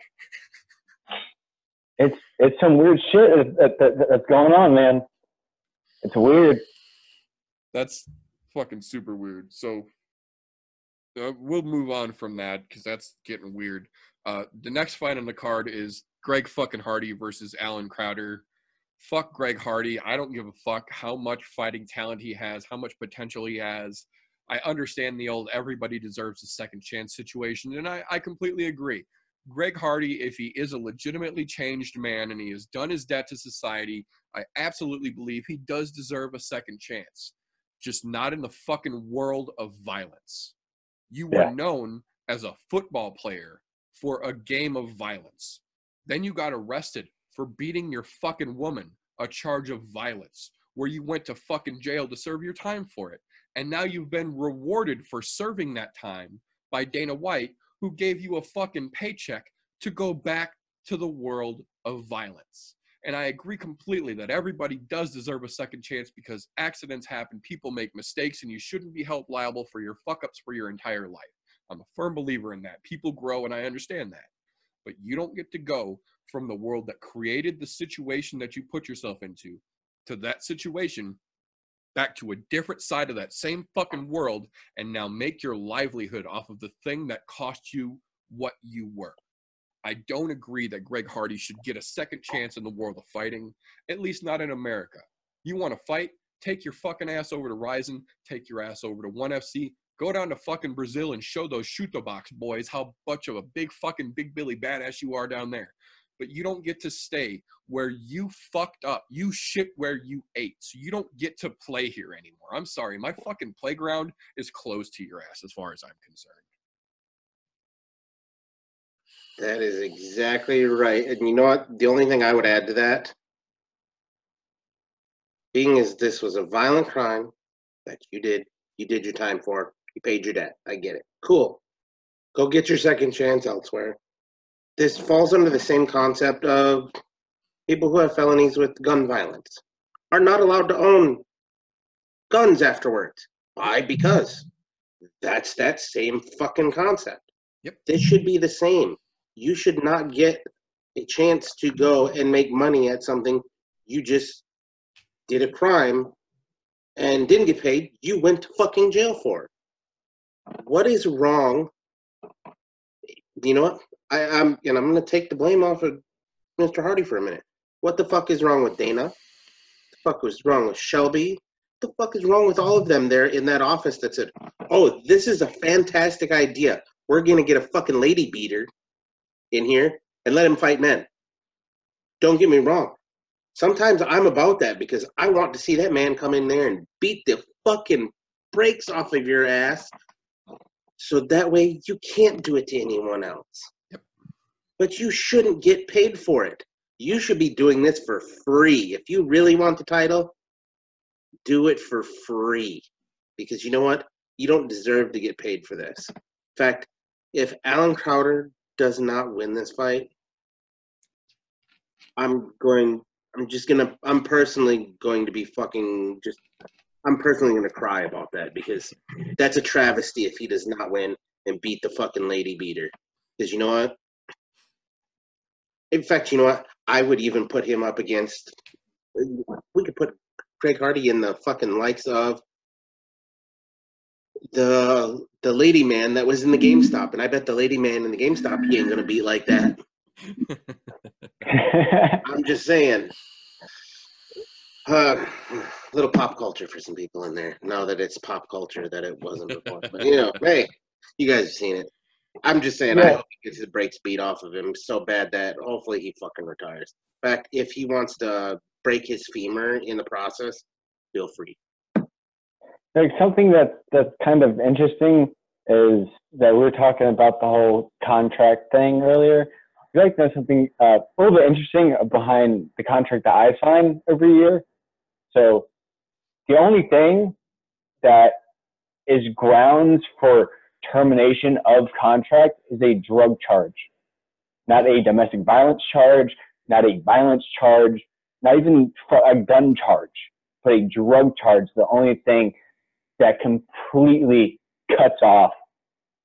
It's some weird shit that's going on, man. It's weird. That's fucking super weird. So we'll move on from that, because that's getting weird. The next fight on the card is Greg fucking Hardy versus Alan Crowder. Fuck Greg Hardy. I don't give a fuck how much fighting talent he has, how much potential he has. I understand the old everybody deserves a second chance situation, and I completely agree. Greg Hardy, if he is a legitimately changed man and he has done his debt to society, I absolutely believe he does deserve a second chance. Just not in the fucking world of violence. You were known as a football player for a game of violence. Then you got arrested for beating your fucking woman, a charge of violence, where you went to fucking jail to serve your time for it. And now you've been rewarded for serving that time by Dana White, who gave you a fucking paycheck to go back to the world of violence. And I agree completely that everybody does deserve a second chance because accidents happen, people make mistakes, and you shouldn't be held liable for your fuck-ups for your entire life. I'm a firm believer in that. People grow, and I understand that. But you don't get to go from the world that created the situation that you put yourself into to that situation back to a different side of that same fucking world and now make your livelihood off of the thing that cost you what you were. I don't agree that Greg Hardy should get a second chance in the world of fighting, at least not in America. You want to fight? Take your fucking ass over to Ryzen, take your ass over to ONE FC, go down to fucking Brazil and show those Chuta Box boys how much of a big fucking Big Billy badass you are down there. But you don't get to stay where you fucked up. You shit where you ate. So you don't get to play here anymore. I'm sorry. My fucking playground is closed to your ass as far as I'm concerned. That is exactly right. And you know what? The only thing I would add to that, being as this was a violent crime that you did your time for, you paid your debt. I get it. Cool. Go get your second chance elsewhere. This falls under the same concept of people who have felonies with gun violence are not allowed to own guns afterwards. Why? Because that's that same fucking concept. Yep. This should be the same. You should not get a chance to go and make money at something. You just did a crime and didn't get paid. You went to fucking jail for it. What is wrong? You know what? I'm going to take the blame off of Mr. Hardy for a minute. What the fuck is wrong with Dana? What the fuck was wrong with Shelby? What the fuck is wrong with all of them there in that office that said, oh, this is a fantastic idea. We're going to get a fucking lady beater in here and let him fight men. Don't get me wrong. Sometimes I'm about that because I want to see that man come in there and beat the fucking brakes off of your ass so that way you can't do it to anyone else. But you shouldn't get paid for it. You should be doing this for free. If you really want the title, do it for free. Because you know what? You don't deserve to get paid for this. In fact, if Alan Crowder does not win this fight, I'm personally going to be fucking just, I'm personally going to cry about that because that's a travesty if he does not win and beat the fucking lady beater. Because you know what? In fact, you know what? I would even put him up against. We could put Greg Hardy in the fucking likes of the lady man that was in the GameStop, and I bet the lady man in the GameStop he ain't gonna beat like that. I'm just saying. Little pop culture for some people in there. Now that it's pop culture that it wasn't before, but you know, hey, you guys have seen it. I'm just saying, yeah. I hope he gets the brakes beat off of him so bad that hopefully he fucking retires. In fact, if he wants to break his femur in the process, feel free. Like something that's kind of interesting is that we were talking about the whole contract thing earlier. I'd like to know something a little bit interesting behind the contract that I sign every year. So the only thing that is grounds for termination of contract is a drug charge, not a domestic violence charge, not a violence charge, not even a gun charge, but a drug charge. The only thing that completely cuts off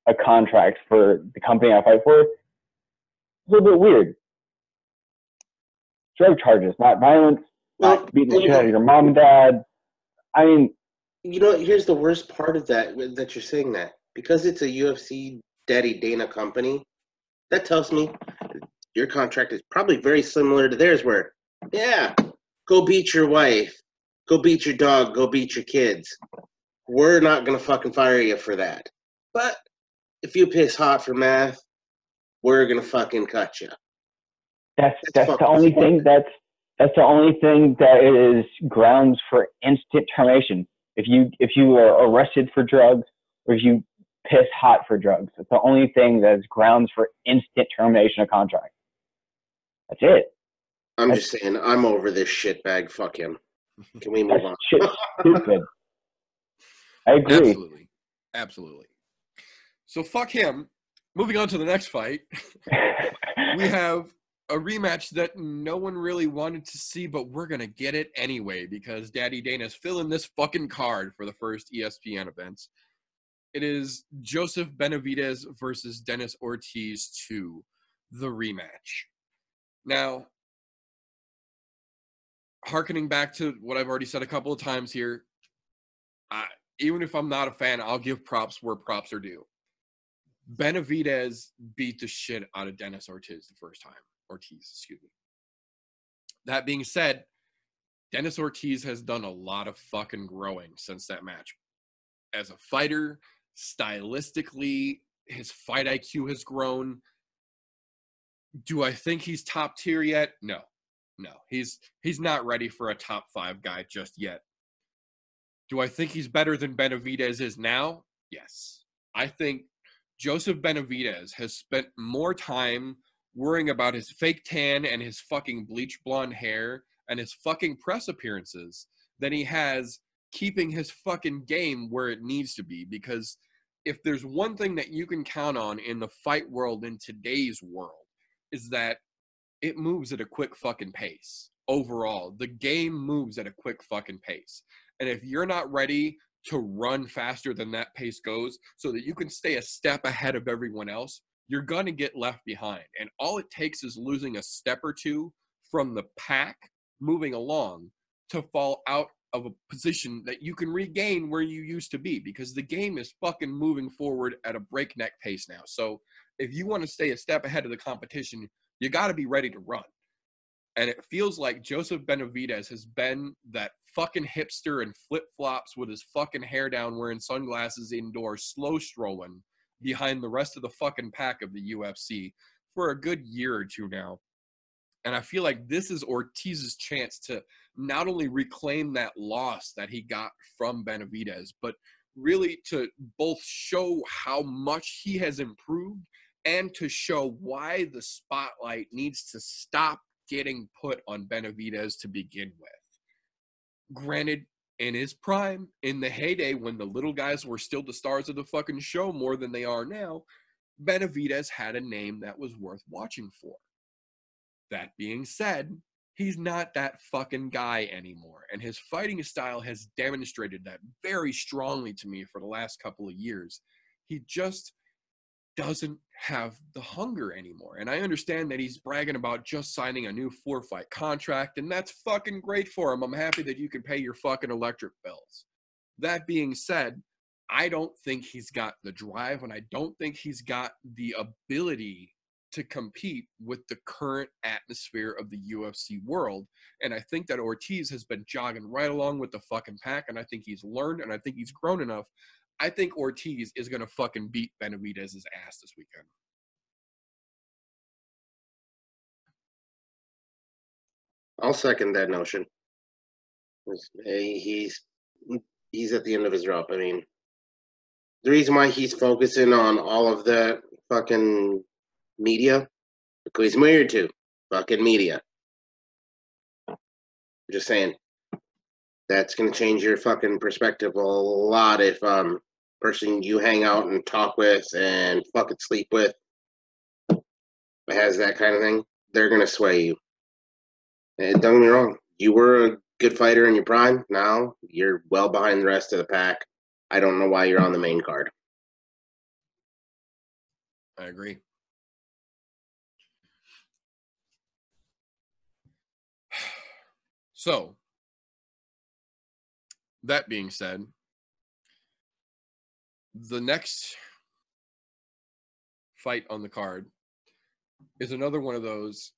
a contract for the company I fight for. It's a little bit weird. Drug charges, not violence, not beating the shit out of your mom and dad. I mean, you know, here's the worst part of that you're saying that. Because it's a UFC Daddy Dana company, that tells me your contract is probably very similar to theirs where, yeah, go beat your wife, go beat your dog, go beat your kids. we're not going to fucking fire you for that. But if you piss hot for math, we're going to fucking cut you. That's the only thing that's the only thing that is grounds for instant termination. If you are arrested for drugs or if you piss hot for drugs, it's the only thing that's grounds for instant termination of contract. That's it. I'm just saying, I'm over this shitbag. Fuck him. Can we move on? Shit, stupid. I agree. Absolutely. Absolutely. So fuck him. Moving on to the next fight. We have a rematch that no one really wanted to see, but we're going to get it anyway because Daddy Dana's filling this fucking card for the first ESPN events. It is Joseph Benavidez versus Dennis Ortiz 2, the rematch. Now, hearkening back to what I've already said a couple of times here, even if I'm not a fan, I'll give props where props are due. Benavidez beat the shit out of Dennis Ortiz the first time. That being said, Dennis Ortiz has done a lot of fucking growing since that match. As a fighter, stylistically, his fight IQ has grown. Do I think he's top tier yet? No. No. He's not ready for a top 5 guy just yet. Do I think he's better than Benavidez is now? Yes. I think Joseph Benavidez has spent more time worrying about his fake tan and his fucking bleach blonde hair and his fucking press appearances than he has keeping his fucking game where it needs to be. Because if there's one thing that you can count on in the fight world in today's world is that it moves at a quick fucking pace. Overall, the game moves at a quick fucking pace. And if you're not ready to run faster than that pace goes so that you can stay a step ahead of everyone else, you're going to get left behind. And all it takes is losing a step or two from the pack moving along to fall out of a position that you can regain where you used to be, because the game is fucking moving forward at a breakneck pace now. So if you want to stay a step ahead of the competition, you got to be ready to run. And it feels like Joseph Benavidez has been that fucking hipster in flip-flops with his fucking hair down, wearing sunglasses indoors, slow strolling behind the rest of the fucking pack of the UFC for a good year or two now. And I feel like this is Ortiz's chance to not only reclaim that loss that he got from Benavidez, but really to both show how much he has improved and to show why the spotlight needs to stop getting put on Benavidez to begin with. Granted, in his prime, in the heyday when the little guys were still the stars of the fucking show more than they are now, Benavidez had a name that was worth watching for. That being said, he's not that fucking guy anymore, and his fighting style has demonstrated that very strongly to me for the last couple of years. He just doesn't have the hunger anymore, and I understand that he's bragging about just signing a new 4-fight contract, and that's fucking great for him. I'm happy that you can pay your fucking electric bills. That being said, I don't think he's got the drive, and I don't think he's got the ability to compete with the current atmosphere of the UFC world, and I think that Ortiz has been jogging right along with the fucking pack, and I think he's learned, and I think he's grown enough. I think Ortiz is going to fucking beat Benavidez's ass this weekend. I'll second that notion. He's at the end of his rope. I mean, the reason why he's focusing on all of that fucking media, because he's married to fucking media. I'm just saying. That's going to change your fucking perspective a lot if person you hang out and talk with and fucking sleep with has that kind of thing, they're going to sway you. And don't get me wrong, you were a good fighter in your prime. Now you're well behind the rest of the pack. I don't know why you're on the main card. I agree. So, that being said, the next fight on the card is another one of those.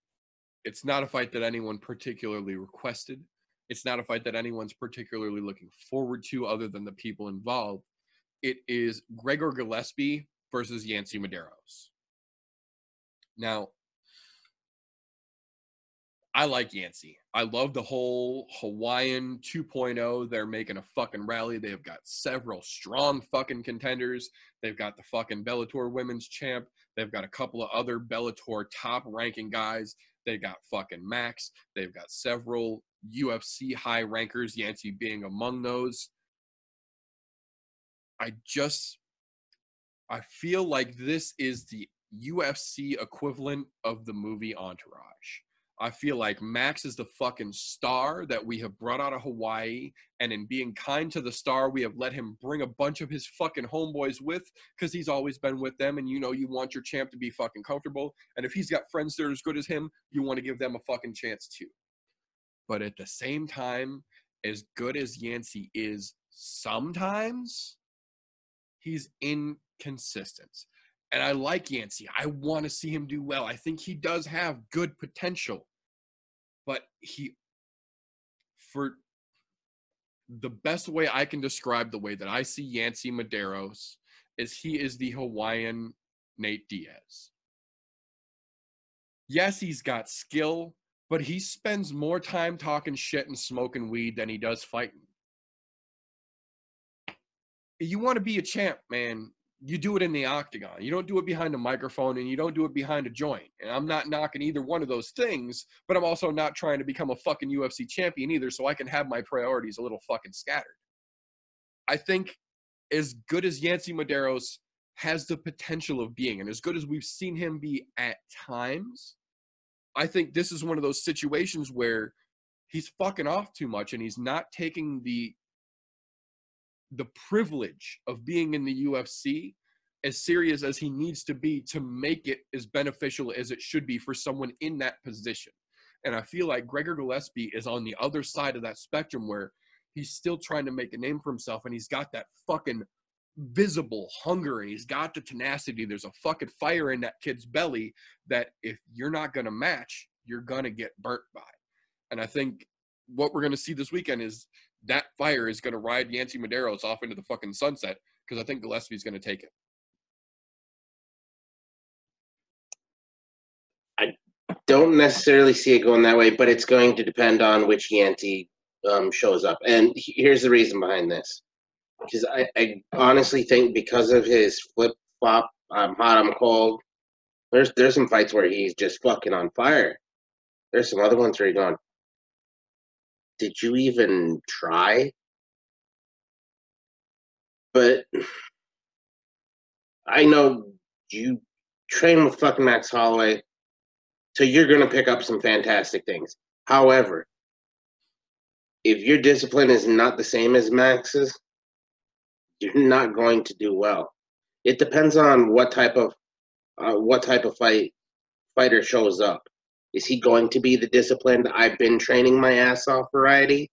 It's not a fight that anyone particularly requested. It's not a fight that anyone's particularly looking forward to other than the people involved. It is Gregor Gillespie versus Yancy Medeiros. Now, I like Yancy. I love the whole Hawaiian 2.0. They're making a fucking rally. They've got several strong fucking contenders. They've got the fucking Bellator women's champ. They've got a couple of other Bellator top-ranking guys. They got fucking Max. They've got several UFC high rankers, Yancy being among those. I feel like this is the UFC equivalent of the movie Entourage. I feel like Max is the fucking star that we have brought out of Hawaii, and in being kind to the star, we have let him bring a bunch of his fucking homeboys with, because he's always been with them, and you know you want your champ to be fucking comfortable, and if he's got friends that are as good as him, you want to give them a fucking chance too. But at the same time, as good as Yancy is sometimes, he's inconsistent. And I like Yancy. I want to see him do well. I think he does have good potential. But he, for the best way I can describe the way that I see Yancy Medeiros, is he is the Hawaiian Nate Diaz. Yes, he's got skill, but he spends more time talking shit and smoking weed than he does fighting. You want to be a champ, man. You do it in the octagon. You don't do it behind a microphone, and you don't do it behind a joint. And I'm not knocking either one of those things, but I'm also not trying to become a fucking UFC champion either, so I can have my priorities a little fucking scattered. I think as good as Yancy Medeiros has the potential of being, and as good as we've seen him be at times, I think this is one of those situations where he's fucking off too much and he's not taking the privilege of being in the UFC as serious as he needs to be to make it as beneficial as it should be for someone in that position. And I feel like Gregor Gillespie is on the other side of that spectrum, where he's still trying to make a name for himself, and he's got that fucking visible hunger, and he's got the tenacity. There's a fucking fire in that kid's belly that if you're not going to match, you're going to get burnt by. And I think what we're going to see this weekend is that fire is going to ride Yancy Medeiros off into the fucking sunset, because I think Gillespie's going to take it. I don't necessarily see it going that way, but it's going to depend on which Yancy shows up. And here's the reason behind this. Because I honestly think because of his flip-flop, I'm hot, I'm cold, there's some fights where he's just fucking on fire. There's some other ones where you're going, did you even try? But I know you train with fucking Max Holloway, so you're going to pick up some fantastic things. However, if your discipline is not the same as Max's, you're not going to do well. It depends on what type of fighter shows up. Is he going to be the disciplined, I've been training my ass off variety?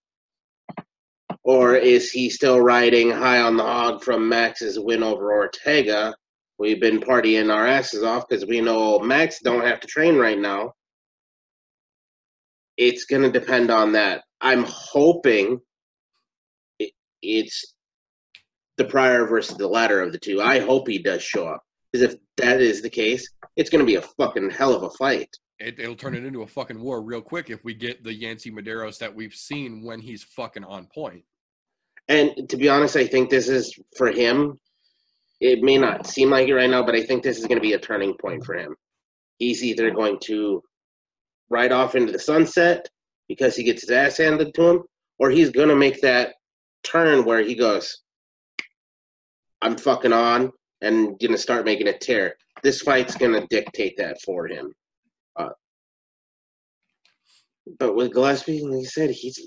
Or is he still riding high on the hog from Max's win over Ortega? We've been partying our asses off because we know old Max don't have to train right now. It's going to depend on that. I'm hoping it's the prior versus the latter of the two. I hope he does show up. Because if that is the case, it's going to be a fucking hell of a fight. It'll turn it into a fucking war real quick if we get the Yancy Medeiros that we've seen when he's fucking on point. And to be honest, I think this is, for him, it may not seem like it right now, but I think this is going to be a turning point for him. He's either going to ride off into the sunset because he gets his ass handed to him, or he's going to make that turn where he goes, I'm fucking on, and going to start making a tear. This fight's going to dictate that for him. But with Gillespie, like you said, he's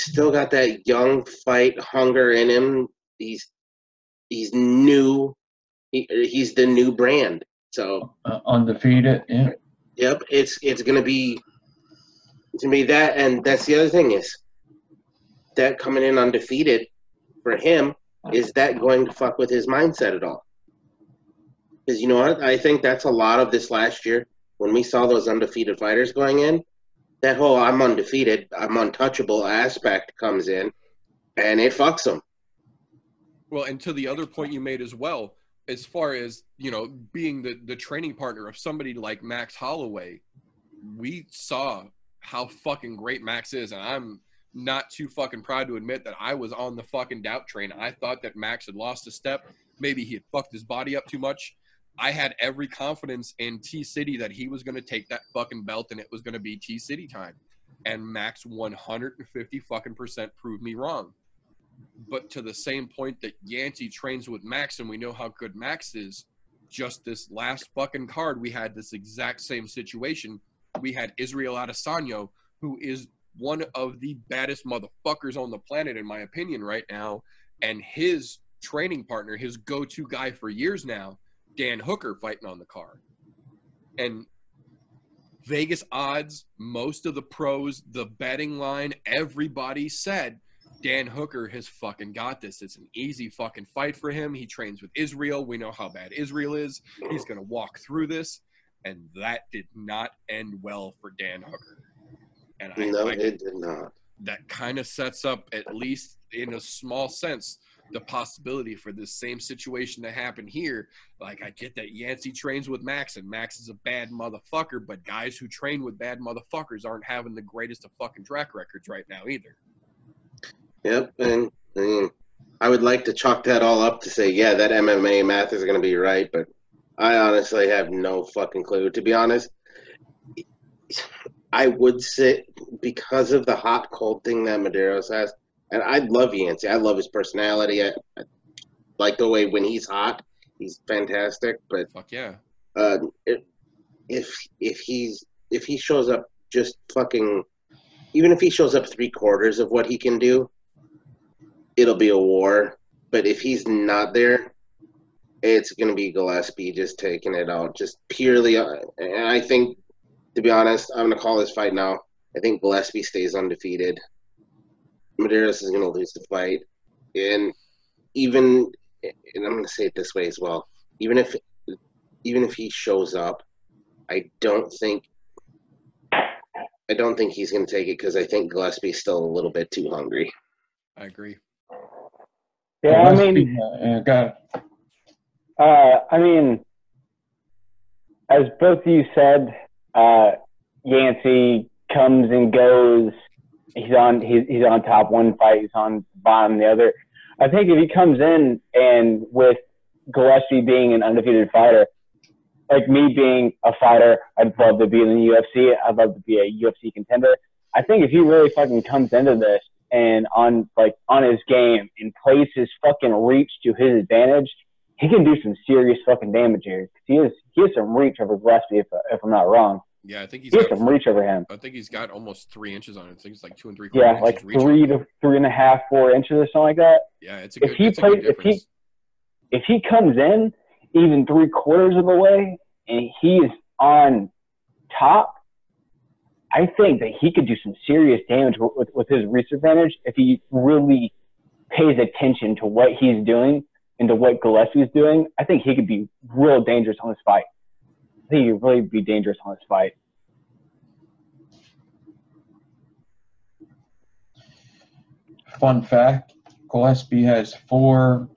still got that young fight hunger in him. He's new. He's the new brand. So undefeated. Yeah. Yep. It's gonna be that, and that's the other thing is that coming in undefeated for him, is that going to fuck with his mindset at all? Because you know what, I think that's a lot of this last year. When we saw those undefeated fighters going in, that whole I'm undefeated, I'm untouchable aspect comes in, and it fucks them. Well, and to the other point you made as well, as far as, you know, being the training partner of somebody like Max Holloway, we saw how fucking great Max is, and I'm not too fucking proud to admit that I was on the fucking doubt train. I thought that Max had lost a step. Maybe he had fucked his body up too much. I had every confidence in T-City that he was going to take that fucking belt and it was going to be T-City time. And Max 150 fucking percent proved me wrong. But to the same point that Yancy trains with Max and we know how good Max is, just this last fucking card we had this exact same situation. We had Israel Adesanya, who is one of the baddest motherfuckers on the planet in my opinion right now, and his training partner, his go-to guy for years now, Dan Hooker, fighting on the card. And Vegas odds, most of the pros, the betting line, everybody said Dan Hooker has fucking got this. It's an easy fucking fight for him. He trains with Israel. We know how bad Israel is. He's going to walk through this. And that did not end well for Dan Hooker. And it did not. That kind of sets up, at least in a small sense, the possibility for this same situation to happen here. Like, I get that Yancey trains with Max, and Max is a bad motherfucker, but guys who train with bad motherfuckers aren't having the greatest of fucking track records right now either. Yep, and I mean, I would like to chalk that all up to say, yeah, that MMA math is going to be right, but I honestly have no fucking clue. To be honest, I would sit because of the hot-cold thing that Medeiros has. And I love Yancy. I love his personality. I like the way when he's hot, he's fantastic. But fuck yeah, if he shows up just fucking, even if he shows up 3/4 of what he can do, it'll be a war. But if he's not there, it's gonna be Gillespie just taking it out, just purely. And I think, to be honest, I'm gonna call this fight now. I think Gillespie stays undefeated. Medeiros is going to lose the fight, and I'm going to say it this way as well. Even if he shows up, I don't think he's going to take it because I think Gillespie's still a little bit too hungry. I agree. Yeah, I mean, as both of you said, Yancy comes and goes. He's on top one fight, he's on bottom the other. I think if he comes in and with Gillespie being an undefeated fighter, like me being a fighter, I'd love to be in the UFC. I'd love to be a UFC contender. I think if he really fucking comes into this and on his game and plays his fucking reach to his advantage, he can do some serious fucking damage here. He has some reach over Gillespie, if I'm not wrong. Yeah, I think he's got some reach over him. I think he's got almost 3 inches on it. I think it's like 2 3/4 inches. Yeah, like reach 3 to 3.5, 4 inches or something like that. Yeah, it's a good difference. If he comes in even 3/4 of the way and he is on top, I think that he could do some serious damage with his reach advantage if he really pays attention to what he's doing and to what Gillespie's doing. I think he could be real dangerous on this fight. I think he'd really be dangerous on this fight. Fun fact, Gillespie has 4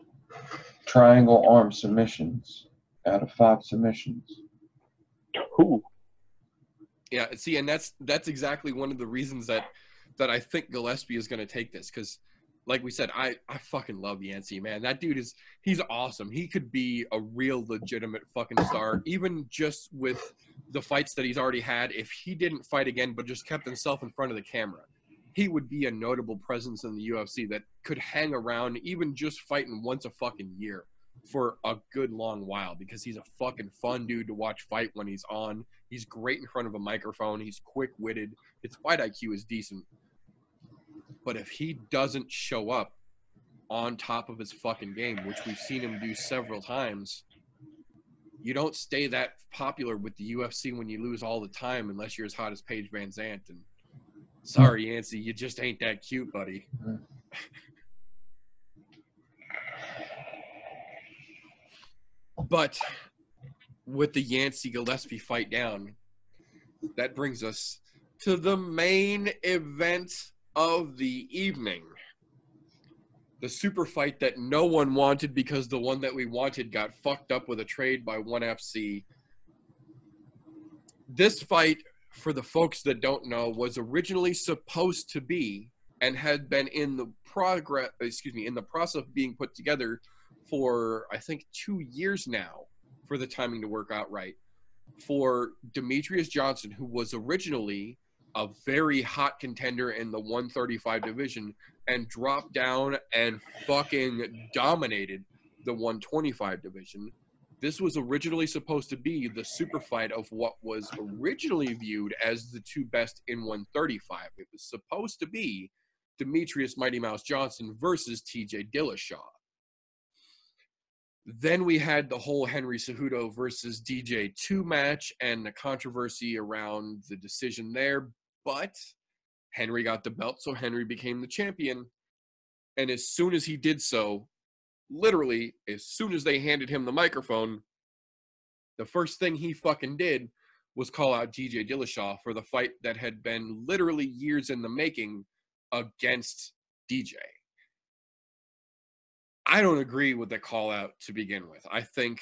triangle arm submissions out of 5 submissions. Ooh. Yeah, see, and that's exactly one of the reasons that I think Gillespie is going to take this, because like we said, I fucking love Yancy, man. That dude he's awesome. He could be a real legitimate fucking star, even just with the fights that he's already had. If he didn't fight again but just kept himself in front of the camera, he would be a notable presence in the UFC that could hang around even just fighting once a fucking year for a good long while, because he's a fucking fun dude to watch fight when he's on. He's great in front of a microphone. He's quick-witted. His fight IQ is decent. But if he doesn't show up on top of his fucking game, which we've seen him do several times, you don't stay that popular with the UFC when you lose all the time unless you're as hot as Paige Van Zandt. And sorry, Yancy, you just ain't that cute, buddy. But with the Yancy Gillespie fight down, that brings us to the main event of the evening. The super fight that no one wanted because the one that we wanted got fucked up with a trade by ONE FC. This fight, for the folks that don't know, was originally supposed to be and had been in the process of being put together for, I think, 2 years now for the timing to work out right. For Demetrius Johnson, who was originally a very hot contender in the 135 division and dropped down and fucking dominated the 125 division. This was originally supposed to be the super fight of what was originally viewed as the two best in 135. It was supposed to be Demetrius Mighty Mouse Johnson versus TJ Dillashaw. Then we had the whole Henry Cejudo versus DJ2 match and the controversy around the decision there, but Henry got the belt, so Henry became the champion. And as soon as he did so, literally, as soon as they handed him the microphone, the first thing he fucking did was call out DJ Dillashaw for the fight that had been literally years in the making against DJ. I don't agree with the call out to begin with. I think,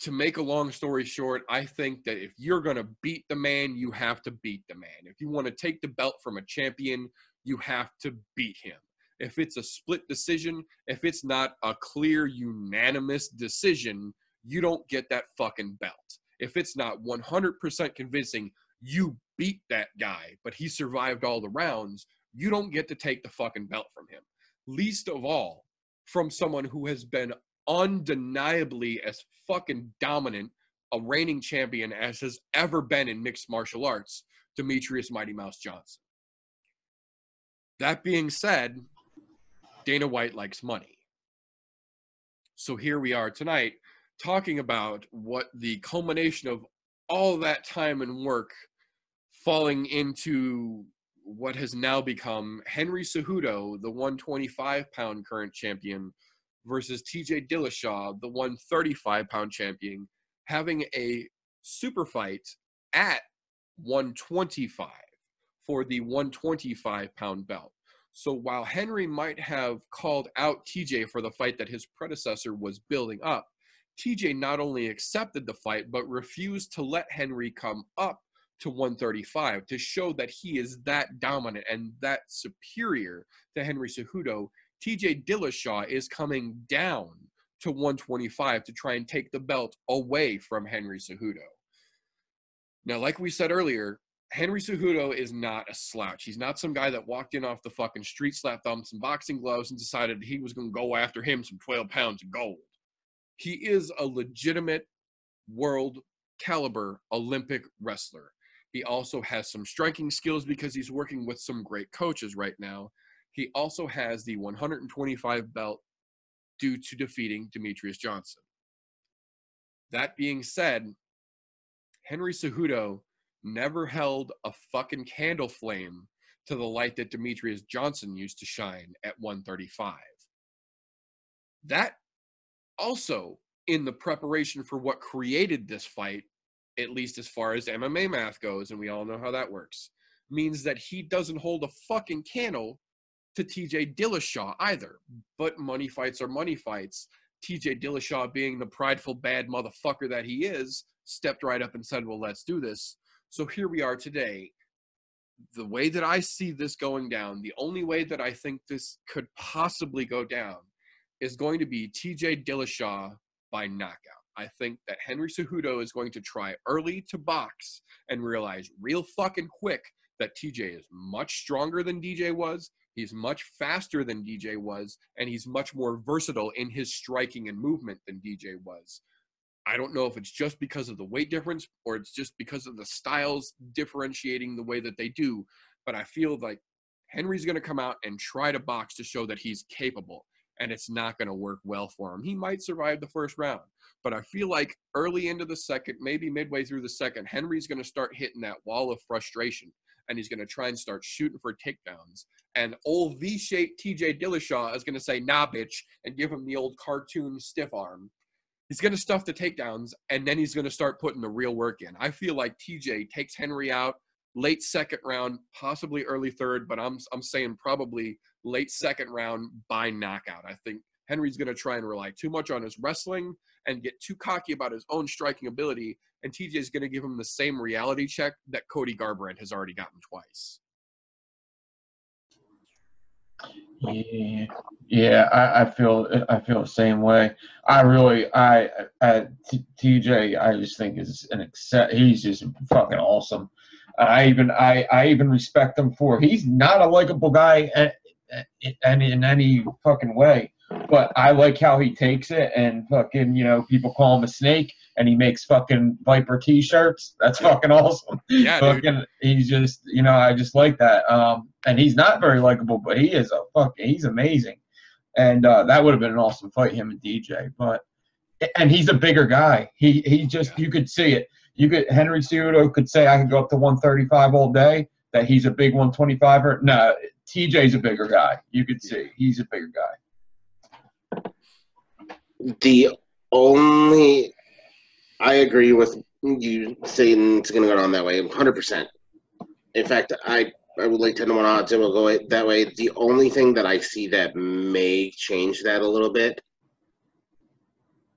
to make a long story short, I think that if you're going to beat the man, you have to beat the man. If you want to take the belt from a champion, you have to beat him. If it's a split decision, if it's not a clear, unanimous decision, you don't get that fucking belt. If it's not 100% convincing, you beat that guy, but he survived all the rounds, you don't get to take the fucking belt from him. Least of all, from someone who has been undeniably as fucking dominant a reigning champion as has ever been in mixed martial arts, Demetrius Mighty Mouse Johnson. That being said, Dana White likes money. So here we are tonight talking about what the culmination of all that time and work falling into what has now become Henry Cejudo, the 125-pound current champion, versus TJ Dillashaw, the 135-pound champion, having a super fight at 125 for the 125-pound belt. So while Henry might have called out TJ for the fight that his predecessor was building up, TJ not only accepted the fight, but refused to let Henry come up to 135 to show that he is that dominant and that superior to Henry Cejudo. TJ Dillashaw is coming down to 125 to try and take the belt away from Henry Cejudo. Now, like we said earlier, Henry Cejudo is not a slouch. He's not some guy that walked in off the fucking street, slapped on some boxing gloves, and decided he was going to go after him some 12 pounds of gold. He is a legitimate world caliber Olympic wrestler. He also has some striking skills because he's working with some great coaches right now. He also has the 125 belt due to defeating Demetrius Johnson. That being said, Henry Cejudo never held a fucking candle flame to the light that Demetrius Johnson used to shine at 135. That also, in the preparation for what created this fight, at least as far as MMA math goes, and we all know how that works, means that he doesn't hold a fucking candle to TJ Dillashaw either. But money fights are money fights. TJ Dillashaw, being the prideful bad motherfucker that he is, stepped right up and said, well, let's do this. So here we are today. The way that I see this going down, the only way that I think this could possibly go down is going to be TJ Dillashaw by knockout. I think that Henry Cejudo is going to try early to box and realize real fucking quick that TJ is much stronger than DJ was, he's much faster than DJ was, and he's much more versatile in his striking and movement than DJ was. I don't know if it's just because of the weight difference or it's just because of the styles differentiating the way that they do, but I feel like Henry's going to come out and try to box to show that he's capable. And it's not going to work well for him. He might survive the first round, but I feel like early into the second, maybe midway through the second, Henry's going to start hitting that wall of frustration, and he's going to try and start shooting for takedowns. And old V-shaped TJ Dillashaw is going to say, nah, bitch, and give him the old cartoon stiff arm. He's going to stuff the takedowns, and then he's going to start putting the real work in. I feel like TJ takes Henry out late second round, possibly early third, but I'm saying probably late second round by knockout. I think Henry's going to try and rely too much on his wrestling and get too cocky about his own striking ability, and TJ's going to give him the same reality check that Cody Garbrandt has already gotten twice. Yeah, I feel the same way. TJ, I just think is he's just fucking awesome. I even respect him for he's not a likable guy in any fucking way, but I like how he takes it and fucking, you know, people call him a snake and he makes fucking Viper t-shirts. That's fucking awesome. Yeah, fucking, he's just, you know, I just like that. And he's not very likable, but he is a fucking, he's amazing. And that would have been an awesome fight, him and DJ. But and he's a bigger guy. He just, yeah. You could see it. You could, Henry Cejudo could say I could go up to 135 all day, that he's a big 125er. No, TJ's a bigger guy. You could see he's a bigger guy. I agree with you saying it's going to go down that way, 100%. In fact, I would like 10-1 odds it will go that way. The only thing that I see that may change that a little bit,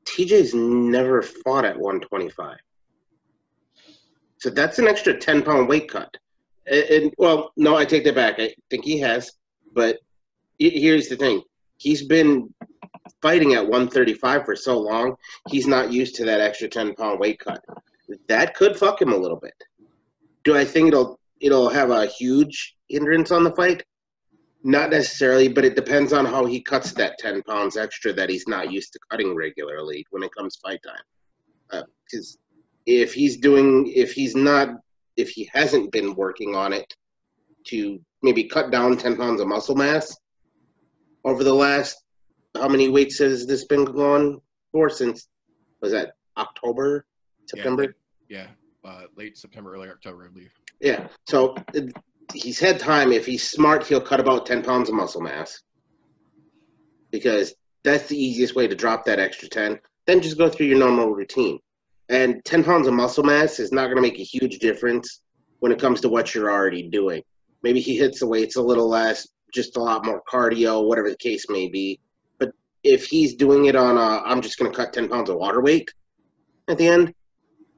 TJ's never fought at 125. So that's an extra 10-pound weight cut. And well, no, I take that back. I think he has. But here's the thing. He's been fighting at 135 for so long, he's not used to that extra 10-pound weight cut. That could fuck him a little bit. Do I think it'll have a huge hindrance on the fight? Not necessarily, but it depends on how he cuts that 10 pounds extra that he's not used to cutting regularly when it comes fight time. Because if he hasn't been working on it to maybe cut down 10 pounds of muscle mass over the last, how many weights has this been going for since, was that October, September? Yeah, late September, early October, I believe. Yeah, so he's had time. If he's smart, he'll cut about 10 pounds of muscle mass because that's the easiest way to drop that extra 10. Then just go through your normal routine. And 10 pounds of muscle mass is not going to make a huge difference when it comes to what you're already doing. Maybe he hits the weights a little less, just a lot more cardio, whatever the case may be. If he's doing it on I'm just going to cut 10 pounds of water weight at the end,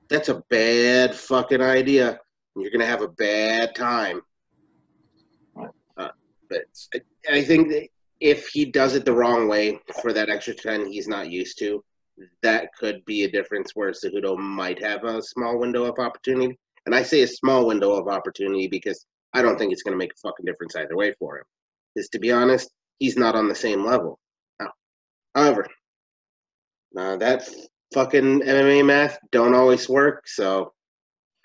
that's a bad fucking idea. And you're going to have a bad time. But I think that if he does it the wrong way for that extra 10 he's not used to, that could be a difference where Cejudo might have a small window of opportunity. And I say a small window of opportunity because I don't think it's going to make a fucking difference either way for him. Because to be honest, he's not on the same level. However, that fucking MMA math don't always work, so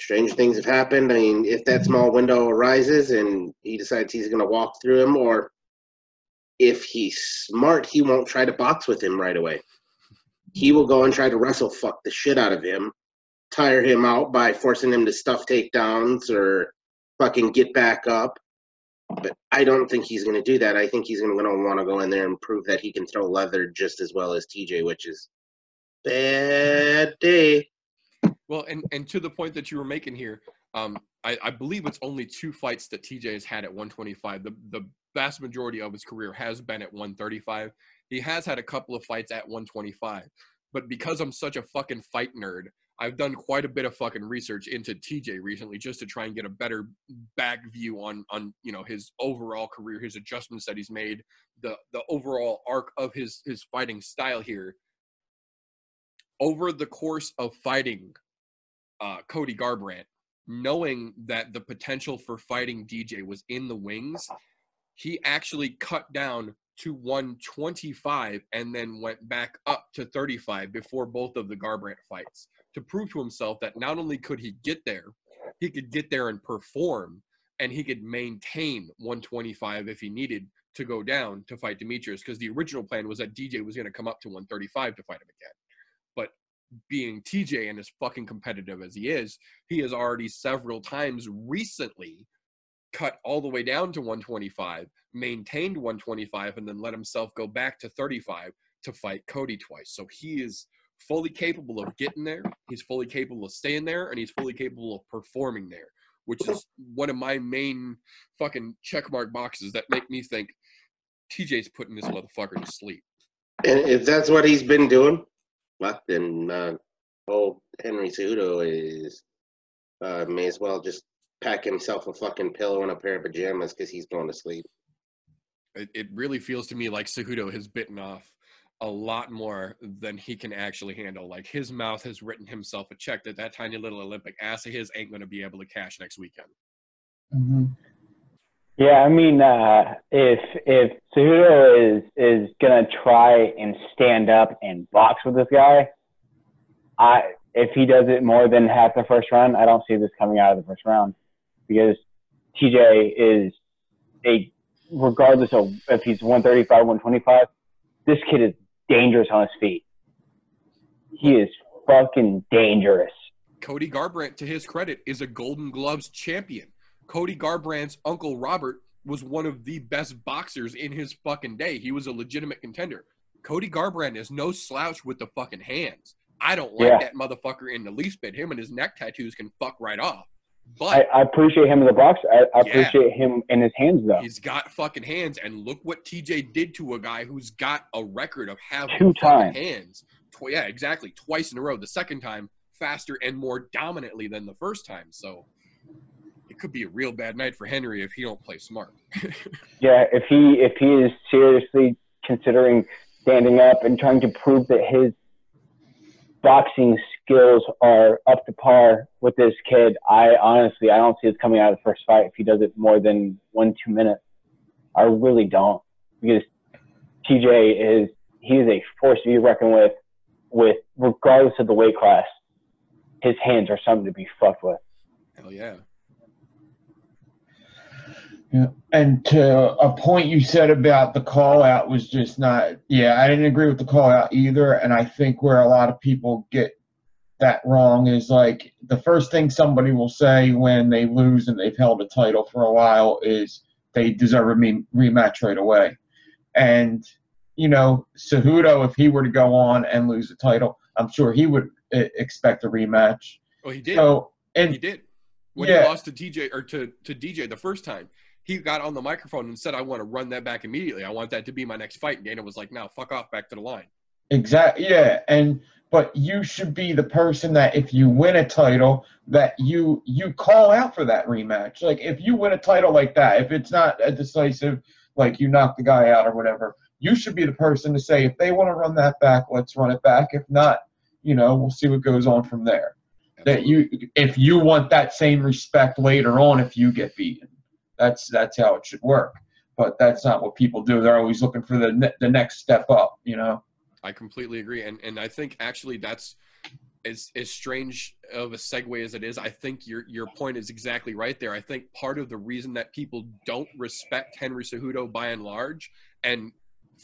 strange things have happened. I mean, if that small window arises and he decides he's going to walk through him, or if he's smart, he won't try to box with him right away. He will go and try to wrestle fuck the shit out of him, tire him out by forcing him to stuff takedowns or fucking get back up. But I don't think he's going to do that. I think he's going to want to go in there and prove that he can throw leather just as well as TJ, which is bad day. Well, and to the point that you were making here, I believe it's only 2 fights that TJ has had at 125. The vast majority of his career has been at 135. He has had a couple of fights at 125. But because I'm such a fucking fight nerd, I've done quite a bit of fucking research into TJ recently just to try and get a better back view on you know, his overall career, his adjustments that he's made, the overall arc of his fighting style here. Over the course of fighting Cody Garbrandt, knowing that the potential for fighting DJ was in the wings, he actually cut down to 125 and then went back up to 35 before both of the Garbrandt fights, to prove to himself that not only could he get there, he could get there and perform, and he could maintain 125 if he needed to go down to fight Demetrius, because the original plan was that DJ was going to come up to 135 to fight him again. But being TJ and as fucking competitive as he is, he has already several times recently cut all the way down to 125, maintained 125, and then let himself go back to 35 to fight Cody twice. So he is fully capable of getting there. He's fully capable of staying there, and he's fully capable of performing there, which is one of my main fucking checkmark boxes that make me think TJ's putting this motherfucker to sleep. And if that's what he's been doing, well, then old Henry Cejudo is may as well just pack himself a fucking pillow and a pair of pajamas because he's going to sleep. It really feels to me like Cejudo has bitten off a lot more than he can actually handle. Like, his mouth has written himself a check that that tiny little Olympic ass of his ain't going to be able to cash next weekend. Mm-hmm. Yeah, I mean, if Cejudo is going to try and stand up and box with this guy, if he does it more than half the first round, I don't see this coming out of the first round, because TJ is a, regardless of if he's 135, 125, this kid is dangerous on his feet. He is fucking dangerous. Cody Garbrandt, to his credit, is a Golden Gloves champion. Cody Garbrandt's uncle Robert was one of the best boxers in his fucking day. He was a legitimate contender. Cody Garbrandt is no slouch with the fucking hands. I don't like that motherfucker in the least bit. Him and his neck tattoos can fuck right off. But I appreciate him in the box. I appreciate him and his hands, though. He's got fucking hands, and look what TJ did to a guy who's got a record of having fucking hands. Yeah, exactly. Twice in a row. The second time, faster and more dominantly than the first time. So it could be a real bad night for Henry if he don't play smart. Yeah, if he is seriously considering standing up and trying to prove that his boxing skills are up to par with this kid, I don't see it coming out of the first fight if he does it more than 1-2 minutes. I really don't, because TJ is a force to be reckoned with regardless of the weight class. His hands are something to be fucked with. Hell yeah. Yeah. And to a point you said about the call-out was just not – yeah, I didn't agree with the call-out either, and I think where a lot of people get that wrong is, like, the first thing somebody will say when they lose and they've held a title for a while is they deserve a rematch right away. And, you know, Cejudo, if he were to go on and lose a title, I'm sure he would expect a rematch. Well, he did. So, and he did. When he lost to TJ or to DJ the first time, he got on the microphone and said, I want to run that back immediately. I want that to be my next fight. And Dana was like, no, fuck off, back to the line. Exactly. Yeah. But you should be the person that if you win a title, that you call out for that rematch. Like, if you win a title like that, if it's not a decisive, like you knock the guy out or whatever, you should be the person to say, if they want to run that back, let's run it back. If not, you know, we'll see what goes on from there. That if you want that same respect later on, if you get beaten, that's how it should work. But that's not what people do. They're always looking for the next step up, you know. I completely agree, and I think actually that's as strange of a segue as it is. I think your point is exactly right there. I think part of the reason that people don't respect Henry Cejudo by and large, and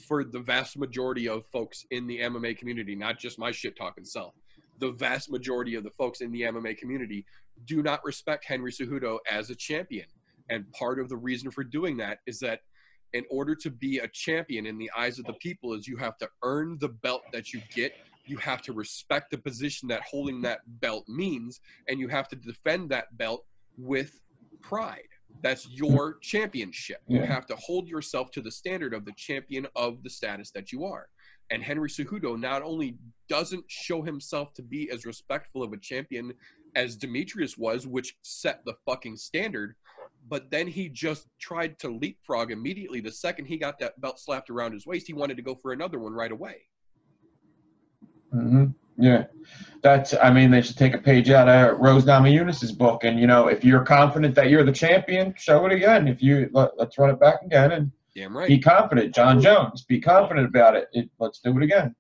for the vast majority of folks in the MMA community, not just my shit talking self. The vast majority of the folks in the MMA community do not respect Henry Cejudo as a champion. And part of the reason for doing that is that in order to be a champion in the eyes of the people is you have to earn the belt that you get. You have to respect the position that holding that belt means, and you have to defend that belt with pride. That's your championship. You have to hold yourself to the standard of the champion of the status that you are. And Henry Cejudo not only doesn't show himself to be as respectful of a champion as Demetrius was, which set the fucking standard, but then he just tried to leapfrog immediately. The second he got that belt slapped around his waist, he wanted to go for another one right away. Mm-hmm. Yeah. I mean, they should take a page out of Rose Namajunas' book. And, you know, if you're confident that you're the champion, show it again. Let's run it back again and damn right. Be confident. John Jones, be confident about it. Let's do it again.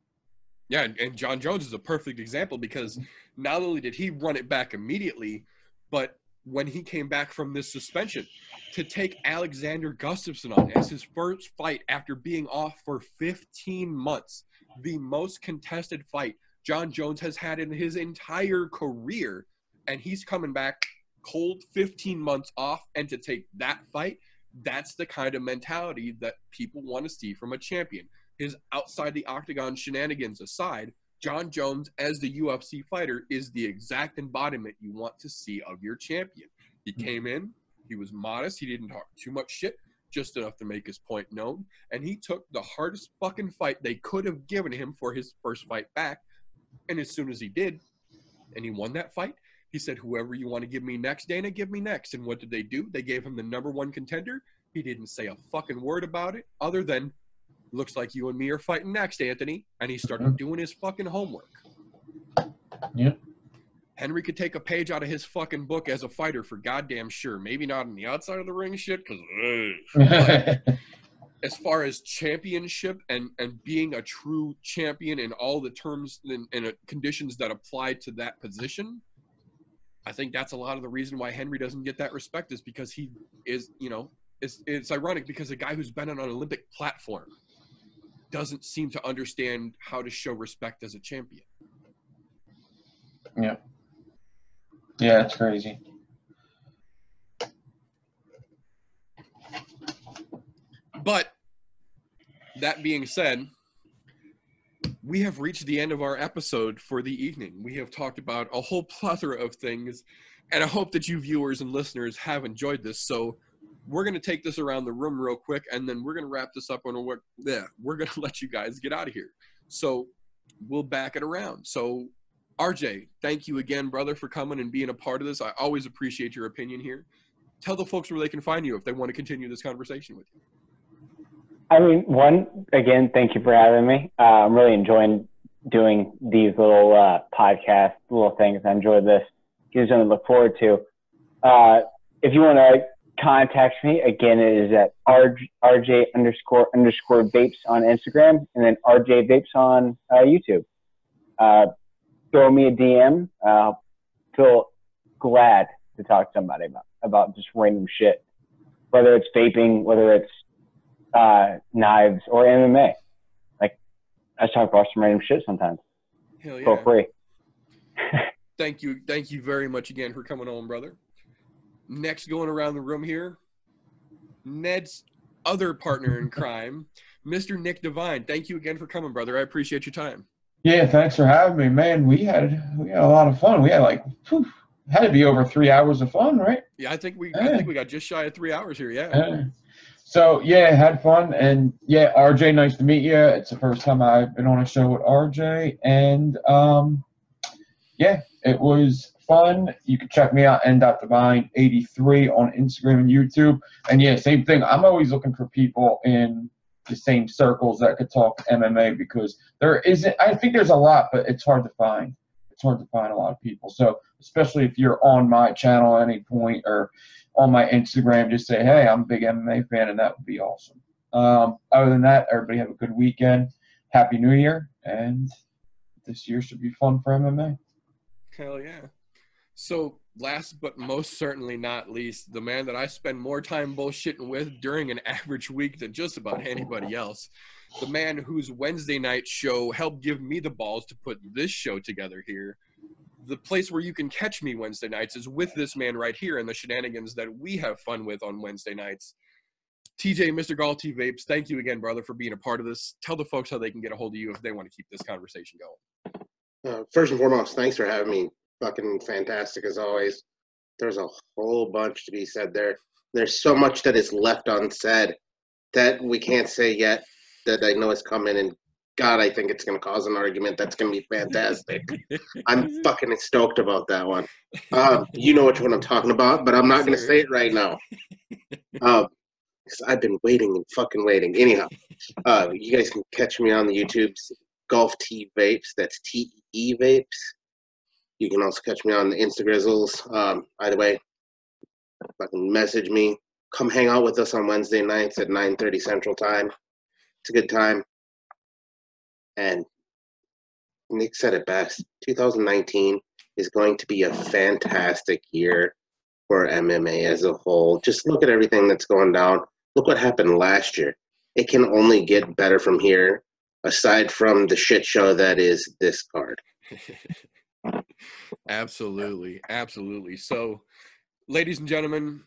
Yeah, and John Jones is a perfect example, because not only did he run it back immediately, but when he came back from this suspension, to take Alexander Gustafsson on as his first fight after being off for 15 months, the most contested fight John Jones has had in his entire career, and he's coming back cold 15 months off, and to take that fight – that's the kind of mentality that people want to see from a champion. His outside the octagon shenanigans aside, John Jones as the UFC fighter is the exact embodiment you want to see of your champion. He came in, he was modest, he didn't talk too much shit, just enough to make his point known, and he took the hardest fucking fight they could have given him for his first fight back, and as soon as he did, and he won that fight, he said, whoever you want to give me next, Dana, give me next. And what did they do? They gave him the #1 contender. He didn't say a fucking word about it other than, looks like you and me are fighting next, Anthony. And he started doing his fucking homework. Yeah. Henry could take a page out of his fucking book as a fighter for goddamn sure. Maybe not on the outside of the ring shit, because as far as championship and being a true champion in all the terms and conditions that apply to that position, I think that's a lot of the reason why Henry doesn't get that respect is because he is, you know, it's ironic because a guy who's been on an Olympic platform doesn't seem to understand how to show respect as a champion. Yeah. Yeah, it's crazy. But that being said, we have reached the end of our episode for the evening. We have talked about a whole plethora of things, and I hope that you viewers and listeners have enjoyed this. So we're going to take this around the room real quick, and then we're going to wrap this up. We're going to let you guys get out of here. So we'll back it around. So RJ, thank you again, brother, for coming and being a part of this. I always appreciate your opinion here. Tell the folks where they can find you if they want to continue this conversation with you. I mean, again, thank you for having me. I'm really enjoying doing these little podcasts, little things. I enjoy this. Here's something to look forward to. If you want to contact me, again, it is at RJ__vapes on Instagram and then RJ Vapes on YouTube. Throw me a DM. I'll feel glad to talk to somebody about just random shit, whether it's vaping, whether it's knives or MMA. Like, I talk about some random shit sometimes. Hell yeah. For free. Thank you very much again for coming on, brother. Next, going around the room here, Ned's other partner in crime, Mr. Nick Devine. Thank you again for coming, brother. I appreciate your time. Yeah, thanks for having me, man. We had a lot of fun. We had had to be over 3 hours of fun, right? Yeah, I think we got just shy of 3 hours here. Yeah. So, yeah, had fun, and, yeah, RJ, nice to meet you. It's the first time I've been on a show with RJ, and, yeah, it was fun. You can check me out, n.divine83 on Instagram and YouTube, and, yeah, same thing. I'm always looking for people in the same circles that could talk MMA because there isn't – I think there's a lot, but it's hard to find. It's hard to find a lot of people. So, especially if you're on my channel at any point or – on my Instagram, just say, hey, I'm a big MMA fan, and that would be awesome. Other than that, everybody have a good weekend. Happy New Year, and this year should be fun for MMA. Hell yeah. So last but most certainly not least, the man that I spend more time bullshitting with during an average week than just about anybody else, the man whose Wednesday night show helped give me the balls to put this show together here, the place where you can catch me Wednesday nights is with this man right here and the shenanigans that we have fun with on Wednesday nights. TJ, Mr. Gall, T-Vapes, thank you again, brother, for being a part of this. Tell the folks how they can get a hold of you if they want to keep this conversation going. First and foremost, thanks for having me. Fucking fantastic as always. There's a whole bunch to be said there. There's so much that is left unsaid that we can't say yet that I know is coming, and God, I think it's going to cause an argument that's going to be fantastic. I'm fucking stoked about that one. You know which one I'm talking about, but I'm not going to say it right now. Because I've been waiting and fucking waiting. Anyhow, you guys can catch me on the YouTubes, Golf T Vapes. That's TE Vapes. You can also catch me on the Instagrizzles. Either way, fucking message me. Come hang out with us on Wednesday nights at 9:30 Central Time. It's a good time. And Nick said it best, 2019 is going to be a fantastic year for MMA as a whole. Just look at everything that's going down. Look what happened last year. It can only get better from here, aside from the shit show that is this card. Absolutely. Absolutely. So, ladies and gentlemen,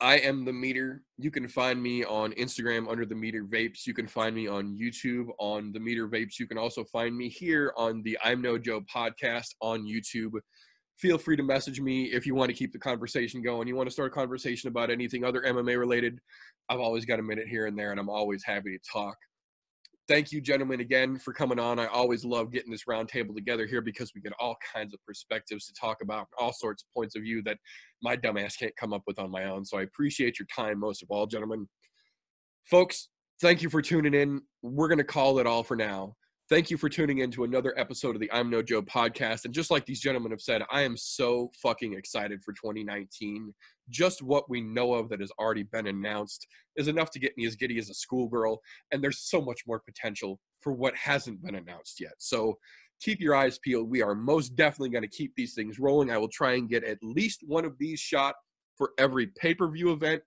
I am The Meter. You can find me on Instagram under The Meter Vapes. You can find me on YouTube on The Meter Vapes. You can also find me here on the I'm No Joe podcast on YouTube. Feel free to message me if you want to keep the conversation going. You want to start a conversation about anything other MMA related. I've always got a minute here and there, and I'm always happy to talk. Thank you, gentlemen, again for coming on. I always love getting this round table together here because we get all kinds of perspectives to talk about, all sorts of points of view that my dumbass can't come up with on my own. So I appreciate your time most of all, gentlemen. Folks, thank you for tuning in. We're going to call it all for now. Thank you for tuning in to another episode of the I'm No Joe podcast. And just like these gentlemen have said, I am so fucking excited for 2019. Just what we know of that has already been announced is enough to get me as giddy as a schoolgirl. And there's so much more potential for what hasn't been announced yet. So keep your eyes peeled. We are most definitely going to keep these things rolling. I will try and get at least one of these shot for every pay-per-view event.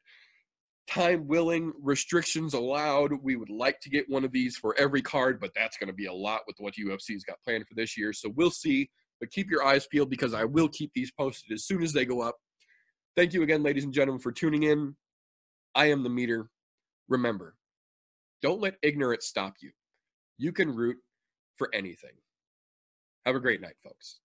Time willing, restrictions allowed. We would like to get one of these for every card, but that's going to be a lot with what UFC's got planned for this year. So we'll see, but keep your eyes peeled because I will keep these posted as soon as they go up. Thank you again, ladies and gentlemen, for tuning in. I am The Meter. Remember, don't let ignorance stop you. You can root for anything. Have a great night, folks.